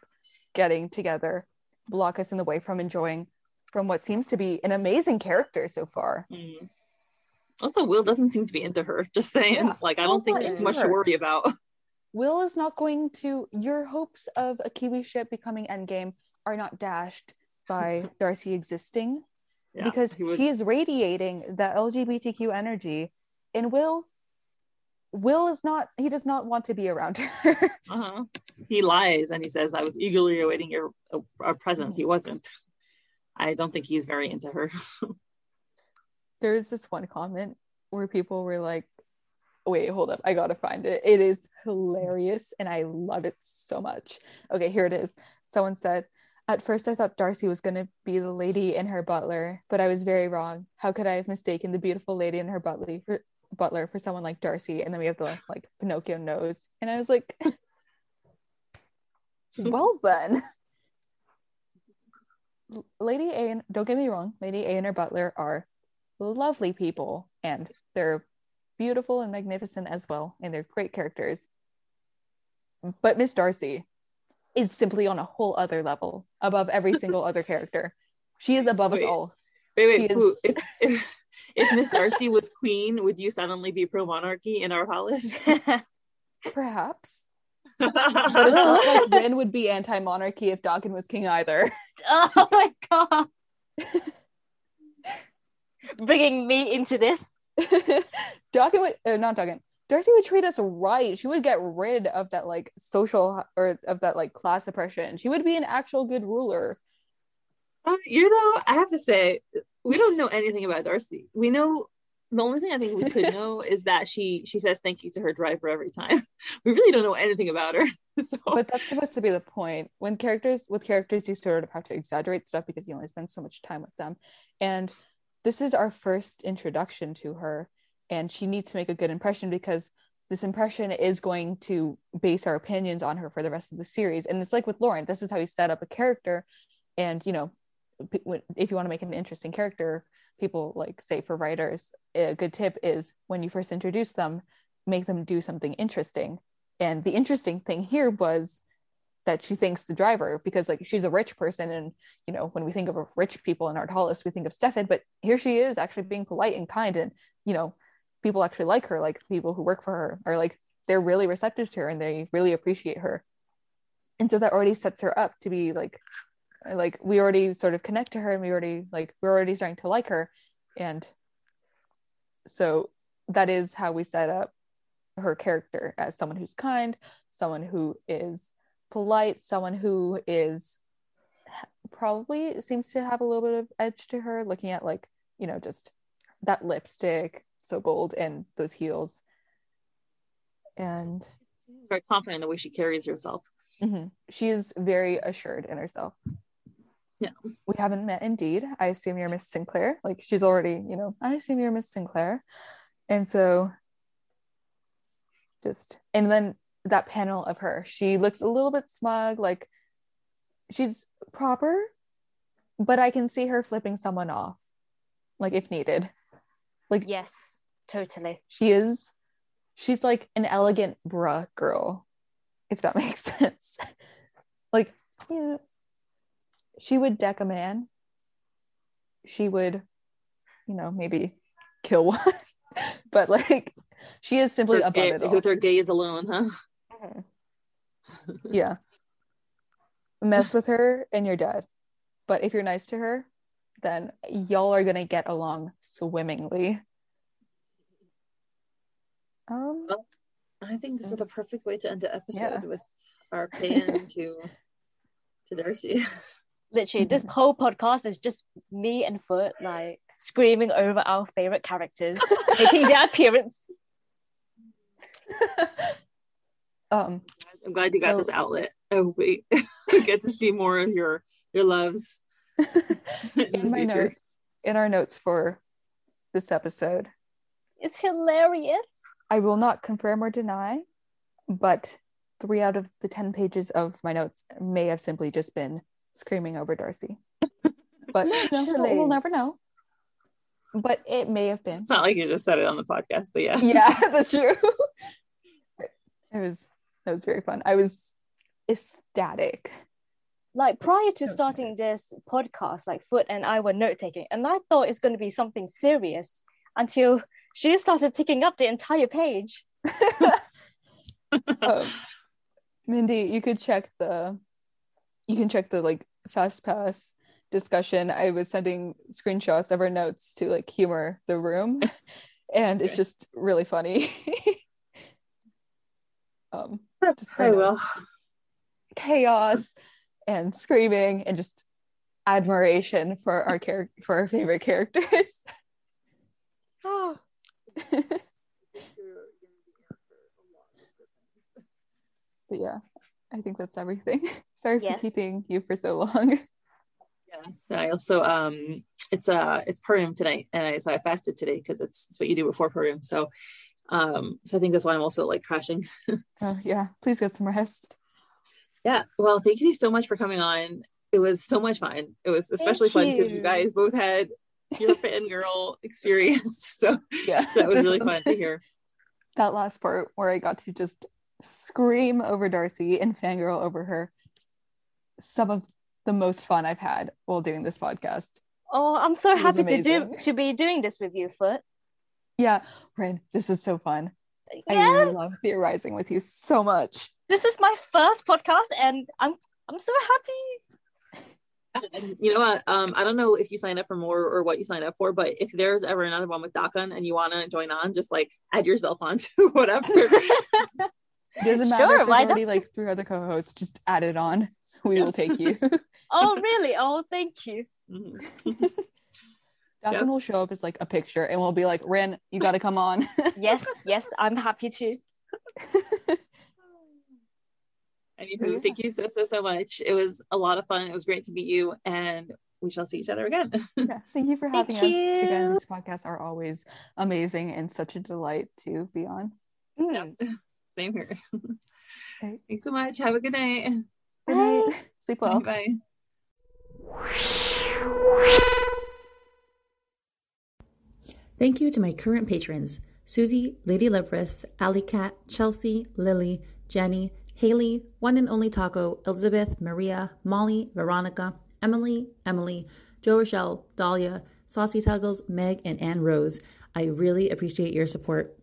getting together block us in the way from enjoying from what seems to be an amazing character so far. Also, Will doesn't seem to be into her, just saying. Yeah. Like, I don't think there's too much to worry about. Will is not going to, your hopes of a Kiwi ship becoming endgame are not dashed by Darcy existing, because he is radiating the LGBTQ energy, and Will is not, he does not want to be around her. He lies and he says, "I was eagerly awaiting our presence." He wasn't. I don't think he's very into her. There was this one comment where people were like, wait, hold up, I gotta find it. It is hilarious and I love it so much. Okay, here it is. Someone said, "At first I thought Darcy was gonna be the lady and her butler, but I was very wrong. How could I have mistaken the beautiful lady and her butler for someone like Darcy?" And then we have the like Pinocchio nose, and I was like, well then. Lady A, and don't get me wrong, Lady A and her butler are lovely people, and they're beautiful and magnificent as well, and they're great characters, but Miss Darcy is simply on a whole other level above every single other character. She is above us all. Wait. If Miss Darcy was queen, would you suddenly be pro-monarchy in Ardhalis? Perhaps. But like Rin would be anti-monarchy if Dakan was king either. Oh my god. Bringing me into this. Dakan would, not Dakan, Darcy would treat us right. She would get rid of that like social, or of that like class oppression. She would be an actual good ruler. You know, I have to say, we don't know anything about Darcy. We know, the only thing I think we could know is that she says thank you to her driver every time. We really don't know anything about her. So. But that's supposed to be the point. When characters, you sort of have to exaggerate stuff because you only spend so much time with them. And this is our first introduction to her, and she needs to make a good impression because this impression is going to base our opinions on her for the rest of the series. And it's like with Lauren, this is how you set up a character. And, you know, if you want to make an interesting character, people like say for writers, a good tip is when you first introduce them, make them do something interesting. And the interesting thing here was that she thanks the driver because like she's a rich person, and you know, when we think of rich people in Ardhalis, we think of Stefan, but here she is actually being polite and kind, and you know, people actually like her, like people who work for her are like, they're really receptive to her and they really appreciate her. And so that already sets her up to be like we already sort of connect to her, and we're already starting to like her. And so that is how we set up her character, as someone who's kind, someone who is polite, someone who is probably seems to have a little bit of edge to her, looking at like, you know, just that lipstick, so bold, and those heels, and very confident in the way she carries herself. Mm-hmm. She is very assured in herself. Yeah, we haven't met. Indeed, I assume you're Miss Sinclair. Like, she's already, you know, I assume you're Miss Sinclair. And so and then that panel of her, she looks a little bit smug, like she's proper, but I can see her flipping someone off, like if needed. Like, yes, totally. She's like an elegant bruh girl, if that makes sense. Like, yeah, she would deck a man. She would, you know, maybe kill one. But like, she is simply above it all. With her gaze alone, huh? Mm-hmm. Yeah. Mess with her and you're dead. But if you're nice to her, then y'all are gonna get along swimmingly. I think this is the perfect way to end the episode, with our pan to Darcy. Literally, this whole podcast is just me and Fwoot like screaming over our favorite characters making their appearance. I'm glad you got this outlet. Oh wait, we get to see more of your loves. In our notes for this episode, it's hilarious. I will not confirm or deny, but 3 out of the 10 pages of my notes may have simply just been screaming over Darcy. But we'll never know. But it may have been. It's not like you just said it on the podcast, but yeah. Yeah, that's true. That was very fun. I was ecstatic. Like, prior to starting this podcast, like Fwoot and I were note-taking, and I thought it's going to be something serious until she started ticking up the entire page. Mindy, you can check the like fast pass discussion. I was sending screenshots of our notes to like humor the room, and it's just really funny. I will. Chaos and screaming and just admiration for our for our favorite characters. Oh. But yeah, I think that's everything. Sorry for keeping you for so long. Yeah, I also it's Purim tonight, and I fasted today because it's what you do before Purim. So I think that's why I'm also like crashing. Oh yeah, please get some rest. Yeah, well, thank you so much for coming on. It was so much fun. It was especially fun because you guys both had your fangirl experience. So yeah, so it was really fun to hear. That last part where I got to just scream over Darcy and fangirl over her, some of the most fun I've had while doing this podcast. Oh, I'm so happy to be doing this with you, Fwoot. Yeah, Rin, this is so fun. Yes. I really love theorizing with you so much. This is my first podcast, and I'm so happy. You know what? I don't know if you sign up for more or what you sign up for, but if there's ever another one with Dakan and you want to join on, just like add yourself on to whatever. Doesn't matter if there's already like 3 other co-hosts, just add it on. We will take you. Oh, really? Oh, thank you. Mm-hmm. Dakan will show up as like a picture and we'll be like, Rin, you got to come on. Yes, I'm happy to. Anywho, thank you so much. It was a lot of fun. It was great to meet you, and we shall see each other again. Thank you for having us again. These podcasts are always amazing and such a delight to be on. Same here. Right. Thanks so much. Have a good night. Good night. Sleep well. Bye. Thank you to my current patrons: Susie, Lady Leprous, Alley Cat, Chelsea, Lily, Jenny, Haley, One and Only Taco, Elizabeth, Maria, Molly, Veronica, Emily, Jo Rochelle, Dahlia, Saucy Tuggles, Meg, and Anne Rose. I really appreciate your support.